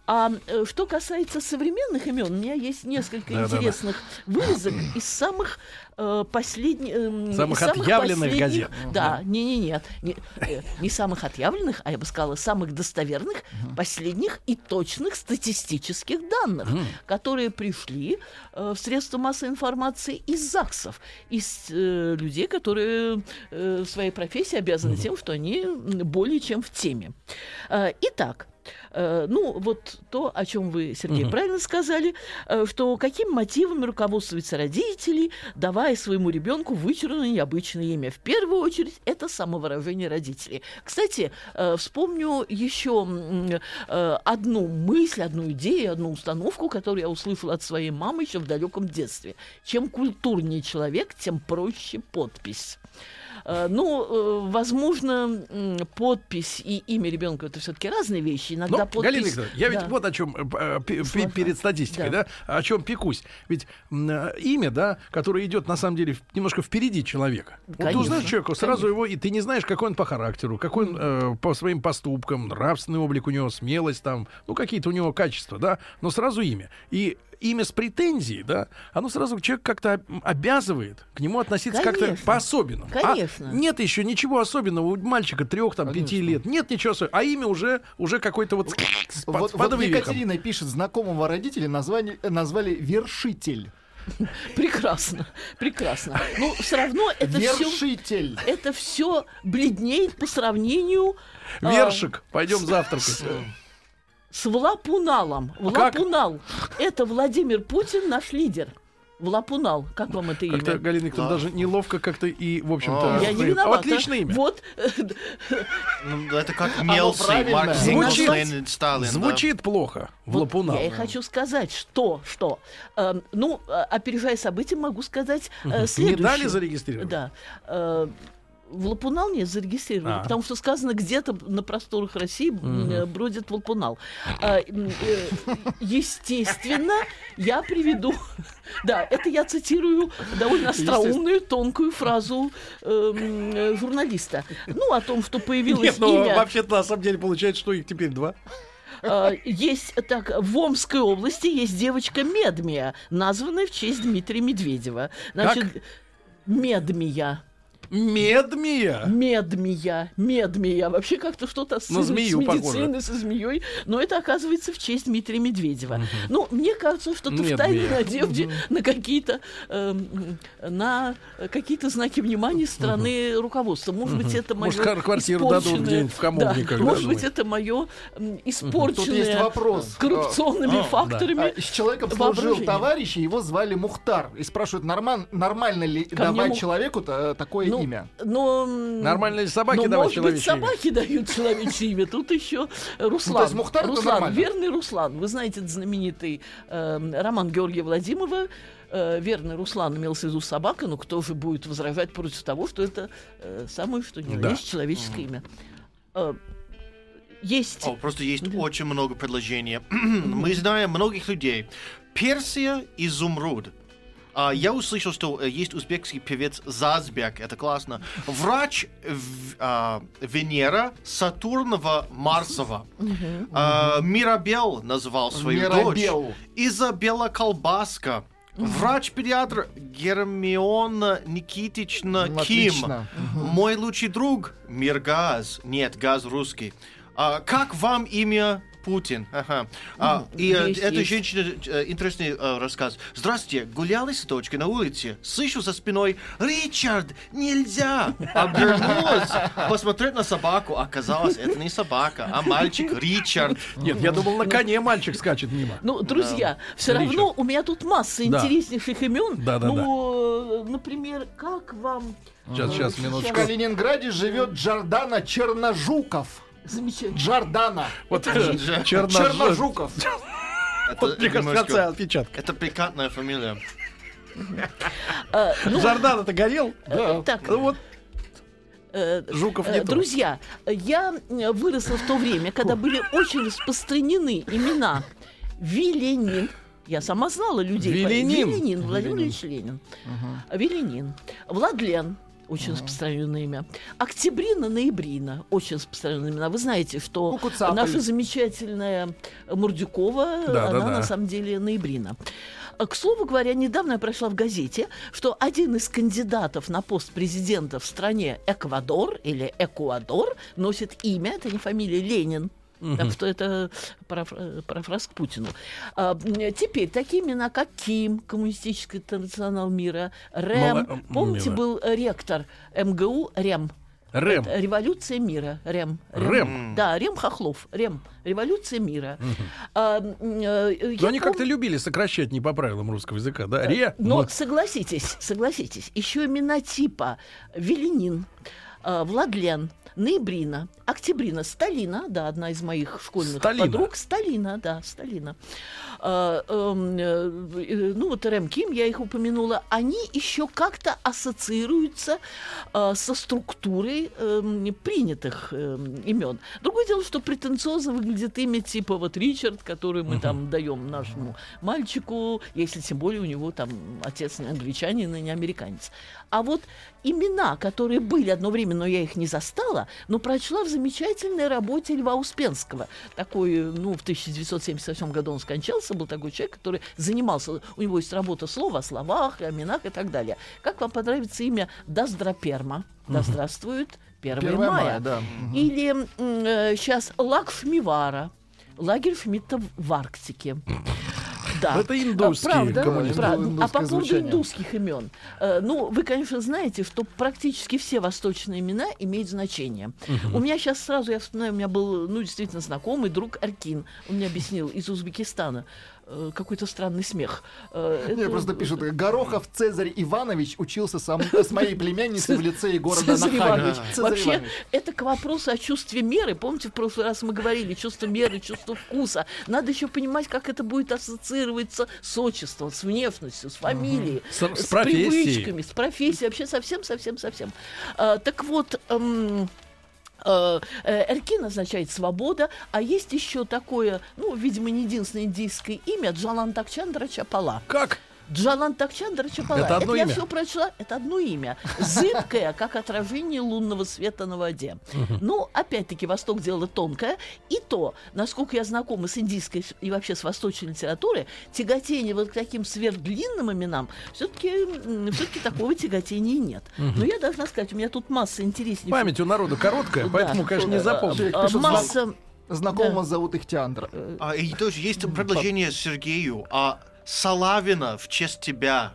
А э, что касается современных имен, у меня есть несколько Да-да-да. интересных вырезок из самых э, последних... Э, самых самых отъявленных последних... газет. Да, не-не-не. Не, э, не самых отъявленных, а я бы сказала, самых достоверных, uh-huh. последних и точных статистических данных, uh-huh. которые пришли э, в средства массовой информации из ЗАГСов, из э, людей, которые э, в своей профессии обязаны uh-huh. тем, что они более чем в теме. Э, итак, э, ну вот то, о чем вы, Сергей, uh-huh. правильно сказали, э, что какими мотивами руководствуются родители, давая своему ребенку вычурное необычное имя. В первую очередь это самовыражение родителей. Кстати, э, вспомню еще э, одну мысль, одну идею, одну установку, которую я услышала от своей мамы еще в далеком детстве. Чем культурнее человек, тем проще подпись. Ну, возможно, подпись и имя ребенка — это все-таки разные вещи. Иногда Но, подпись... Галина Викторовна, я да. ведь вот о чем перед статистикой, да. да, о чем пекусь. Ведь имя, да, которое идет на самом деле немножко впереди человека. Конечно, вот ты узнаешь человека, сразу конечно. его, и ты не знаешь, какой он по характеру, какой он э, по своим поступкам, нравственный облик у него, смелость там, ну какие-то у него качества, да. Но сразу имя. И имя с претензией, да, оно сразу человек как-то обязывает к нему относиться конечно. как-то по-особенному. Конечно. А нет еще ничего особенного у мальчика трех, там, пяти лет. Нет ничего особенного. А имя уже, уже какой-то вот... Вот, под, вот Екатерина пишет, знакомого родителя назвали, назвали «Вершитель». Прекрасно, прекрасно. Но все равно это Вершитель. все... Это все бледнеет по сравнению... Вершик, а, пойдем с... завтракать. С Влапуналом. Влапунал — это Владимир Путин, наш лидер. В лапунал, как вам это как-то, имя? Галина Викторовна, даже неловко как-то и, в общем-то... Я не виновата. Отличное имя. Вот. Ну, это как Мелси, Маркс, Сталин, Сталин. Звучит плохо. В лапунал. Я и хочу сказать, что, что. Ну, опережая события, могу сказать следующее. Не дали зарегистрировать? Да. В лапунал не зарегистрировали, а. потому что сказано, где-то на просторах России mm-hmm. бродит лапунал. А, э, естественно, я приведу... Да, это я цитирую довольно остроумную, тонкую фразу э, журналиста. Ну, о том, что появилось Нет, ну, имя... Вообще-то, на самом деле, получается, что их теперь два. Uh, есть так, в Омской области есть девочка Медмия, названная в честь Дмитрия Медведева. Значит, как? Медмия. Медмия? Медмия, медмия. Вообще как-то что-то с, с медициной, со змеей. Но это, оказывается, в честь Дмитрия Медведева. Угу. Ну, мне кажется, что ты втайне надежде угу. на какие-то э, на какие-то знаки внимания страны угу. руководства. Может угу. быть, это мое может, квартиру дадут где-нибудь в Хамовниках. Да, может быть, это мое испорченное угу. коррупционными а, факторами да. а, с человеком служил товарищ, его звали Мухтар. И спрашивают, норман, нормально ли Ко давать мух... человеку-то такое ну, имя. Но, нормальные собаки давать человечье имя. Собаки дают человечье имя. Тут еще Руслан. Ну, Мухтар, Руслан, верный Руслан. Вы знаете, этот знаменитый э, роман Георгия Владимирова. Э, верный Руслан имел в виду собака, но кто же будет возражать против того, что это э, самое, что не да. есть человеческое mm. имя. Э, есть. О, просто есть да. очень много предложений. Мы знаем многих людей. Персия, изумруд. Uh, я услышал, что uh, есть узбекский певец Зазбек, это классно. Врач в, uh, Венера Сатурнова Марсова. Uh-huh, uh-huh. Uh, Мирабел назвал свою Мирабел. дочь. Изабелла Колбаска. Uh-huh. Врач-педиатр Гермиона Никитична uh-huh. Ким. Uh-huh. Мой лучший друг Миргаз. Нет, Газ русский. Uh, как вам имя... Путин. Ага. А, ну, и есть, эта есть. женщина, интересный а, рассказ. Здравствуйте, гуляла с дочкой на улице. Слышу за спиной: Ричард, нельзя! Обернулась посмотреть на собаку. Оказалось, это не собака, а мальчик Ричард. Нет, я думал, на коне мальчик скачет мимо. Ну, друзья, да. все Ричард. равно у меня тут масса да. интереснейших имен. Да, да, ну, да. например, как вам... Сейчас, ну, сейчас, минуточку. В Калининграде живет Джордана Черножуков. Замечательно. Джордана. Вот Черножуков. Черножуков. Вот прикосновение отпечатка. Это пикантная фамилия. Джордан-то горел? Да. Ну вот. Жуков не Друзья, я выросла в то время, когда были очень распространены имена Виленин. Я сама знала людей. Виленин. Виленин, Владимир Ильич Ленин. Виленин. Владлен. Очень распространенное имя. Октябрина, ноябрина. Очень распространенное имя. Вы знаете, что ну, наша замечательная Мурдюкова, да, она да, на да. самом деле ноябрина. К слову говоря, недавно я прочла в газете, что один из кандидатов на пост президента в стране Эквадор или Экуадор носит имя, это не фамилия, Ленин. Mm-hmm. Так что это парафраз к Путину. А, теперь такие имена, как Ким, коммунистический интернационал мира, РЭМ. Мала... Помните, мира. был ректор МГУ РЭМ. РЭМ. Революция мира. РЭМ. РЭМ. РЭМ. Да, РЭМ Хохлов. РЭМ. Революция мира. Угу. А, а, но они пом... как-то любили сокращать не по правилам русского языка, да? Ре... Но вот. согласитесь, согласитесь, еще имена типа Веленин, Владлен, Ноябрина, Октябрина, Сталина, да, одна из моих школьных Сталина. подруг, Сталина, да, Сталина. Э, э, э, ну вот Рэм Ким, я их упомянула, они еще как-то ассоциируются э, со структурой э, принятых э, имен. Другое дело, что претенциозно выглядит имя типа вот Ричард, который мы угу. там даем нашему мальчику, если тем более у него там отец не англичанин и не американец. А вот имена, которые были одно время, но я их не застала, но прочла в замечательной работе Льва Успенского. Такой, ну, в тысяча девятьсот семьдесят восьмом году он скончался, был такой человек, который занимался, у него есть работа слова о словах, о именах и так далее. Как вам понравится имя Даздраперма? Да здравствует первое мая. Да. Или э, сейчас Лакшмивара, лагерь Шмидта в Арктике. Да. Это индусские правда, коммунизм. Правда. А по поводу звучание. индусских имен. Ну, вы, конечно, знаете, что практически все восточные имена имеют значение. Угу. У меня сейчас сразу, я вспоминаю, у меня был, ну, действительно знакомый друг Аркин. Он мне объяснил, из Узбекистана. Какой-то странный смех. Нет, это... Просто пишут, Горохов Цезарь Иванович учился сам с моей племянницей в лицее города Нахабе. Вообще, Иванович. Это к вопросу о чувстве меры. Помните, в прошлый раз мы говорили, чувство меры, чувство вкуса. Надо еще понимать, как это будет ассоциироваться с отчеством, с внешностью, с фамилией, угу. с, с, с привычками, с профессией. Вообще совсем-совсем-совсем. А, так вот... Эм... Эркин означает «свобода», а есть еще такое, ну, видимо, не единственное индийское имя — Джалантакчандра Чапала. Как? Джалантакчандра Чапала. Это, это я все прочла. Это одно имя. Зыбкое, как отражение лунного света на воде. Ну, опять-таки, Восток — дело тонкое. И то, насколько я знакома с индийской и вообще с восточной литературой, тяготение вот к таким сверхдлинным именам все-таки все-таки такого тяготения нет. Но я должна сказать, у меня тут масса интереснейших. Память у народа короткая, поэтому, конечно, не запомню. Масса... Знакомого зовут Ихтиандра. И тоже есть предложение Сергею, а... Салавина в честь тебя,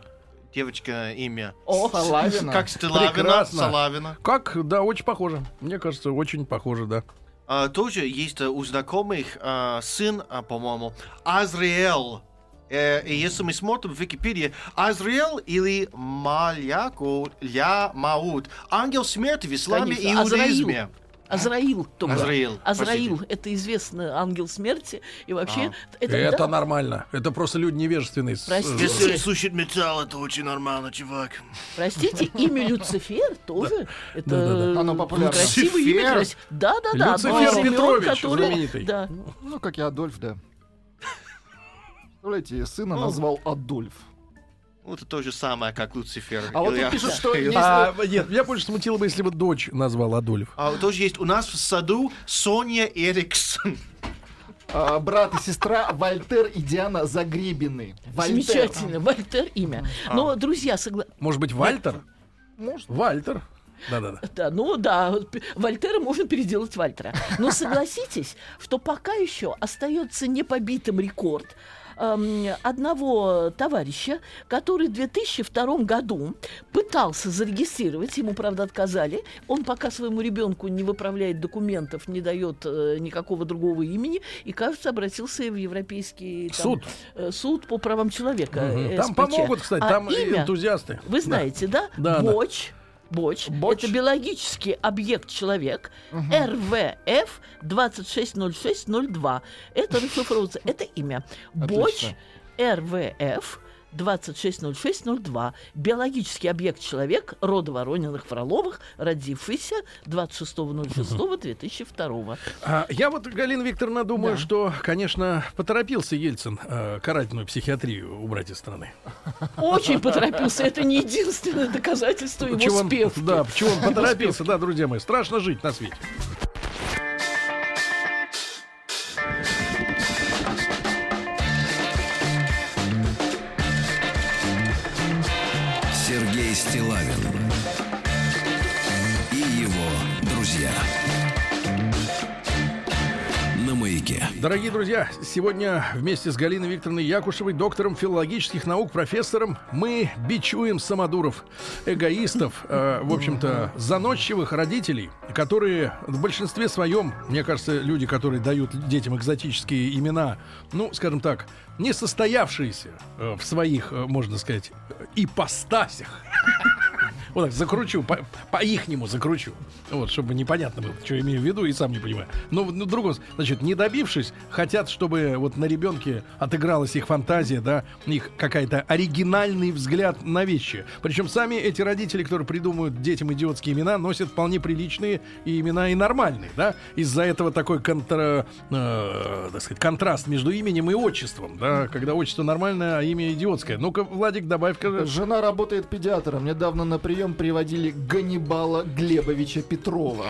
девочка, имя. О, Салавина. Как Стилавина, прекрасно. Салавина. Как, да, очень похоже. Мне кажется, очень похоже, да. А, тоже есть у знакомых а, сын, а, по-моему, Азриэл. Э, и если мы смотрим в Википедии, Азриэл или Маляку Ля Маут, ангел смерти в исламе и иудаизме. Азраил только. Азраил. Азраил — это известный ангел смерти. И вообще... А. Это, это да. Нормально. Это просто люди невежественные. Простите. Если сушит металл, это очень нормально, чувак. Простите, имя Люцифер тоже. Это красивый имя. Да-да-да. Люцифер Петрович знаменитый. Ну, как и Адольф, да. Представляете, сына назвал Адольф. Ну, это то же самое, как Люцифер. А вот тут пишут, что... А, нет, меня больше смутило бы, если бы дочь назвал Адольф. А вот тоже есть у нас в саду Соня Эриксон. А, брат и сестра Вольтер и Диана Загребины. Вольтер. Замечательно, Вольтер имя. Но, а. друзья, согласны... Может быть, Вальтер? Может. Вальтер. Да-да-да. Да, ну да, Вольтера можно переделать Вальтера. Но согласитесь, что пока еще остается непобитым рекорд одного товарища, который в две тысячи втором году пытался зарегистрировать, ему, правда, отказали. Он пока своему ребенку не выправляет документов, не дает э, никакого другого имени, и, кажется, обратился в Европейский там, суд. Э, суд по правам человека. Угу. Там помогут, кстати, а там имя, энтузиасты. Вы знаете, да? да? да Боч. Да. Боч. Боч. Это биологический объект человек. Угу. эр вэ эф двадцать шесть ноль шесть ноль два. Это расшифровывается. Это имя. Боч эр вэ эф двадцать шесть ноль шесть ноль два. Биологический объект человек, рода Ворониных-Фроловых, родившийся двадцать шестого июня две тысячи второго. А, я вот, Галина Викторовна, думаю, да. что, конечно, поторопился Ельцин э, карательную психиатрию убрать из страны. Очень поторопился. Это не единственное доказательство его успеха. Да, почему он поторопился, да, друзья мои. Страшно жить на свете. Стилавин и его друзья на Маяке. Дорогие друзья, сегодня вместе с Галиной Викторовной Якушевой, доктором филологических наук, профессором, мы бичуем самодуров, эгоистов, э, в общем-то, заносчивых родителей, которые в большинстве своем, мне кажется, люди, которые дают детям экзотические имена, ну, скажем так, не состоявшиеся э, в своих, э, можно сказать, ипостасях. Вот так закручу, по- по-ихнему закручу. Вот, чтобы непонятно было, что я имею в виду, и сам не понимаю. Но в другом, значит, не добившись, хотят, чтобы вот на ребенке отыгралась их фантазия, да, их какая-то оригинальный взгляд на вещи. Причем сами эти родители, которые придумывают детям идиотские имена, носят вполне приличные и имена и нормальные, да. Из-за этого такой контра, э, так сказать, контраст между именем и отчеством, да, когда отчество нормальное, а имя идиотское. Ну-ка, Владик, добавь-ка. Жена работает педиатром. Недавно на прием приводили Ганнибала Глебовича Петрова.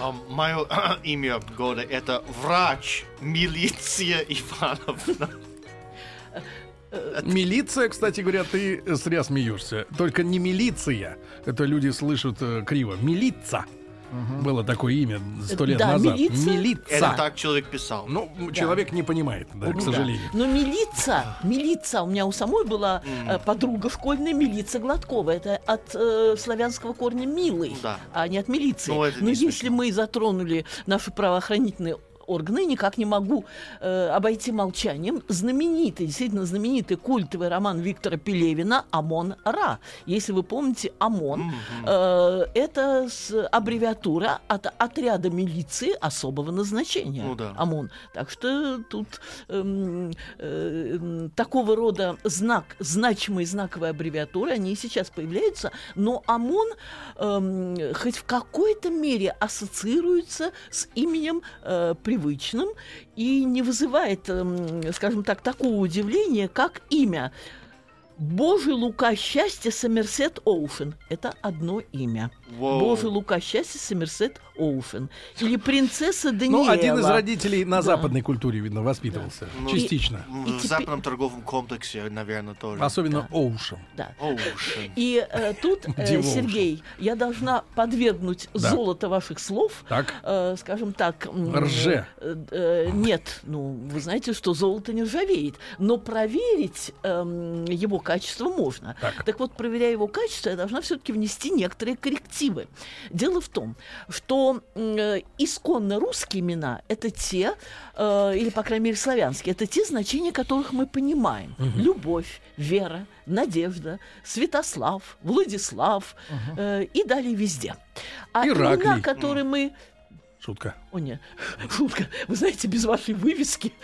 Um, мое имя года — это врач Милиция Ивановна. Милиция, кстати говоря, ты зря смеешься. Только не милиция. Это люди слышат э, криво. Милица. Угу. Было такое имя сто лет да, назад. Милица? Милица. Это так человек писал. Ну, да. человек не понимает, да, ну, к сожалению. Да. Но милица, милица, у меня у самой была mm. подруга школьная, милица Гладкова. Это от э, славянского корня «милый», да. а не от милиции. Ну, Но если смешно. мы затронули наши правоохранительные органы, никак не могу э, обойти молчанием знаменитый, действительно знаменитый культовый роман Виктора Пелевина «Амон-Ра». Если вы помните, «Амон» э, это с, аббревиатура от отряда милиции особого назначения. Ну, да. «Амон». Так что тут э, э, такого рода знак, значимые знаковые аббревиатуры, они и сейчас появляются, но «Амон» э, хоть в какой-то мере ассоциируется с именем э, привычным и не вызывает, скажем так, такого удивления, как имя. Божий Лука счастья Сомерсет Оушен. Это одно имя. Воу. Божий Лука счастья Сомерсет Оушен. Или принцесса Даниэла. Ну, один из родителей на да. западной культуре, видно, воспитывался. Да. Ну, частично. И, и в западном теперь... торговом комплексе, наверное, тоже. Особенно да. Оушен. Да. Оушен. И э, тут, э, Сергей, я должна подвергнуть да. золото ваших слов. Так. Э, скажем так. Рже. Э, э, нет. Ну, вы знаете, что золото не ржавеет. Но проверить э, его качество можно. Так. так вот, проверяя его качество, я должна все-таки внести некоторые коррективы. Дело в том, что э, исконно русские имена — это те, э, или, по крайней мере, славянские, это те значения, которых мы понимаем. Угу. Любовь, вера, надежда, Святослав, Владислав угу. э, и далее везде. А Ираклий. Имена, которые угу. мы... Шутка. О, нет. Шутка. Вы знаете, без вашей вывески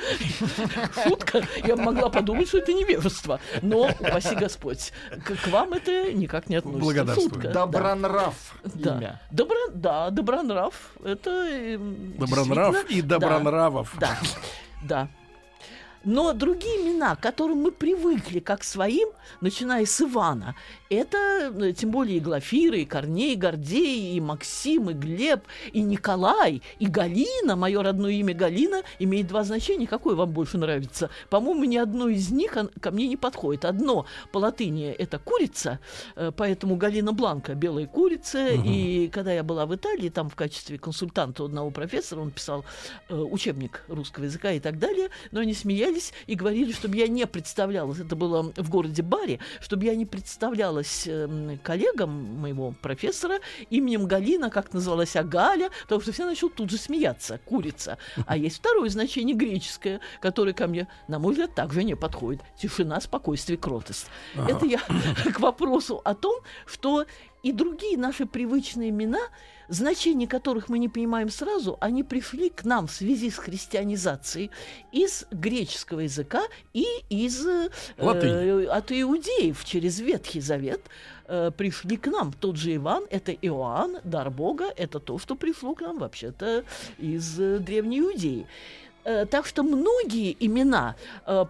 шутка, я могла подумать, что это невежество. Но, упаси Господь, к, к вам это никак не относится. Благодарствую. Добронрав да. имя. Добро, да, Добронрав. Это Добронрав и Добронравов. Да, да. да. Но другие имена, к которым мы привыкли как своим, начиная с Ивана, это тем более и Глафира, и Корней, и Гордей, и Максим, и Глеб, и Николай, и Галина. Мое родное имя Галина имеет два значения. Какое вам больше нравится? По-моему, ни одно из них ко мне не подходит. Одно по латыни – это курица, поэтому Галина Бланка – белая курица. Угу. И когда я была в Италии, там в качестве консультанта одного профессора, он писал учебник русского языка и так далее, но они смеялись и говорили, чтобы я не представлялась, это было в городе Бари, чтобы я не представлялась коллегам моего профессора именем Галина, как называлась, а Галя, потому что все начали тут же смеяться, курица. А есть второе значение, греческое, которое ко мне, на мой взгляд, также не подходит. Тишина, спокойствие, кротость. Ага. Это я к вопросу о том, что и другие наши привычные имена, значения которых мы не понимаем сразу, они пришли к нам в связи с христианизацией из греческого языка и из э, от иудеев через Ветхий Завет. Пришли к нам. Тот же Иван — это Иоанн, дар Бога, это то, что пришло к нам вообще-то из Древней Иудеи. Так что многие имена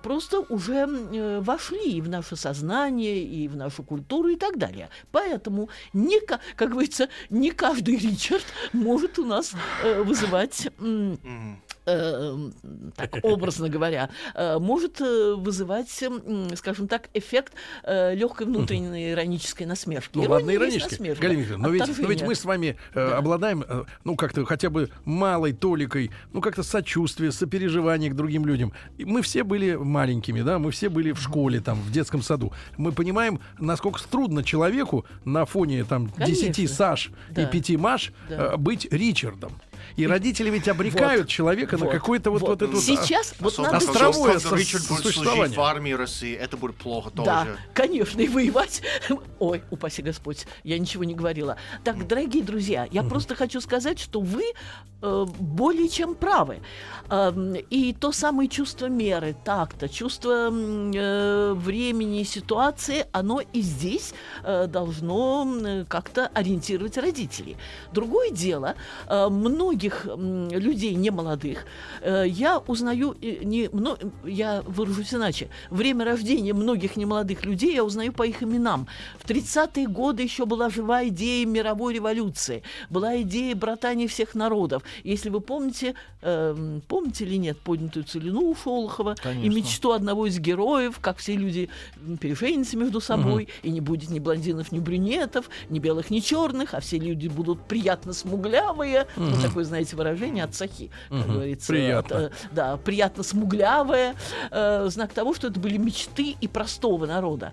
просто уже вошли и в наше сознание, и в нашу культуру, и так далее. Поэтому, не, как говорится, не каждый Ричард может у нас вызывать... Э, так образно говоря, э, может вызывать, э, скажем так, эффект э, легкой внутренней иронической насмешки. Ну, Ирония ладно, иронически. Галина Викторовна, но ведь, но ведь мы с вами э, да. обладаем, э, ну, как-то хотя бы малой толикой, ну, как-то сочувствия, сопереживания к другим людям. И мы все были маленькими, да, мы все были в школе, там, в детском саду. Мы понимаем, насколько трудно человеку на фоне, там, десяти Саш да. и пяти Маш да. э, быть Ричардом. И родители ведь обрекают вот, человека вот, на какое-то вот, вот, вот это сейчас вот Особ... надо островое со... Ричард будет служить в армии России, это будет плохо тоже. Да, конечно, и воевать. Ой, упаси Господь, я ничего не говорила. Так, дорогие друзья, я mm-hmm. просто хочу сказать, что вы э, более чем правы. Э, и то самое чувство меры, такта, чувство э, времени и ситуации, оно и здесь э, должно э, как-то ориентировать родителей. Другое дело, э, многие многих людей немолодых, я узнаю, не, но, я выражусь иначе, время рождения многих немолодых людей я узнаю по их именам. В тридцатые годы еще была жива идея мировой революции, была идея братания всех народов. Если вы помните, э, помните или нет, поднятую целину у Шолохова, конечно, и мечту одного из героев, как все люди переженятся между собой, угу, и не будет ни блондинов, ни брюнетов, ни белых, ни черных, а все люди будут приятно смуглявые. Угу. Вот такое, знаете, выражение от Сахи, как угу. говорится. Приятно. От, да, приятно смуглявые. Э, знак того, что это были мечты и простого народа.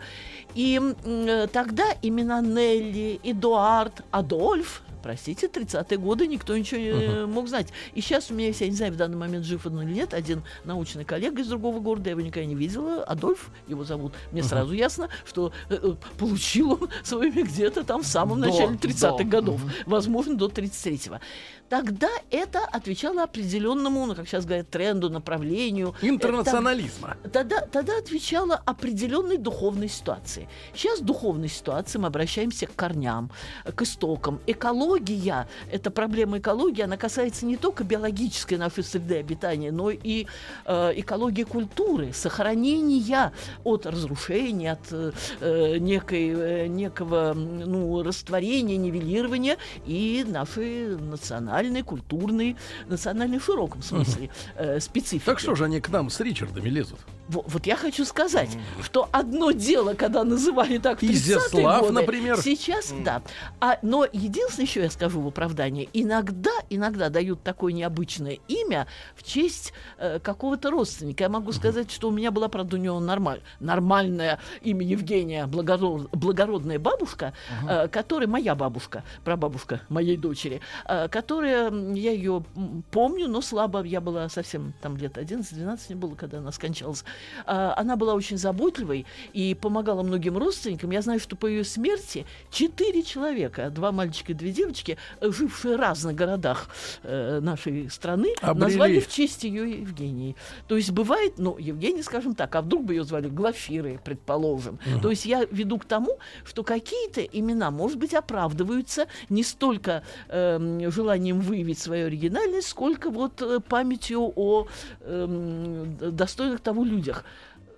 И э, тогда имена Нелли, Эдуард, Адольф, простите, тридцатые годы никто ничего не uh-huh. мог знать. И сейчас у меня есть, я не знаю, в данный момент жив он или нет, один научный коллега из другого города, я его никогда не видела, Адольф, его зовут. Мне uh-huh. сразу ясно, что э, получил он свое имя где-то там в самом до, начале тридцатых годов, uh-huh. возможно, до тридцать третьего. Тогда это отвечало определенному, ну, как сейчас говорят, тренду, направлению. Интернационализма. Тогда, тогда отвечало определенной духовной ситуации. Сейчас в духовной ситуации мы обращаемся к корням, к истокам. Экология, эта проблема экологии, она касается не только биологической нашей среды обитания, но и э, экологии культуры, сохранения от разрушения, от э, некой, э, некого ну, растворения, нивелирования и нашей национальной культурной, национальной в широком смысле uh-huh. э, специфики. Так что же они к нам с Ричардами лезут? Вот, вот я хочу сказать, mm. что одно дело, когда называли так в тридцатые годы, например. Сейчас, mm. да. А, но единственное, еще я скажу в оправдании, иногда, иногда дают такое необычное имя в честь э, какого-то родственника. Я могу mm-hmm. сказать, что у меня была, правда, у него нормаль, нормальное имя Евгения, благород, благородная бабушка, mm-hmm. э, которая моя бабушка, прабабушка моей дочери, э, которая я ее помню, но слабо. Я была совсем там лет одиннадцать-двенадцать не было, когда она скончалась. Она была очень заботливой и помогала многим родственникам. Я знаю, что по ее смерти четыре человека, два мальчика и две девочки, жившие в разных городах нашей страны, обрели. Назвали в честь ее Евгении. То есть бывает, ну, Евгения, скажем так, а вдруг бы ее звали Глафирой, предположим. Угу. То есть я веду к тому, что какие-то имена, может быть, оправдываются не столько э, желанием выявить свою оригинальность, сколько вот памятью о э, достойных того людях.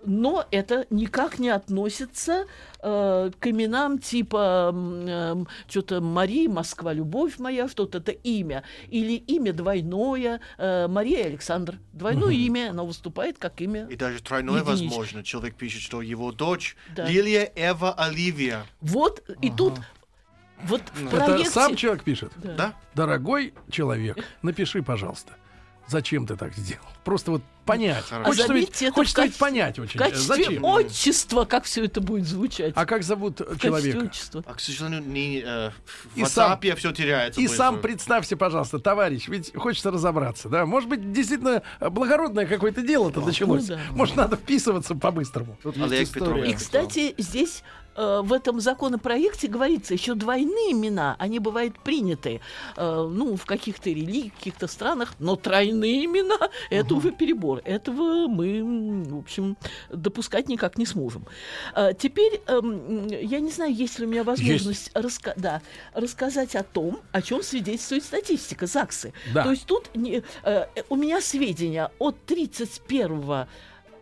Но это никак не относится э, к именам типа э, что-то Мария, Москва, любовь моя, что-то это имя. Или имя двойное, э, Мария Александр. Двойное угу. имя, оно выступает как имя. И даже тройное единички. Возможно. Человек пишет, что его дочь да. Лилия, Эва, Оливия. Вот, ага. и тут... Вот в это проекте... сам человек пишет. Да. Да? Дорогой человек, напиши, пожалуйста, зачем ты так сделал? Просто вот понять. А хочется ведь, хочется ведь каче... понять очень. В качестве зачем? Отчества, как все это будет звучать. А как зовут в человека? А, к сожалению, не, э, в WhatsApp все теряется. И сам представься, пожалуйста, товарищ, ведь хочется разобраться. Да? Может быть, действительно благородное какое-то дело-то ну, началось. Ну, да. Может, надо вписываться по-быстрому. И, кстати, здесь... В этом законопроекте говорится, еще двойные имена, они бывают приняты, э, ну, в каких-то религиях, в каких-то странах, но тройные имена — это угу. уже перебор. Этого мы, в общем, допускать никак не сможем. Э, теперь, э, я не знаю, есть ли у меня возможность раска- да, рассказать о том, о чем свидетельствует статистика ЗАГСы. Да. То есть тут не, э, у меня сведения от тридцать первого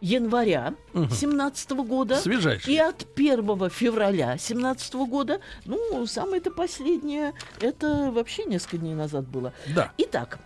января две тысячи семнадцатого угу. года свежайший. И от первого февраля две тысячи семнадцатого года, ну, самое-то последнее, это вообще несколько дней назад было. Да. Итак,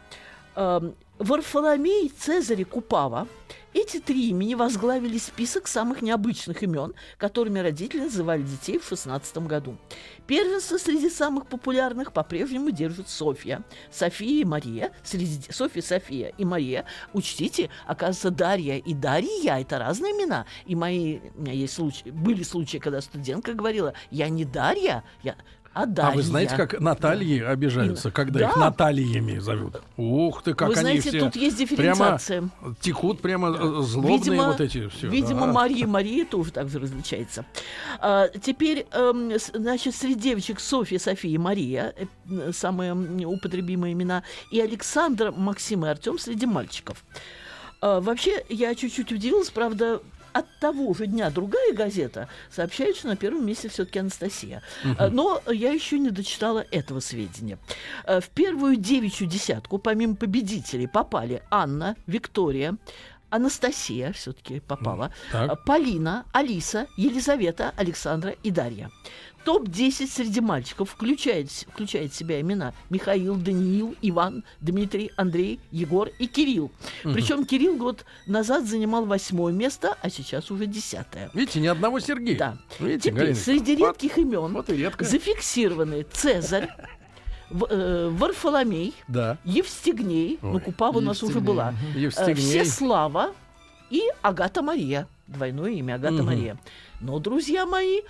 э, Варфоломей, Цезарь и Купава. Эти три имени возглавили список самых необычных имен, которыми родители называли детей в шестнадцатом году. Первенство среди самых популярных по-прежнему держит Софья. София и Мария. Среди... Софья, София и Мария. Учтите, оказывается, Дарья и Дарья – это разные имена. И мои... У меня есть случаи... были случаи, когда студентка говорила, я не Дарья, я... А, а вы знаете, как Натальи да. обижаются, когда да. их Натальями зовут? Ух ты, как вы они знаете, все... Вы знаете, тут есть дифференциация. Прямо текут, прямо да. злобные видимо, вот эти все. Видимо, а. Мария Мария тоже так же различается. А, теперь, э, значит, среди девочек Софья, София и Мария, э, самые употребимые имена, и Александр, Максим и Артем среди мальчиков. А, вообще, я чуть-чуть удивилась, правда... От того же дня другая газета сообщает, что на первом месте все-таки Анастасия. Угу. Но я еще не дочитала этого сведения. В первую девичью десятку, помимо победителей, попали Анна, Виктория, Анастасия, все-таки попала, так. Полина, Алиса, Елизавета, Александра и Дарья. топ десять среди мальчиков включает, включает в себя имена Михаил, Даниил, Иван, Дмитрий, Андрей, Егор и Кирилл. Угу. Причем Кирилл год назад занимал восьмое место, а сейчас уже десятое. Видите, ни одного Сергея. Да. Видите, теперь Галина, среди редких вот, имен вот зафиксированы Цезарь, В, э, Варфоломей, да. Евстигней, Ой, ну Купава у нас уже была, э, Всеслава и Агата Мария. Двойное имя Агата угу. Мария. Но, друзья мои,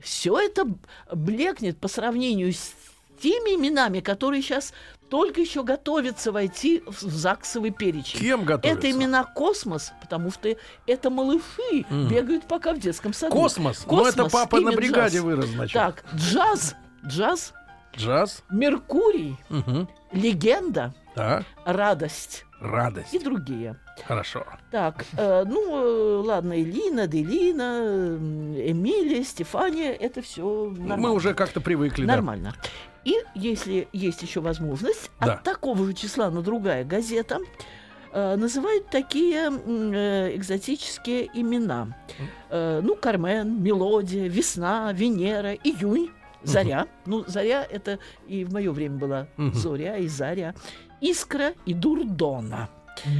все это блекнет по сравнению с теми именами, которые сейчас только еще готовятся войти в ЗАГСовый перечень. Кем готовятся? Это имена «Космос», потому что это малыши угу. бегают пока в детском саду. «Космос»? Космос ну это папа на бригаде джаз. Вырос, значит. Так, джаз, джаз. Джаз, Меркурий, угу. Легенда, да. Радость, Радость и другие. Хорошо. Так, э, ну, э, ладно, Элина, Делина, э, Эмилия, Стефания, это все нормально. Мы уже как-то привыкли. Нормально. Да. И если есть еще возможность, да. от такого же числа, но другая газета э, называет такие э, экзотические имена. Э, ну, Кармен, Мелодия, Весна, Венера, Июнь. Заря. Uh-huh. Ну, заря — это и в мое время была uh-huh. зоря и заря. Искра и дурдона.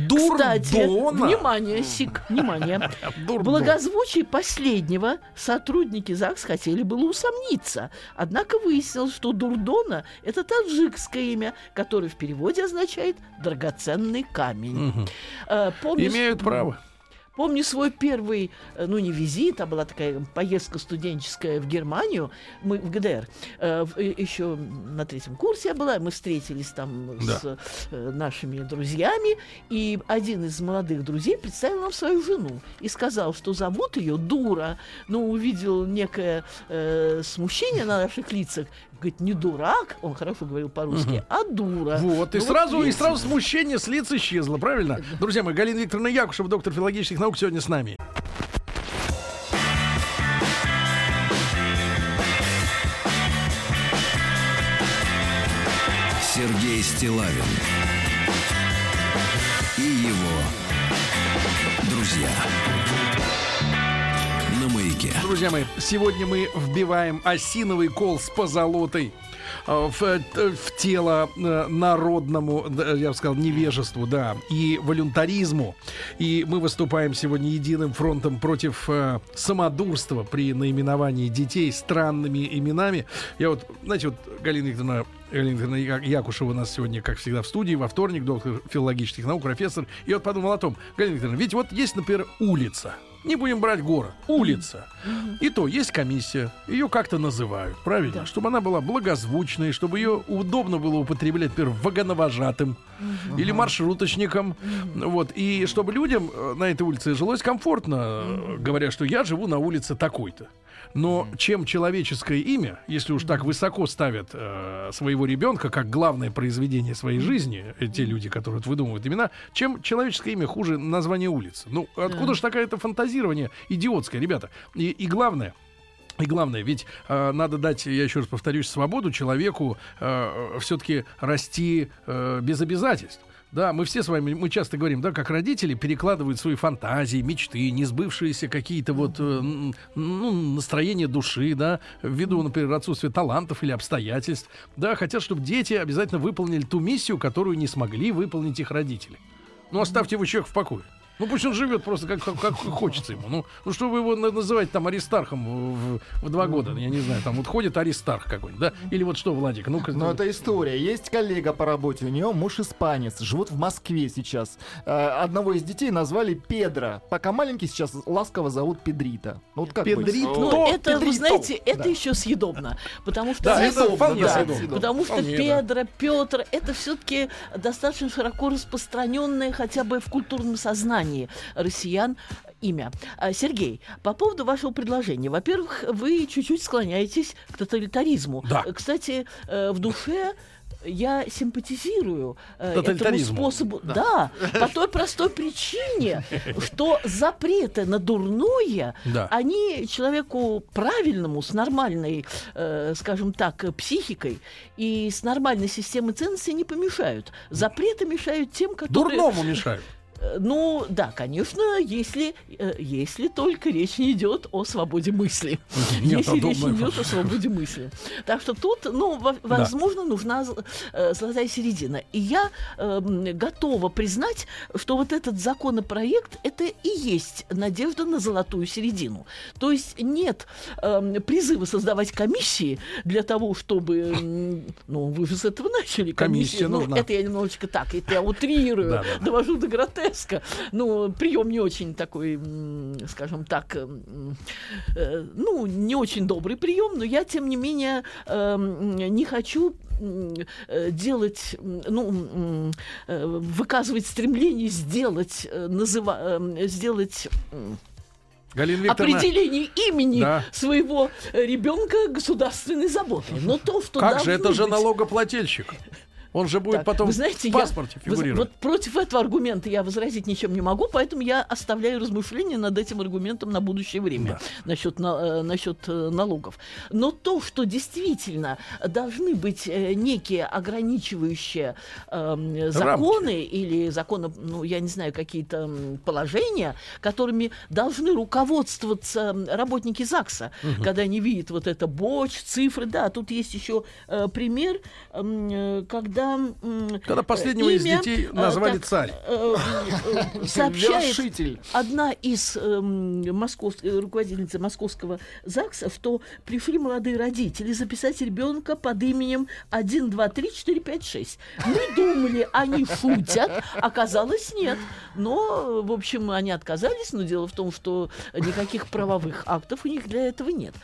Дурдона? Кстати, внимание, Сик, внимание. В благозвучии последнего сотрудники ЗАГС хотели было усомниться. Однако выяснилось, что дурдона — это таджикское имя, которое в переводе означает «драгоценный камень». Uh-huh. А, помню, имеют право. Помню свой первый, ну не визит, а была такая поездка студенческая в Германию, мы в ГДР, э, еще на третьем курсе я была, мы встретились там да. с э, нашими друзьями, и один из молодых друзей представил нам свою жену и сказал, что зовут ее Дура, но увидел некое э, смущение на наших лицах. Говорит, не дурак, он хорошо говорил по-русски, угу. а дура. Вот, ну, и, сразу, вот и сразу смущение с лиц исчезло, правильно? Друзья мои, Галина Викторовна Якушева, доктор филологических наук, сегодня с нами. Сергей Стилавин и его друзья. Друзья мои, сегодня мы вбиваем осиновый кол с позолотой в, в тело народному, я бы сказал, невежеству, да, и волюнтаризму. И мы выступаем сегодня единым фронтом против самодурства при наименовании детей странными именами. Я вот, знаете, вот Галина Викторовна Галина Якушева у нас сегодня, как всегда, в студии. Во вторник, доктор филологических наук, профессор. И вот подумал о том, Галина Викторовна, ведь вот есть, например, улица. Не будем брать город, улица. Mm-hmm. И то есть комиссия, ее как-то называют, правильно? Да. Чтобы она была благозвучной, чтобы ее удобно было употреблять, например, вагоновожатым mm-hmm. или маршруточником. Mm-hmm. Вот. И чтобы людям на этой улице жилось комфортно, mm-hmm. говоря, что я живу на улице такой-то. Но mm-hmm. чем человеческое имя, если уж так высоко ставят э, своего ребенка как главное произведение своей жизни, э, те люди, которые выдумывают имена, чем человеческое имя хуже название улицы? Ну, откуда mm-hmm. же такая-то фантазирование идиотское, ребята? И, и главное... И главное, ведь э, надо дать, я еще раз повторюсь, свободу человеку э, все-таки расти э, без обязательств. Да, мы все с вами, мы часто говорим, да, как родители перекладывают свои фантазии, мечты, несбывшиеся какие-то вот э, ну, настроения души, да, ввиду, например, отсутствия талантов или обстоятельств, да, хотят, чтобы дети обязательно выполнили ту миссию, которую не смогли выполнить их родители. Ну, оставьте его человека в покое. Ну пусть он живет просто как, как, как хочется ему. Ну, ну что вы его называете там Аристархом в, в два года, я не знаю, там вот ходит Аристарх какой-нибудь, да? Или вот что, Владик? Ну-ка. Ну это история. Есть коллега по работе, у нее муж испанец, живут в Москве сейчас. Одного из детей назвали Педро, пока маленький сейчас ласково зовут Педрита. Ну вот как Педрито. Ну это, Педрито. Вы знаете, это да. еще съедобно, потому что да, съедобно, это вполне да, съедобно. Потому что вполне, Педро, да. Петр, это все-таки достаточно широко распространенное хотя бы в культурном сознании россиян имя. Сергей, по поводу вашего предложения. Во-первых, вы чуть-чуть склоняетесь к тоталитаризму. Да. Кстати, в душе я симпатизирую этому способу. Да. да, по той простой причине, что запреты на дурное, да. они человеку правильному, с нормальной, э, скажем так, психикой и с нормальной системой ценностей не помешают. Запреты мешают тем, которые... Дурному мешают. Ну, да, конечно, если, если только речь не идет о свободе мысли. Нет, если речь не идет о свободе мысли. Так что тут, ну, возможно, да. нужна золотая середина. И я э, готова признать, что вот этот законопроект, это и есть надежда на золотую середину. То есть нет э, призыва создавать комиссии для того, чтобы... Э, ну, вы же с этого начали. Комиссия, комиссия ну, нужна. Это я немножечко так, это я утрирую, да, да. довожу до гротеска. Ну, прием не очень такой, скажем так, э, ну, не очень добрый прием, но я, тем не менее, э, не хочу делать, ну, э, выказывать стремление сделать, называ, э, сделать... определение имени да. своего ребенка государственной заботой. Но то, что как же, это же быть... налогоплательщик. Он же будет так, потом знаете, в паспорте я, фигурировать. Вы, вот против этого аргумента я возразить ничем не могу, поэтому я оставляю размышления над этим аргументом на будущее время да. насчет, на, насчет налогов. Но то, что действительно должны быть некие ограничивающие э, законы рамки. Или законы, ну, я не знаю, какие-то положения, которыми должны руководствоваться работники ЗАГСа, угу. когда они видят вот это боч, цифры. Да, тут есть еще э, пример, э, когда Когда последнего имя, из детей назвали так, царь. Сообщает одна из э, москов... руководительниц Московского ЗАГСа, что пришли молодые родители записать ребенка под именем один, два, три, четыре, пять, шесть. Мы думали, они шутят, оказалось, нет. Но, в общем, они отказались, но дело в том, что никаких правовых актов у них для этого нет.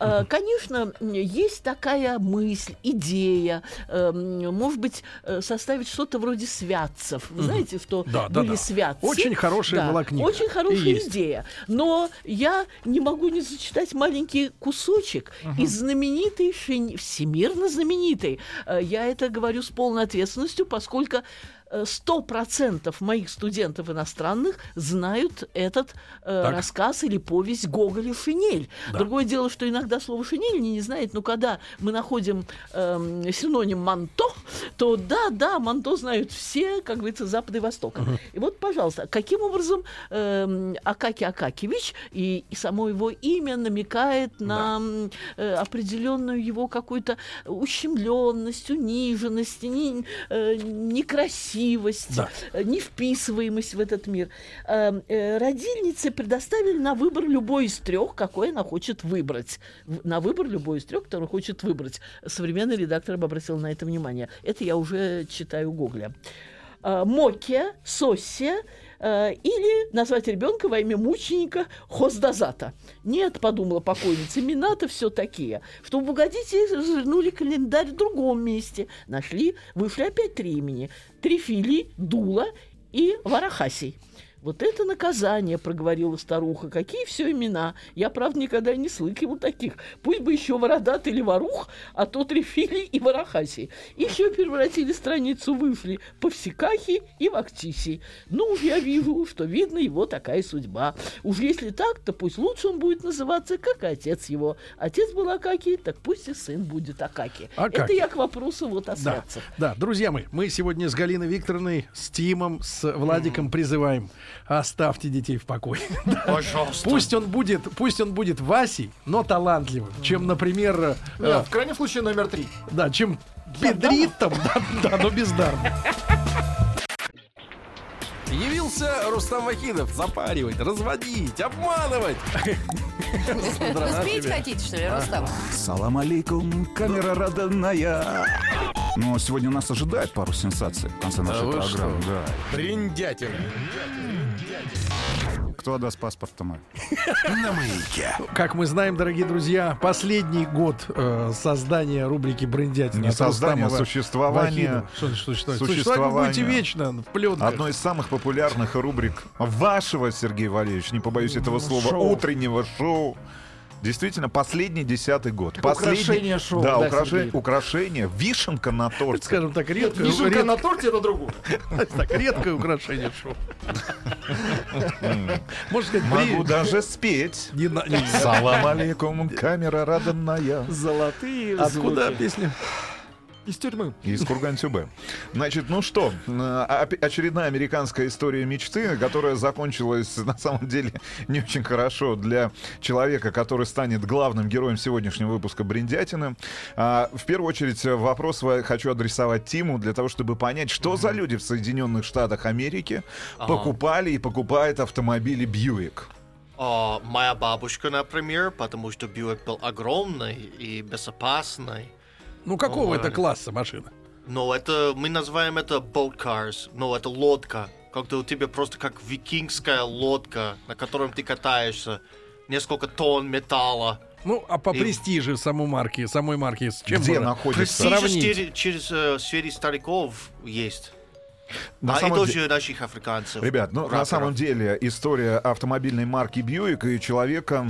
Э, конечно, есть такая мысль, идея, э, может быть, составить что-то вроде святцев. Вы знаете, что да, были да, да. святцы. Очень хорошая да, была книга. Очень хорошая идея. Но я не могу не зачитать маленький кусочек угу. из знаменитой, всемирно знаменитой. Я это говорю с полной ответственностью, поскольку сто процентов моих студентов иностранных знают этот э, рассказ или повесть Гоголя «Шинель». Да. Другое дело, что иногда слово «шинель» не, не знает, но когда мы находим э, синоним «манто», то да, да, «манто» знают все, как говорится, Запада и Востока. Угу. И вот, пожалуйста, каким образом э, Акакий Акакевич и, и само его имя намекает на да. э, определенную его какую-то ущемленность, униженность, не, э, некрасивость, Да. невписываемость в этот мир. Родильницы предоставили на выбор любой из трех, какой она хочет выбрать. На выбор любой из трех, которую хочет выбрать. Современный редактор обратил на это внимание. Это я уже читаю у Гоголя. Мокия, Соссия или назвать ребенка во имя мученика Хоздазата. Нет, подумала покойница, имена-то все такие. Чтобы угодить, развернули календарь в другом месте. Нашли, вышли опять три имени. Трифилий, Дула и Варахасий. Вот это наказание, проговорила старуха. Какие все имена? Я, правда, никогда не слыхивал таких. Пусть бы еще Вородат или Ворух, а то Трифилий и Ворохасий. Еще превратили страницу, вышли Повсекахи и Вактисий. Ну уж я вижу, что видно его такая судьба. Уж если так, то пусть лучше он будет называться, как и отец его. Отец был Акакий, так пусть и сын будет Акакий. Акаки. Это я к вопросу вот о святцах. Да, да, друзья мои, мы сегодня с Галиной Викторовной, с Тимом, с Владиком mm. призываем: оставьте детей в покое. Пожалуйста. Пусть он будет, пусть он будет Васей, но талантливым, чем, например... Нет, э, в крайнем случае номер три. Да, чем Педритом, да, да, но бездарным. Явился Рустам Вахидов запаривать, разводить, обманывать. Успеть хотите, что ли, Рустам? Салам алейкум, камера родная. Но сегодня у нас ожидает пару сенсаций в конце нашей да программы. Да. Бриндятина. Кто отдаст паспорт-то мой? На Маяке. Как мы знаем, дорогие друзья, последний год э, создания рубрики «Брындятина». Не создания, а существования. Что, что, что, существование будете вечно в пленках. Одной из самых популярных рубрик вашего, Сергей Валерьевич, не побоюсь этого слова, шоу. Утреннего шоу. Действительно, последний десятый год. Последний, украшение шоу. Да, да украшение, украшение, вишенка на торте. Скажем так, редкое. Вишенка ред... на торте, это другое. Так, редкое украшение шоу. Могу даже спеть. Салам алейкум, камера родная. Золотые звуки. Откуда песня? из тюрьмы. Из Курган-Тюбе. Значит, ну что, очередная американская история мечты, которая закончилась, на самом деле, не очень хорошо для человека, который станет главным героем сегодняшнего выпуска «Бриндятины». В первую очередь вопрос хочу адресовать Тиму, для того, чтобы понять, что за люди в Соединенных Штатах Америки покупали и покупают автомобили «Бьюик». О, моя бабушка, например, потому что Бьюик был огромный и безопасный. Ну, какого О, это класса машина? Ну, это, мы называем это boat cars, ну, это лодка. Когда у тебя просто как викингская лодка, на котором ты катаешься, несколько тонн металла. Ну, а по и... престижу самой марки, самой марки с чем Где можно? Находится? Престиж через э, сферы стариков есть. На а и тоже де... наших африканцев. Ребят, ну, на самом деле история автомобильной марки «Бьюик» и человека...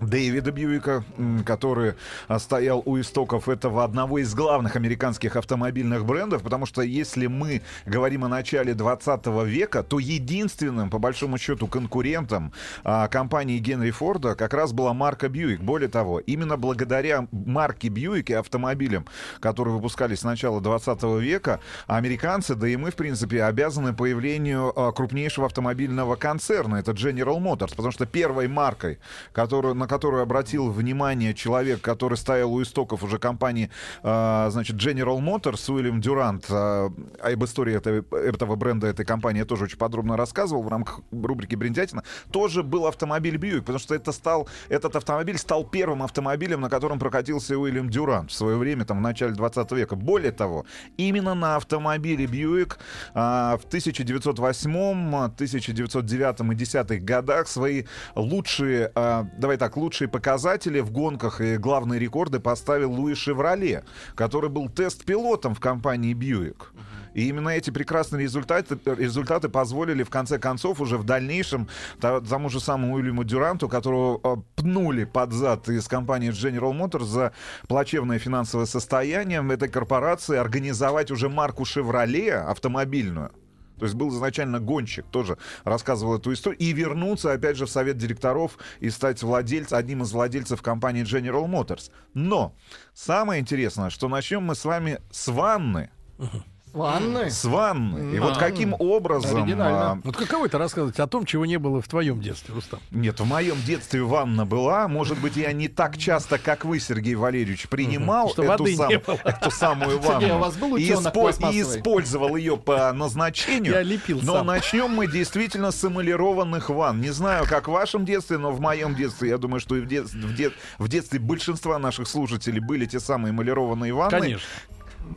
Дэвида Бьюика, который стоял у истоков этого одного из главных американских автомобильных брендов, потому что если мы говорим о начале двадцатого века, то единственным, по большому счету, конкурентом а, компании Генри Форда как раз была марка Бьюик. Более того, именно благодаря марке Бьюик и автомобилям, которые выпускались с начала двадцатого века, американцы, да и мы, в принципе, обязаны появлению а, крупнейшего автомобильного концерна, это General Motors, потому что первой маркой, которую, на которую обратил внимание человек, который стоял у истоков уже компании, э, значит, General Motors, Уильям Дюрант. Э, об истории этой, этого бренда, этой компании я тоже очень подробно рассказывал в рамках рубрики «Бриндятина». Тоже был автомобиль «Бьюик», потому что это стал, этот автомобиль стал первым автомобилем, на котором прокатился Уильям Дюрант в свое время, там, в начале двадцатого века. Более того, именно на автомобиле «Бьюик» э, в тысяча девятьсот восьмом, тысяча девятьсот девятом и десятых годах свои лучшие, э, давай так, лучшие показатели в гонках и главные рекорды поставил Луи Шевроле, который был тест-пилотом в компании «Бьюик». И именно эти прекрасные результаты, результаты позволили, в конце концов, уже в дальнейшем тому же самому Уильяму Дюранту, которого пнули под зад из компании General Motors за плачевное финансовое состояние этой корпорации, организовать уже марку «Шевроле» автомобильную. То есть был изначально гонщик, тоже рассказывал эту историю. И вернуться, опять же, в совет директоров и стать владельцем, одним из владельцев компании General Motors. Но самое интересное, что начнем мы с вами с ванны. С ванны? С ванны. И а, вот каким образом... Оригинально. А... Вот каково это рассказывать о том, чего не было в твоем детстве, Рустам? Нет, в моем детстве ванна была. Может быть, я не так часто, как вы, Сергей Валерьевич, принимал эту, сам... эту самую ванну и использовал ее по назначению. Я лепил сам. Но начнем мы действительно с эмалированных ванн. Не знаю, как в вашем детстве, но в моем детстве, я думаю, что и в, дет... в, дет... в детстве большинства наших слушателей были те самые эмалированные ванны. Конечно.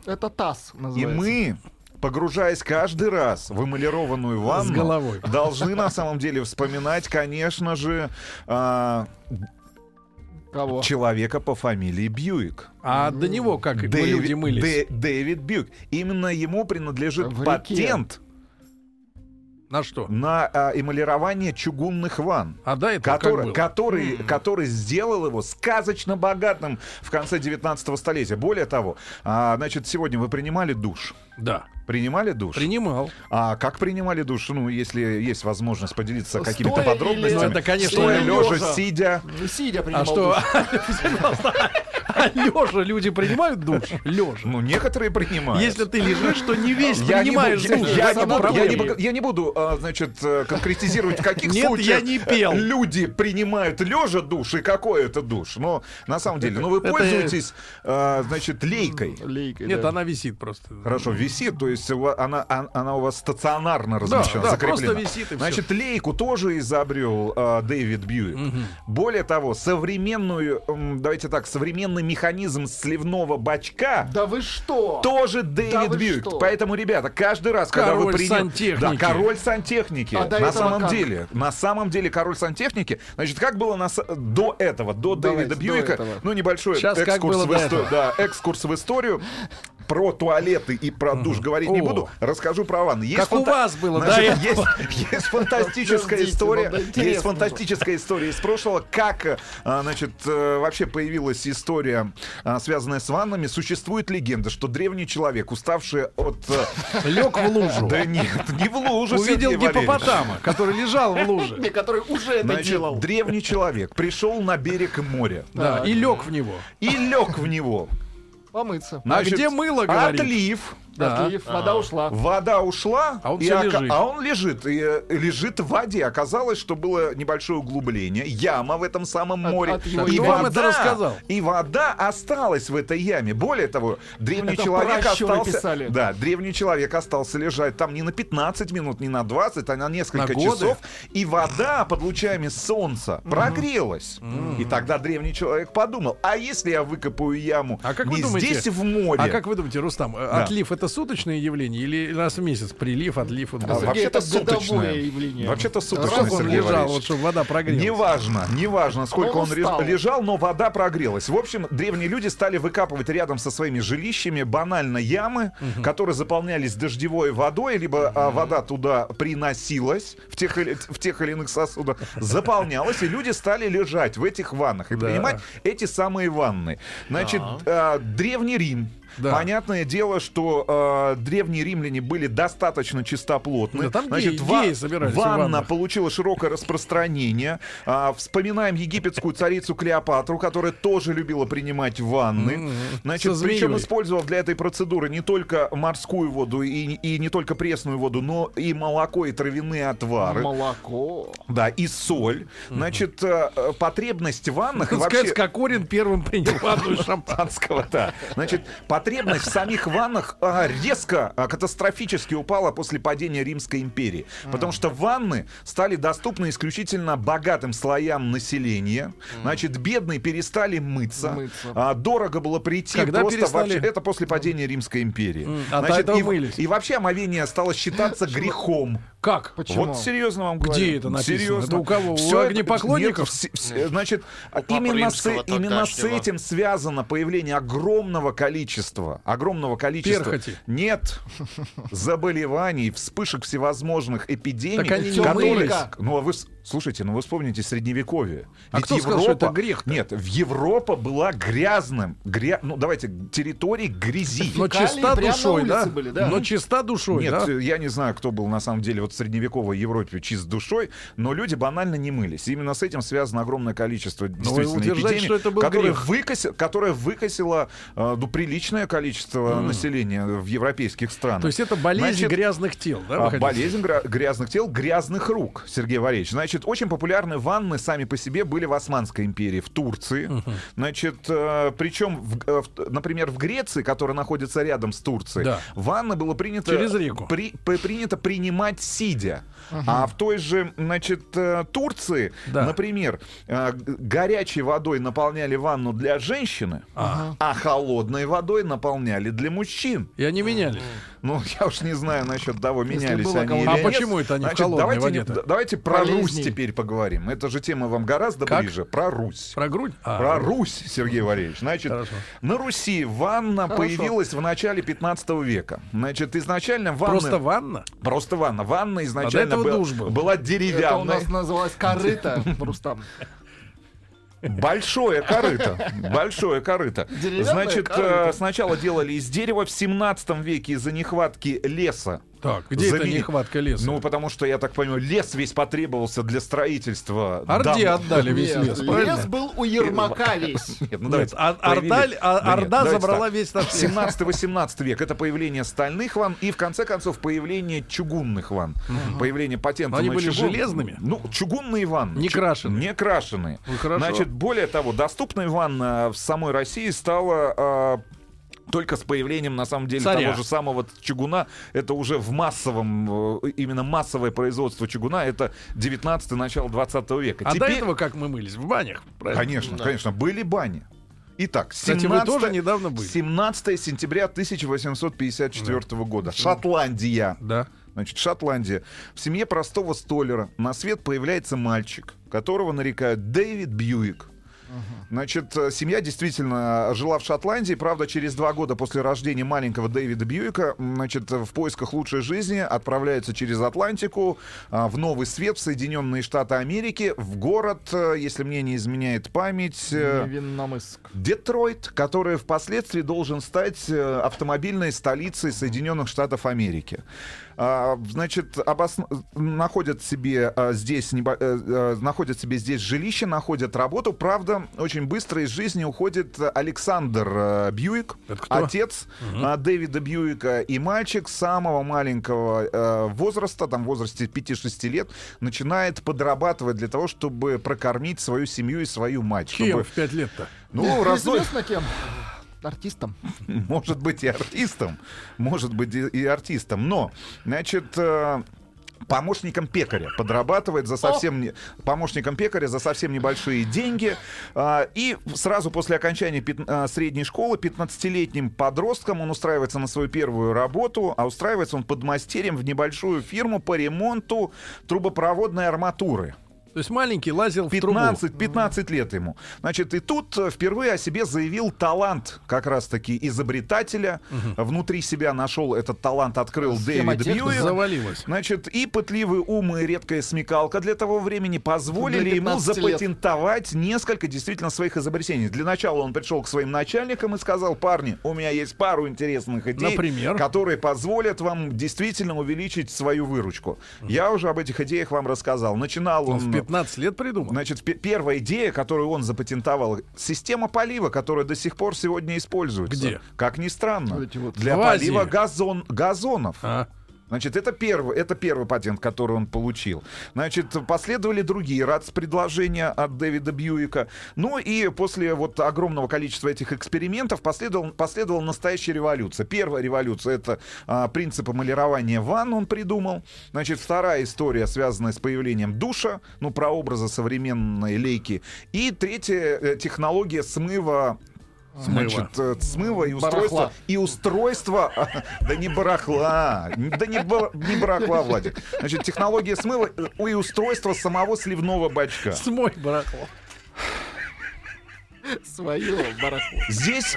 Это таз называется. И мы, погружаясь каждый раз в эмалированную ванну, с головой, должны на самом деле вспоминать, конечно же, э- кого? Человека по фамилии Бьюик. А mm-hmm. до него как Дэви- люди мылись? Дэ- Дэвид Бьюик. Именно ему принадлежит в патент. На что? На а, эмалирование чугунных ванн. А да, это который, который, mm-hmm. который сделал его сказочно богатым в конце девятнадцатого столетия. Более того, а, значит, сегодня вы принимали душ. Да. Принимали душ? Принимал. А как принимали душ? Ну, если есть возможность поделиться стоя какими-то подробностями. Или... Это, конечно, стоя, лежа, сидя. Сидя принимал. А что? А лежа люди принимают душ? Лежа. Ну, некоторые принимают. Если ты лежишь, то не весь принимаешь душ. Я не буду, значит, конкретизировать, в каких случаях люди принимают лежа душ и какой это душ. Но на самом деле, ну вы пользуетесь, значит, лейкой. Нет, она висит просто. Хорошо, висит, то есть она, она у вас стационарно размещена, да, закреплена. Да, просто висит и значит, все. Лейку тоже изобрел э, Дэвид Бьюик. Угу. Более того, современную, э, давайте так, современный механизм сливного бачка. Да вы что? Тоже Дэвид да Бьюик. Что? Поэтому, ребята, каждый раз, король когда вы принимаете, да, король сантехники. А на самом как? деле, на самом деле король сантехники. Значит, как было на, до этого, до давайте, Дэвида Бьюика, до этого. ну небольшой Сейчас экскурс в историю, да, экскурс в историю. Про туалеты и про душ говорить О. не буду. Расскажу про ванну. Как фанта... у вас было, значит, да? Есть, есть фантастическая Ждите, история. Есть фантастическая история из прошлого. Как, значит, вообще появилась история, связанная с ваннами. Существует легенда, что древний человек, уставший от... Лег в лужу. Да нет, не в лужу. Увидел гиппопотама, который лежал в луже. Который уже это делал. Древний человек пришел на берег моря. Да, и лег в него. И лег в него. Помыться. На Значит, где мыло, говорит? Отлив. Да. Отлив. Вода А-а-а. ушла. Вода ушла, а он, и ока... лежит. а он лежит. И лежит в воде. Оказалось, что было небольшое углубление. Яма в этом самом море. От, от и, вода, и вода осталась в этой яме. Более того, древний, человек остался, да, древний человек остался лежать там не на пятнадцать минут, не на двадцать, а на несколько на часов. И вода под лучами солнца mm-hmm. прогрелась. Mm-hmm. И тогда древний человек подумал, а если я выкопаю яму а как не думаете, здесь, в море? А как вы думаете, Рустам, да. отлив это суточное явление или раз в месяц прилив, отлив? Вот, а, вообще-то суточное явление. Вообще-то суточное. А он лежал, вот, чтобы вода прогрелась? Неважно, неважно, сколько он, он лежал, лежал, но вода прогрелась. В общем, древние люди стали выкапывать рядом со своими жилищами банально ямы, угу. которые заполнялись дождевой водой, либо угу. а, вода туда приносилась в тех, в тех или иных сосудах, заполнялась, и люди стали лежать в этих ваннах и да. принимать эти самые ванны. Значит, а-а. Древний Рим. Да. Понятное дело, что э, древние римляне были достаточно чистоплотны. Да, там Значит, геи, ва- геи собирались ванна получила широкое распространение. Э, вспоминаем египетскую царицу Клеопатру, которая тоже любила принимать ванны. Mm-hmm. Значит, причем использовав для этой процедуры не только морскую воду и, и не только пресную воду, но и молоко, и травяные отвары. Молоко. Да, и соль. Mm-hmm. Значит, э, потребность в ваннах... Ну, вообще... Сказать, Кокорин первым принял ванну из шампанского. Значит, потребность в самих ваннах а, резко, а, катастрофически упала после падения Римской империи. Mm. Потому что ванны стали доступны исключительно богатым слоям населения. Mm. Значит, бедные перестали мыться. мыться. А, дорого было прийти. Когда просто перестали... вообще, это после падения Римской империи. Mm. А Значит, и, мылись. И вообще омовение стало считаться грехом. Как? Почему? Вот серьезно вам говорю. Где это написано? Серьезно. Это у кого? Все у огнепоклонников? Нет, все, нет. Значит, именно, с, именно с этим связано появление огромного количества Огромного количества Перхоти. Нет заболеваний, вспышек всевозможных эпидемий, которые... Ну а вы слушайте, ну вы вспомните средневековье. А Ведь кто Европа... сказал, что это грех-то? Нет, в Европа была грязным, гря... ну давайте, территорией грязи. Но чиста душой, да? Были, да? Но чиста душой, Нет, да? я не знаю, кто был на самом деле вот в средневековой Европе чист душой, но люди банально не мылись. Именно с этим связано огромное количество действительно эпидемий, которые выкос... которая выкосила э, ну, приличное количество mm. населения в европейских странах. То есть это болезнь Значит, грязных тел, да? Болезнь гра- грязных тел, грязных рук, Сергей Валерьевич. Значит, очень популярны ванны сами по себе были в Османской империи, в Турции. Uh-huh. Значит, причем, в, в, например, в Греции, которая находится рядом с Турцией, да. ванны было принято, Через реку. При, при, принято принимать сидя. Uh-huh. А в той же, значит, Турции, да. например, горячей водой наполняли ванну для женщины, uh-huh. а холодной водой наполняли для мужчин. И они меняли. Uh-huh. Ну, я уж не знаю насчет того, менялись они или нет. А почему это они в холодной воде? Давайте про Русь теперь поговорим. Эта же тема вам гораздо как? ближе. Про Русь. Про грудь? А, Про Русь, Сергей Валерьевич. Значит, Хорошо. на Руси ванна Хорошо. появилась в начале пятнадцатого века. Значит, изначально ванна... Просто ванна? Просто ванна. Ванна изначально а был, был. была деревянная. Это у нас называлась корыта, Рустам. Большое корыто. Большое корыто. Значит, корыто. сначала делали из дерева. В семнадцатом веке из-за нехватки леса. Так, где Замени... это нехватка леса? Ну, потому что, я так понимаю, лес весь потребовался для строительства. Орде дам... отдали весь лес, Лес, правильно? Лес был у Ермака весь. Нет, ну давайте. Нет, появились... Орда, да Орда нет, забрала так. весь наш лес. семнадцатый-восемнадцатый век. Это появление стальных ванн и, в конце концов, появление чугунных ванн. Угу. Появление патентов Они на были чугун... железными? Ну, чугунные ванны. Не крашеные. Не крашеные. Ну, Значит, более того, доступная ванна в самой России стала... Только с появлением, на самом деле, Царя. того же самого чугуна. Это уже в массовом, именно массовое производство чугуна. Это девятнадцатый, начало двадцатого века. А Теперь... до этого как мы мылись? В банях? Правильно? Конечно, да. конечно. Были бани. Итак, семнадцатое, Кстати, семнадцатое сентября тысяча восемьсот пятьдесят четвёртого да. года. Шотландия. Да. Значит, Шотландия. В семье простого столера на свет появляется мальчик, которого нарекают Дэвид Бьюик. Значит, семья действительно жила в Шотландии. Правда, через два года после рождения маленького Дэвида Бьюика, значит, в поисках лучшей жизни отправляются через Атлантику в Новый Свет, в Соединенные Штаты Америки, в город, если мне не изменяет память, Невинномысск. Детройт, который впоследствии должен стать автомобильной столицей Соединенных Штатов Америки. Значит, обосна... находят себе здесь, находят себе здесь жилище, находят работу. Правда, года очень быстро из жизни уходит Александр Бьюик, отец угу. Дэвида Бьюика, и мальчик самого маленького возраста, там в возрасте пяти-шести лет, начинает подрабатывать для того, чтобы прокормить свою семью и свою мать. Кем чтобы... в пять лет-то? Ну, разной... Известно кем? Артистом. Может быть и артистом. Может быть и артистом. Но, значит... помощником пекаря подрабатывает за совсем не... помощником пекаря за совсем небольшие деньги. И сразу после окончания пят... средней школы пятнадцатилетним подростком он устраивается на свою первую работу, а устраивается он подмастерьем в небольшую фирму по ремонту трубопроводной арматуры. То есть маленький лазил пятнадцать, в трубу. пятнадцать лет ему. Значит, и тут впервые о себе заявил талант как раз-таки изобретателя. Угу. Внутри себя нашел этот талант, открыл Дэвид Бьюик. Значит, и пытливый ум и редкая смекалка для того времени позволили ему запатентовать лет. несколько действительно своих изобретений. Для начала он пришел к своим начальникам и сказал: парни, у меня есть пару интересных идей, например, которые позволят вам действительно увеличить свою выручку. Угу. Я уже об этих идеях вам рассказал. Начинал он... он пятнадцать лет придумал. Значит, п- первая идея, которую он запатентовал, система полива, которая до сих пор сегодня используется. Где? Как ни странно. Кстати, вот для полива газон, газонов. А? Значит, это первый, это первый патент, который он получил. Значит, последовали другие предложения от Дэвида Бьюика. Ну и после вот огромного количества этих экспериментов последовал, последовала настоящая революция. Первая революция — это а, принцип эмалирования ванн он придумал. Значит, вторая история, связанная с появлением душа, ну, прообраза современной лейки. И третья — технология смыва. Смыва. Значит, смыва и устройство, и устройство, да не барахла, да не, ба, не барахла, Владик. Значит, технология смыва и устройство самого сливного бачка. Смой барахло. Свое барахло. Здесь...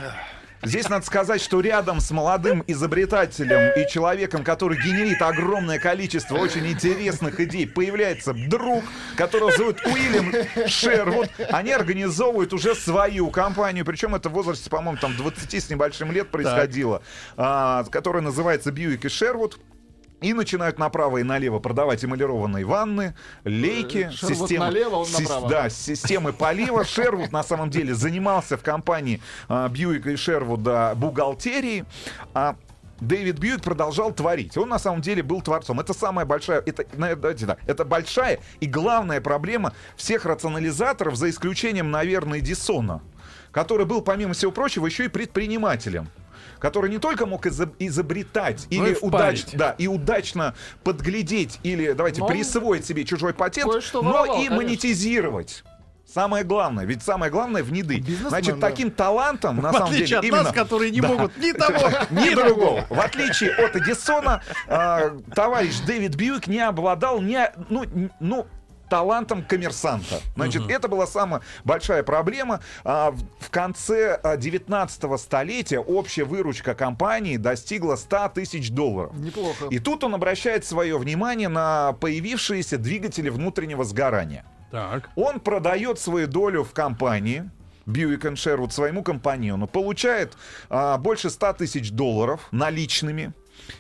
Здесь надо сказать, что рядом с молодым изобретателем и человеком, который генерит огромное количество очень интересных идей, появляется друг, которого зовут Уильям Шервуд. Они организовывают уже свою компанию, причем это в возрасте, по-моему, там двадцати с небольшим лет происходило, а, которая называется «Бьюик и Шервуд». И начинают направо и налево продавать эмалированные ванны, лейки, системы, налево, си- да, системы полива. Шервуд на самом деле занимался в компании а, Бьюика и Шервуда бухгалтерией. А Дэвид Бьюик продолжал творить. Он на самом деле был творцом. Это самая большая, это, давайте, да, это большая и главная проблема всех рационализаторов, за исключением, наверное, Эдисона, который был, помимо всего прочего, еще и предпринимателем, который не только мог изобретать ну или удач, да, и удачно подглядеть или, давайте, но присвоить себе чужой патент, но воровал, и конечно. монетизировать. Самое главное, ведь самое главное в ниды. Значит, таким талантом, на самом деле, именно... В отличие от нас, которые не могут ни того, ни другого. В отличие от Эдисона, товарищ Дэвид Бьюик не обладал ни... ну талантом коммерсанта. Значит, угу. это была самая большая проблема. А, в, в конце девятнадцатого столетия общая выручка компании достигла сто тысяч долларов. Неплохо. И тут он обращает свое внимание на появившиеся двигатели внутреннего сгорания. Так. Он продает свою долю в компании Бьюик энд Шервуд своему компаньону, получает а, больше сто тысяч долларов наличными.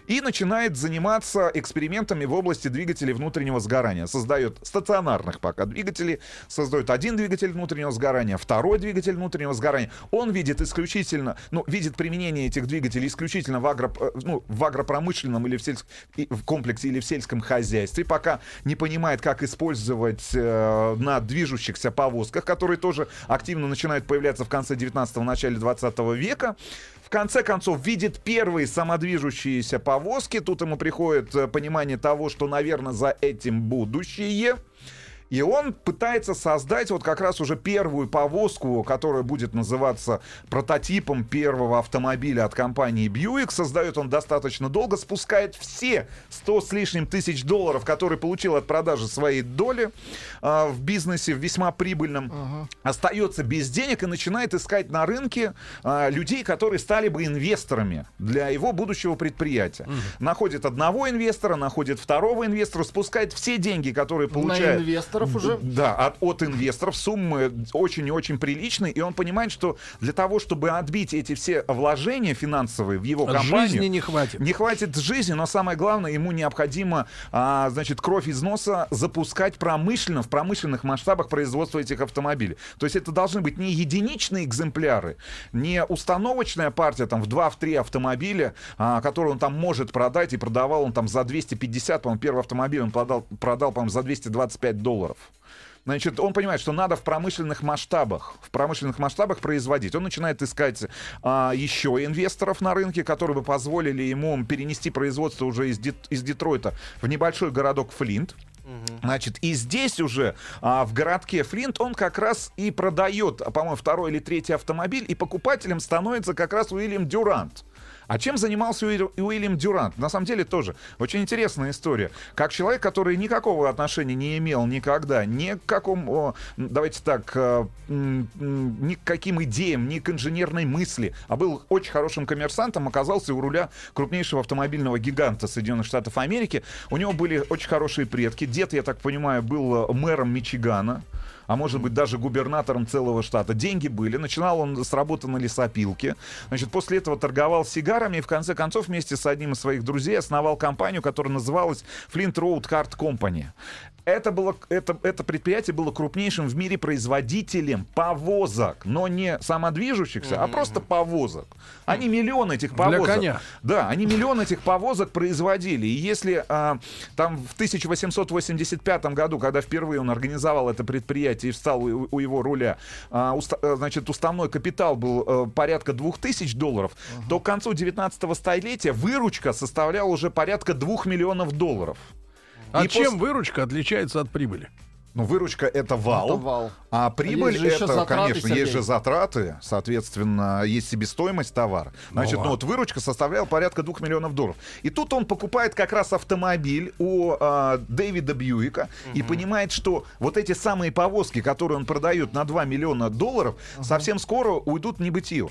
И начинает заниматься экспериментами в области двигателей внутреннего сгорания. Создает стационарных пока двигателей, создает один двигатель внутреннего сгорания, второй двигатель внутреннего сгорания. Он видит исключительно, ну, видит применение этих двигателей исключительно в, агро, ну, в агропромышленном или в, сельск... в комплексе или в сельском хозяйстве. Пока не понимает, как использовать э, на движущихся повозках, которые тоже активно начинают появляться в конце девятнадцатого, начале двадцатого века. В конце концов, видит первые самодвижущиеся повозки. Тут ему приходит понимание того, что, наверное, за этим будущее. И он пытается создать вот как раз уже первую повозку, которая будет называться прототипом первого автомобиля от компании Бьюик. Создает он достаточно долго, спускает все сто с лишним тысяч долларов, которые получил от продажи своей доли э, в бизнесе, в весьма прибыльном. Ага. Остается без денег и начинает искать на рынке э, людей, которые стали бы инвесторами для его будущего предприятия. Угу. Находит одного инвестора, находит второго инвестора, спускает все деньги, которые получает. На инвестора. инвесторов уже. Да, от, от инвесторов суммы очень и очень приличные. И он понимает, что для того, чтобы отбить эти все вложения финансовые в его компанию... Жизни не хватит. Не хватит жизни, но самое главное, ему необходимо, а, значит, кровь из носа запускать промышленно, в промышленных масштабах производства этих автомобилей. То есть это должны быть не единичные экземпляры, не установочная партия там, в два-три автомобиля, а, которую он там может продать, и продавал он там за двести пятьдесят, по-моему, первый автомобиль он продал, продал по-моему, за двести двадцать пять долларов. Значит, он понимает, что надо в промышленных масштабах, в промышленных масштабах производить. Он начинает искать а, еще инвесторов на рынке, которые бы позволили ему перенести производство уже из, Дет, из Детройта в небольшой городок Флинт. Значит, и здесь уже, а, в городке Флинт, он как раз и продает, по-моему, второй или третий автомобиль, и покупателем становится как раз Уильям Дюрант. А чем занимался Уиль... Уильям Дюрант? На самом деле тоже очень интересная история. Как человек, который никакого отношения не имел никогда, ни к какому, давайте так, ни к каким идеям, ни к инженерной мысли, а был очень хорошим коммерсантом, оказался у руля крупнейшего автомобильного гиганта Соединенных Штатов Америки. У него были очень хорошие предки. Дед, я так понимаю, был мэром Мичигана, а может быть даже губернатором целого штата. Деньги были. Начинал он с работы на лесопилке. Значит, после этого торговал сигарами и в конце концов вместе с одним из своих друзей основал компанию, которая называлась Flint Road Cart Company. Это, было, это, это предприятие было крупнейшим в мире производителем повозок, но не самодвижущихся, mm-hmm. а просто повозок. Они миллион этих повозок. Для коня. Да, они миллион этих повозок производили. И если а, там в тысяча восемьсот восемьдесят пятом году, когда впервые он организовал это предприятие и встал у, у его руля, а, уста, значит, уставной капитал был а, порядка двух тысяч долларов, mm-hmm. то к концу девятнадцатого столетия выручка составляла уже порядка двух миллионов долларов. А и чем после... выручка отличается от прибыли? Ну, выручка — это вал, это вал. А прибыль — это, затраты, конечно, Сергей. Есть же затраты, соответственно, есть себестоимость товара. Значит, ну, ну вот выручка составляла порядка двух миллионов долларов. И тут он покупает как раз автомобиль у а, Дэвида Бьюика uh-huh. и понимает, что вот эти самые повозки, которые он продает на два миллиона долларов, uh-huh. совсем скоро уйдут в небытие.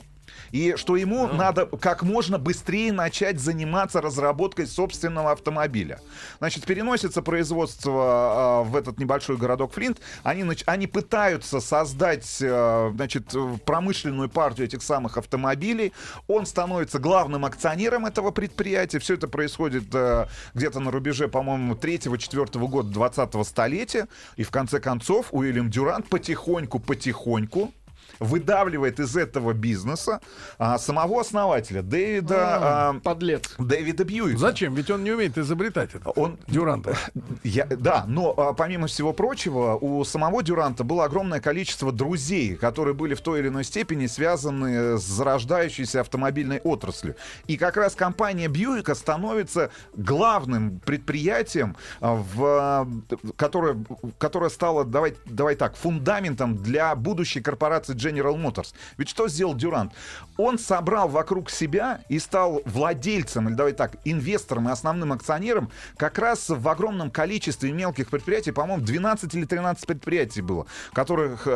И что ему надо как можно быстрее начать заниматься разработкой собственного автомобиля. Значит, переносится производство э, в этот небольшой городок Флинт. Они, они пытаются создать э, значит, промышленную партию этих самых автомобилей. Он становится главным акционером этого предприятия. Все это происходит э, где-то на рубеже, по-моему, третьего-четвертого года двадцатого столетия. И в конце концов Уильям Дюрант потихоньку-потихоньку выдавливает из этого бизнеса а, самого основателя Дэвида а, а, подлец. Дэвида Бьюика. Зачем? Ведь он не умеет изобретать это. Он... Дюранта. Я, да, но а, помимо всего прочего, у самого Дюранта было огромное количество друзей, которые были в той или иной степени связаны с зарождающейся автомобильной отраслью. И как раз компания Бьюика становится главным предприятием, в, которое, которое стало, давай, давай так, фундаментом для будущей корпорации General Motors. Ведь что сделал Дюрант? Он собрал вокруг себя и стал владельцем, или давай так, инвестором и основным акционером как раз в огромном количестве мелких предприятий, по-моему, двенадцать или тринадцать предприятий было, которых,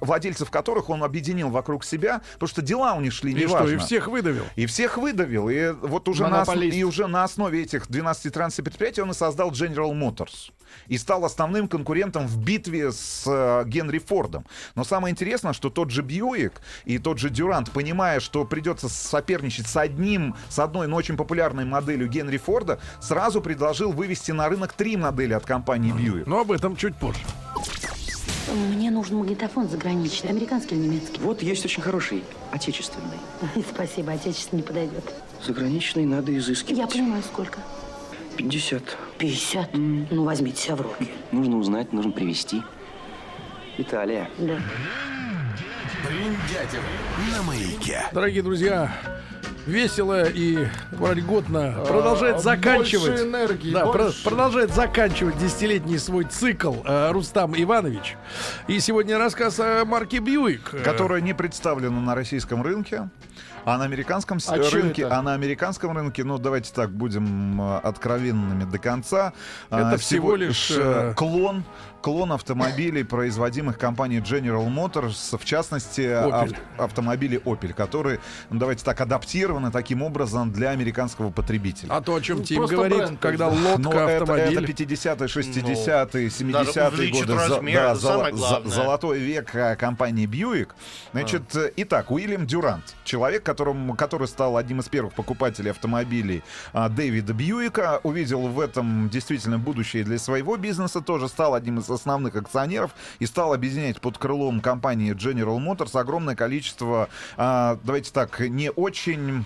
владельцев которых он объединил вокруг себя, потому что дела у них шли неважно. И что, и всех выдавил? И всех выдавил. И вот уже, на, ос- и уже на основе этих двенадцати-тринадцати предприятий он и создал General Motors. И стал основным конкурентом в битве с э, Генри Фордом. Но самое интересное, что тот же Бьюик и тот же Дюрант, понимая, что придется соперничать с одним, с одной, но очень популярной моделью Генри Форда, сразу предложил вывести на рынок три модели от компании Бьюик. Но об этом чуть позже. Мне нужен магнитофон заграничный, американский или немецкий? Вот есть очень хороший, отечественный. Спасибо, отечественный не подойдет. Заграничный надо изыскивать. Я понимаю, сколько? пятьдесят. пятьдесят? Mm. Ну, возьмите себя в руки. Нужно узнать, нужно привезти. Италия. Да. Бриндятин на Маяке. Дорогие друзья, весело и вольготно продолжает а, заканчивать. Больше энергии, да, больше. Про- продолжает заканчивать десятилетний свой цикл э, Рустам Иванович. И сегодня рассказ о марке Бьюик, которая не представлена на российском рынке. А на американском а рынке, а на американском рынке, ну давайте так, будем откровенными до конца. Это а, всего, всего лишь э... клон, клон автомобилей, производимых компанией General Motors, в частности ав- автомобили Opel, которые, ну, давайте так, адаптированы таким образом для американского потребителя. А то, о чем ну, Тим говорит, бренд, когда лодка, но автомобиль. Это, это пятидесятые, шестидесятые, семидесятые годы, размер, да, золо- зо- золотой век компании Buick. Значит, а. итак, Уильям Дюрант, человек, которым, который стал одним из первых покупателей автомобилей а, Дэвида Бьюика, увидел в этом действительно будущее для своего бизнеса, тоже стал одним из основных акционеров и стал объединять под крылом компании General Motors огромное количество, а, давайте так, не очень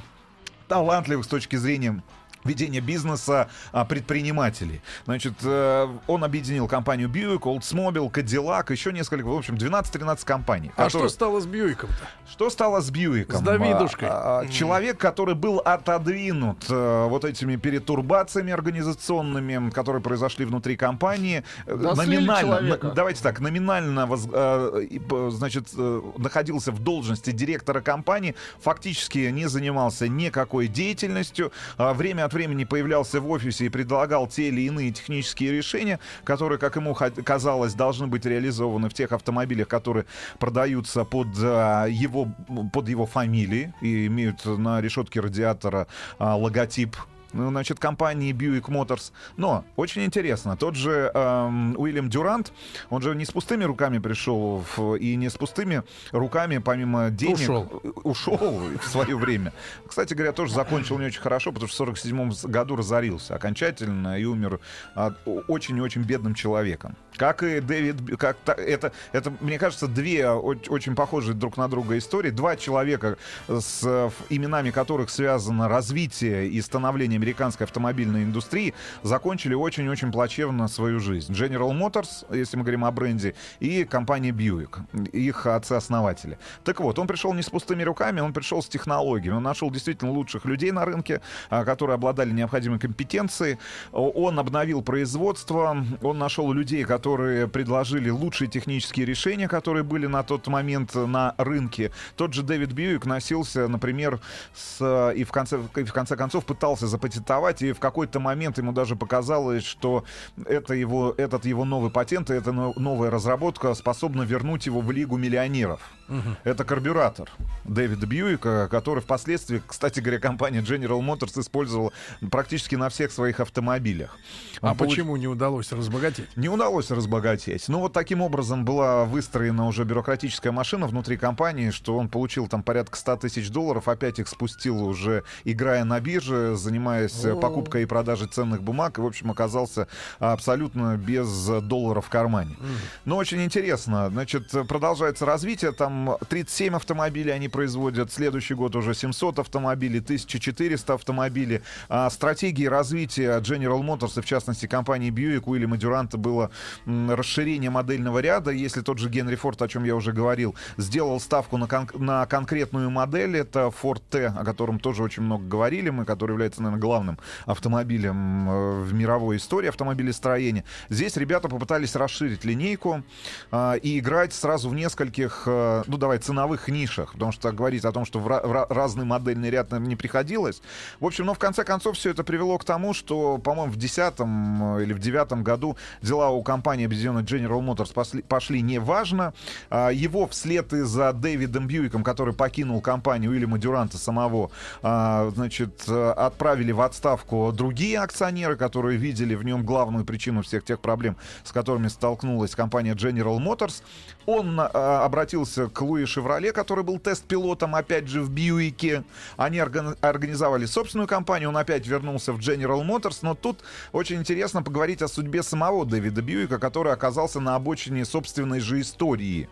талантливых с точки зрения ведения бизнеса а, предпринимателей. Значит, э, он объединил компанию Buick, Oldsmobile, Cadillac, еще несколько, в общем, двенадцать-тринадцать компаний. А которые... что стало с Бьюиком-то? Что стало с Бьюиком? С Давидушкой. А, а, человек, который был отодвинут а, вот этими перетурбациями организационными, которые произошли внутри компании. Да, номинально, на, давайте так, номинально воз, а, и, значит, находился в должности директора компании, фактически не занимался никакой деятельностью, а, время от времени появлялся в офисе и предлагал те или иные технические решения, которые, как ему казалось, должны быть реализованы в тех автомобилях, которые продаются под его, под его фамилией и имеют на решетке радиатора логотип, значит, компании Buick Motors. Но очень интересно, тот же э, Уильям Дюрант, он же не с пустыми руками пришел в, и не с пустыми руками, помимо денег, ушел, ушел в свое время. Кстати говоря, тоже закончил не очень хорошо, потому что в сорок седьмом году разорился окончательно и умер от, очень и очень бедным человеком. Как и Дэвид, как та, это, это, мне кажется, две очень похожие друг на друга истории. Два человека, с именами которых связано развитие и становление американской автомобильной индустрии, закончили очень-очень плачевно свою жизнь. General Motors, если мы говорим о бренде, и компания Buick, их отцы-основатели. Так вот, он пришел не с пустыми руками, он пришел с технологиями. Он нашел действительно лучших людей на рынке, которые обладали необходимой компетенцией. Он обновил производство, он нашел людей, которые предложили лучшие технические решения, которые были на тот момент на рынке. Тот же Дэвид Бьюик носился, например, с, и, в конце, и в конце концов пытался запатентовать, и в какой-то момент ему даже показалось, что это его, этот его новый патент, эта новая разработка способна вернуть его в Лигу миллионеров. Угу. Это карбюратор Дэвида Бьюика, который впоследствии, кстати говоря, компания General Motors использовала практически на всех своих автомобилях. Он а получ... почему не удалось разбогатеть? Не удалось разбогатеть. Ну вот таким образом была выстроена уже бюрократическая машина внутри компании, что он получил там порядка сто тысяч долларов, опять их спустил уже, играя на бирже, занимаясь О-о-о. покупкой и продажей ценных бумаг, и, в общем, оказался абсолютно без доллара в кармане. Угу. Но очень интересно. Значит, продолжается развитие. Там тридцать семь автомобилей они производят. Следующий год уже семьсот автомобилей, тысяча четыреста автомобилей. А стратегии развития General Motors, и в частности компании Buick, Уильяма Дюранта, было расширение модельного ряда. Если тот же Генри Форд, о чем я уже говорил, сделал ставку на, кон- на конкретную модель, это Ford T, о котором тоже очень много говорили мы, который является, наверное, главным автомобилем в мировой истории автомобилестроения. Здесь ребята попытались расширить линейку а, и играть сразу в нескольких, а, ну давай, ценовых нишах, потому что говорить о том, что в ra- ra- разный модельный ряд нам не приходилось. В общем, но в конце концов все это привело к тому, что, по-моему, в десятом или в девятом году дела у компании компании объединенной General Motors пошли, пошли неважно. Его вслед и за Дэвидом Бьюиком, который покинул компанию Уильяма Дюранта самого, значит, отправили в отставку другие акционеры, которые видели в нем главную причину всех тех проблем, с которыми столкнулась компания General Motors. Он обратился к Луи Шевроле, который был тест-пилотом, опять же, в Бьюике. Они организовали собственную компанию, он опять вернулся в General Motors, но тут очень интересно поговорить о судьбе самого Дэвида Бьюика, который оказался на обочине собственной же истории.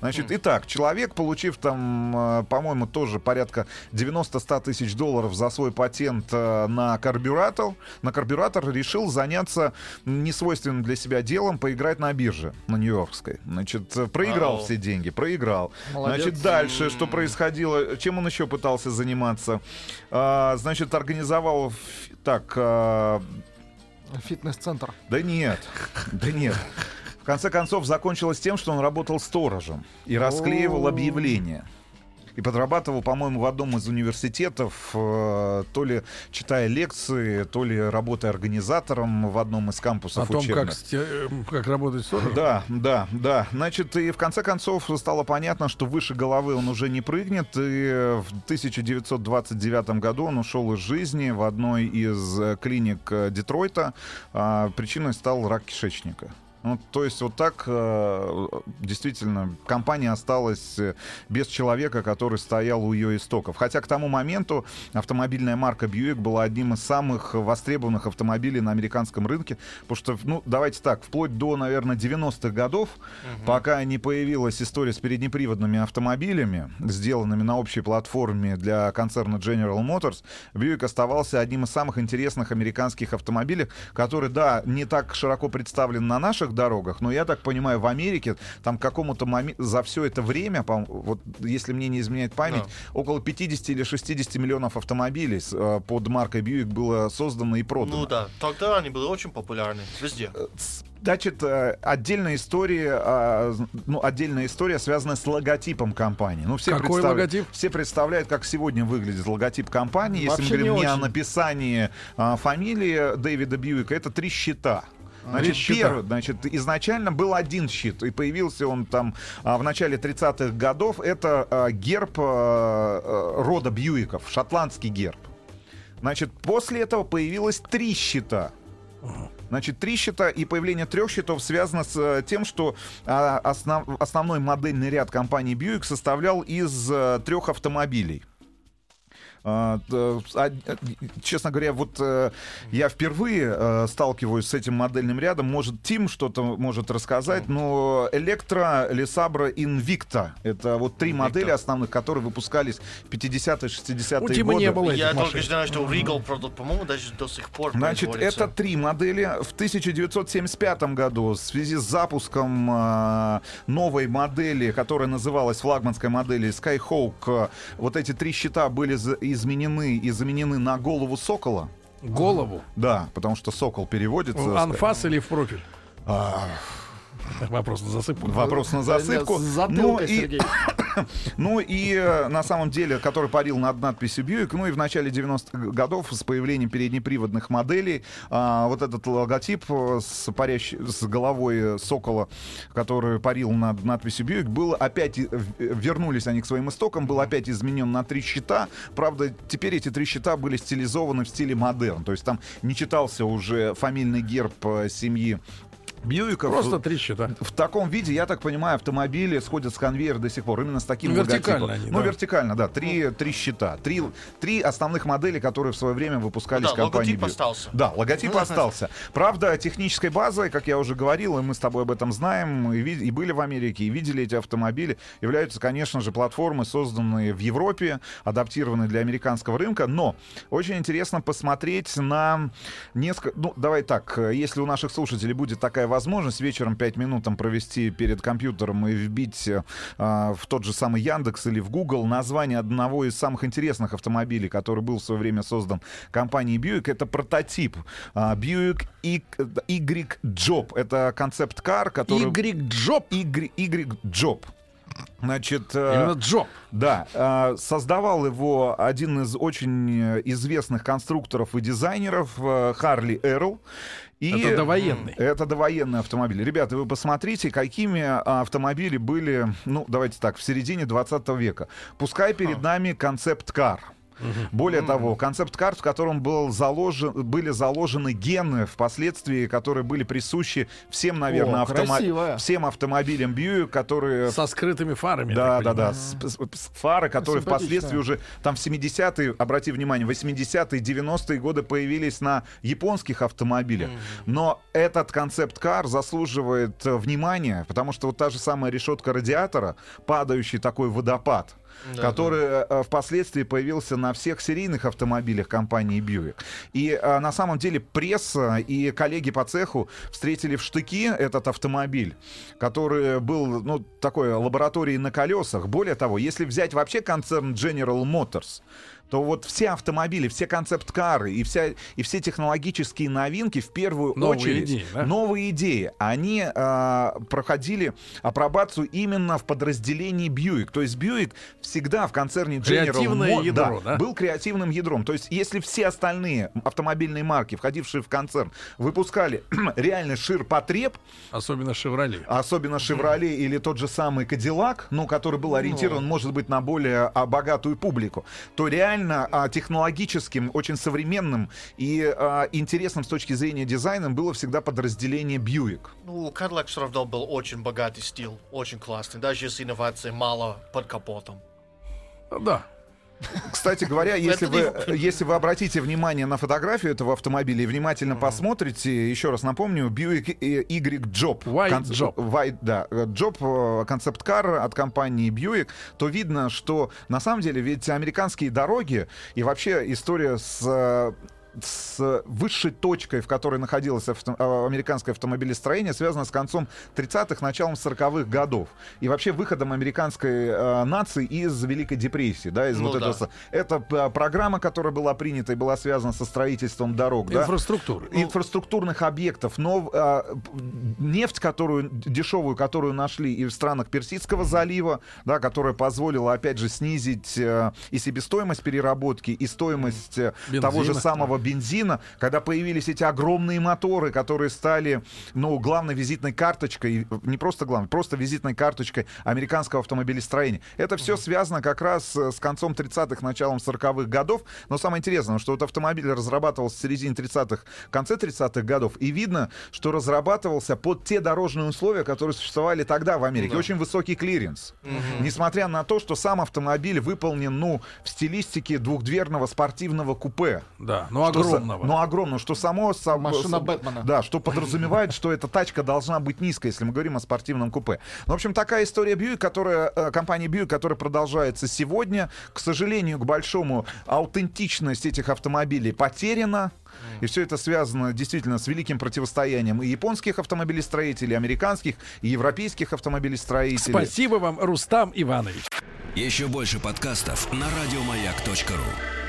Значит, итак, человек, получив там, по-моему, тоже порядка девяносто-сто тысяч долларов за свой патент на карбюратор, на карбюратор решил заняться несвойственным для себя делом, поиграть на бирже, на Нью-Йоркской. Значит, проиграл Ау. все деньги, проиграл. Молодец. Значит, дальше что происходило? Чем он еще пытался заниматься? Значит, организовал так... Фитнес-центр. Да нет, да нет. В конце концов, закончилось тем, что он работал сторожем и расклеивал объявления. и подрабатывал, по-моему, в одном из университетов, то ли читая лекции, то ли работая организатором в одном из кампусов учебных. О том, как, как работать с оружием. Да, да, да. Значит, и в конце концов стало понятно, что выше головы он уже не прыгнет, и в тысяча девятьсот двадцать девятом году он ушел из жизни в одной из клиник Детройта. Причиной стал рак кишечника. Ну, то есть вот так э, действительно компания осталась без человека, который стоял у ее истоков. Хотя к тому моменту автомобильная марка Buick была одним из самых востребованных автомобилей на американском рынке. Потому что, ну, давайте так, вплоть до, наверное, девяностых годов, угу. пока не появилась история с переднеприводными автомобилями, сделанными на общей платформе для концерна General Motors, Buick оставался одним из самых интересных американских автомобилей, который, да, не так широко представлен на наших дорогах, но я так понимаю, в Америке там к какому-то моменту за все это время, вот если мне не изменяет память, да. около пятьдесят или шестьдесят миллионов автомобилей под маркой Buick было создано и продано. Ну да, тогда они были очень популярны везде. Значит, отдельная история, ну, отдельная история, связанная с логотипом компании. Ну, все Какой логотип? Все представляют, как сегодня выглядит логотип компании. Вообще если мы говорим не, не о написании фамилии Дэвида Бьюика, это три щита. Значит, первый, значит, изначально был один щит, и появился он там а, в начале тридцатых годов. Это а, герб а, рода Бьюиков, шотландский герб. Значит, после этого появилось три щита. Значит, три щита и появление трех щитов связано с тем, что а, основ, основной модельный ряд компании Бьюик составлял из а, трех автомобилей. Честно говоря, вот я впервые сталкиваюсь с этим модельным рядом. Может, Тим что-то может рассказать, но Электро, Лесабра, Инвикта — это вот три Invicta. Модели основных, которые выпускались в пятидесятые шестидесятые годы. У Тима не было этих Я машин. Только знаю, что у Regal, по-моему, даже до сих пор Значит, производится. Это три модели. В тысяча девятьсот семьдесят пятом году в связи с запуском новой модели, которая называлась флагманской моделью Skyhawk, вот эти три щита были изменены и заменены на голову сокола. Голову? Да, потому что сокол переводится... В анфас или в профиль? А... Вопрос на засыпку. Вопрос на засыпку. Ну и... ну и на самом деле, который парил над надписью Buick, ну и в начале девяностых годов с появлением переднеприводных моделей а, вот этот логотип с, парящей, с головой сокола, который парил над надписью Buick, был опять, вернулись они к своим истокам, был опять изменен на три щита. Правда, теперь эти три щита были стилизованы в стиле модерн. То есть там не читался уже фамильный герб семьи Бьюиков. Просто три щита. В, в таком виде, я так понимаю, автомобили сходят с конвейера до сих пор. Именно с таким вертикально логотипом. Они, ну, да. вертикально, да. Три, три щита. Три, три основных модели, которые в свое время выпускались да, компанией Бьюик. Да, логотип остался. Да, логотип остался. Правда, технической базой, как я уже говорил, и мы с тобой об этом знаем, и, и были в Америке, и видели эти автомобили, являются, конечно же, платформы, созданные в Европе, адаптированные для американского рынка. Но очень интересно посмотреть на несколько... Ну, давай так, если у наших слушателей будет такая возможность, возможность вечером пять минут там провести перед компьютером и вбить э, в тот же самый Яндекс или в Google название одного из самых интересных автомобилей, который был в свое время создан компанией Buick. Это прототип э, Buick Y-Job. Это концепт-кар, который... Y-Job? Y-Job. Значит, именно Джоб. Да, создавал его один из очень известных конструкторов и дизайнеров Харли Эрл. И это довоенный. Это довоенный автомобиль. Ребята, вы посмотрите, какими автомобили были, ну, давайте так, в середине двадцатого века. Пускай перед нами концепт-кар. Более mm-hmm. того, концепт-кар, в котором был заложен, были заложены гены впоследствии, которые были присущи всем, наверное, О, автомо... всем автомобилям Buick, которые... Со скрытыми фарами. Да, да, да. Фары, которые впоследствии уже там в семидесятые, обрати внимание, восьмидесятые, девяностые годы появились на японских автомобилях. Mm-hmm. Но этот концепт-кар заслуживает внимания, потому что вот та же самая решетка радиатора, падающий такой водопад, да, который да. впоследствии появился на всех серийных автомобилях компании Buick. И а, на самом деле пресса и коллеги по цеху встретили в штыки этот автомобиль, который был, ну, такой лабораторией на колесах. Более того, если взять вообще концерн General Motors, то вот все автомобили, все концепт-кары и, вся, и все технологические новинки, в первую новые очередь, идеи, да? новые идеи, они э, проходили апробацию именно в подразделении Бьюик. То есть Бьюик всегда в концерне General ядро, да, да? был креативным ядром. То есть если все остальные автомобильные марки, входившие в концерн, выпускали реально ширпотреб, особенно Шевроле, особенно Шевроле mm-hmm. или тот же самый Кадиллак, ну, который был ориентирован, mm-hmm. может быть, на более а, богатую публику, то реально а, технологическим, очень современным и а, интересным с точки зрения дизайна было всегда подразделение Бьюик. Ну, Кадиллак все равно был очень богатый стиль, очень классный, даже если инноваций мало под капотом. Да. Кстати говоря, если вы, если вы обратите внимание на фотографию этого автомобиля и внимательно mm-hmm. посмотрите, еще раз напомню, Buick Y-Job, White Job, да, Job, концепт-кар от компании Buick, то видно, что на самом деле, ведь американские дороги и вообще история с... с высшей точкой, в которой находилось авто- американское автомобилестроение, связано с концом тридцатых, началом сороковых годов. И вообще выходом американской э, нации из Великой депрессии. Да, из ну вот да. этого, это программа, которая была принята и была связана со строительством дорог. Инфраструктуры. Да, инфраструктурных объектов. Но э, нефть, которую, дешевую, которую нашли и в странах Персидского залива, да, которая позволила, опять же, снизить э, и себестоимость переработки, и стоимость э, того же самого бензина, когда появились эти огромные моторы, которые стали, ну, главной визитной карточкой, не просто главной, просто визитной карточкой американского автомобилестроения. Это все связано как раз с концом тридцатых, началом сороковых годов. Но самое интересное, что вот автомобиль разрабатывался в середине тридцатых, в конце тридцатых годов, и видно, что разрабатывался под те дорожные условия, которые существовали тогда в Америке. Да. Очень высокий клиренс. Угу. Несмотря на то, что сам автомобиль выполнен, ну, в стилистике двухдверного спортивного купе. Да, ну, огромного. Но огромного, что само... само Машина Бэтмена. Да, что подразумевает, что эта тачка должна быть низкой, если мы говорим о спортивном купе. Ну, в общем, такая история Buick, которая, компания Buick, которая продолжается сегодня. К сожалению, к большому, аутентичность этих автомобилей потеряна. И все это связано действительно с великим противостоянием и японских автомобилестроителей, и американских, и европейских автомобилестроителей. Спасибо вам, Рустам Иванович. Еще больше подкастов на радиомаяк точка ру.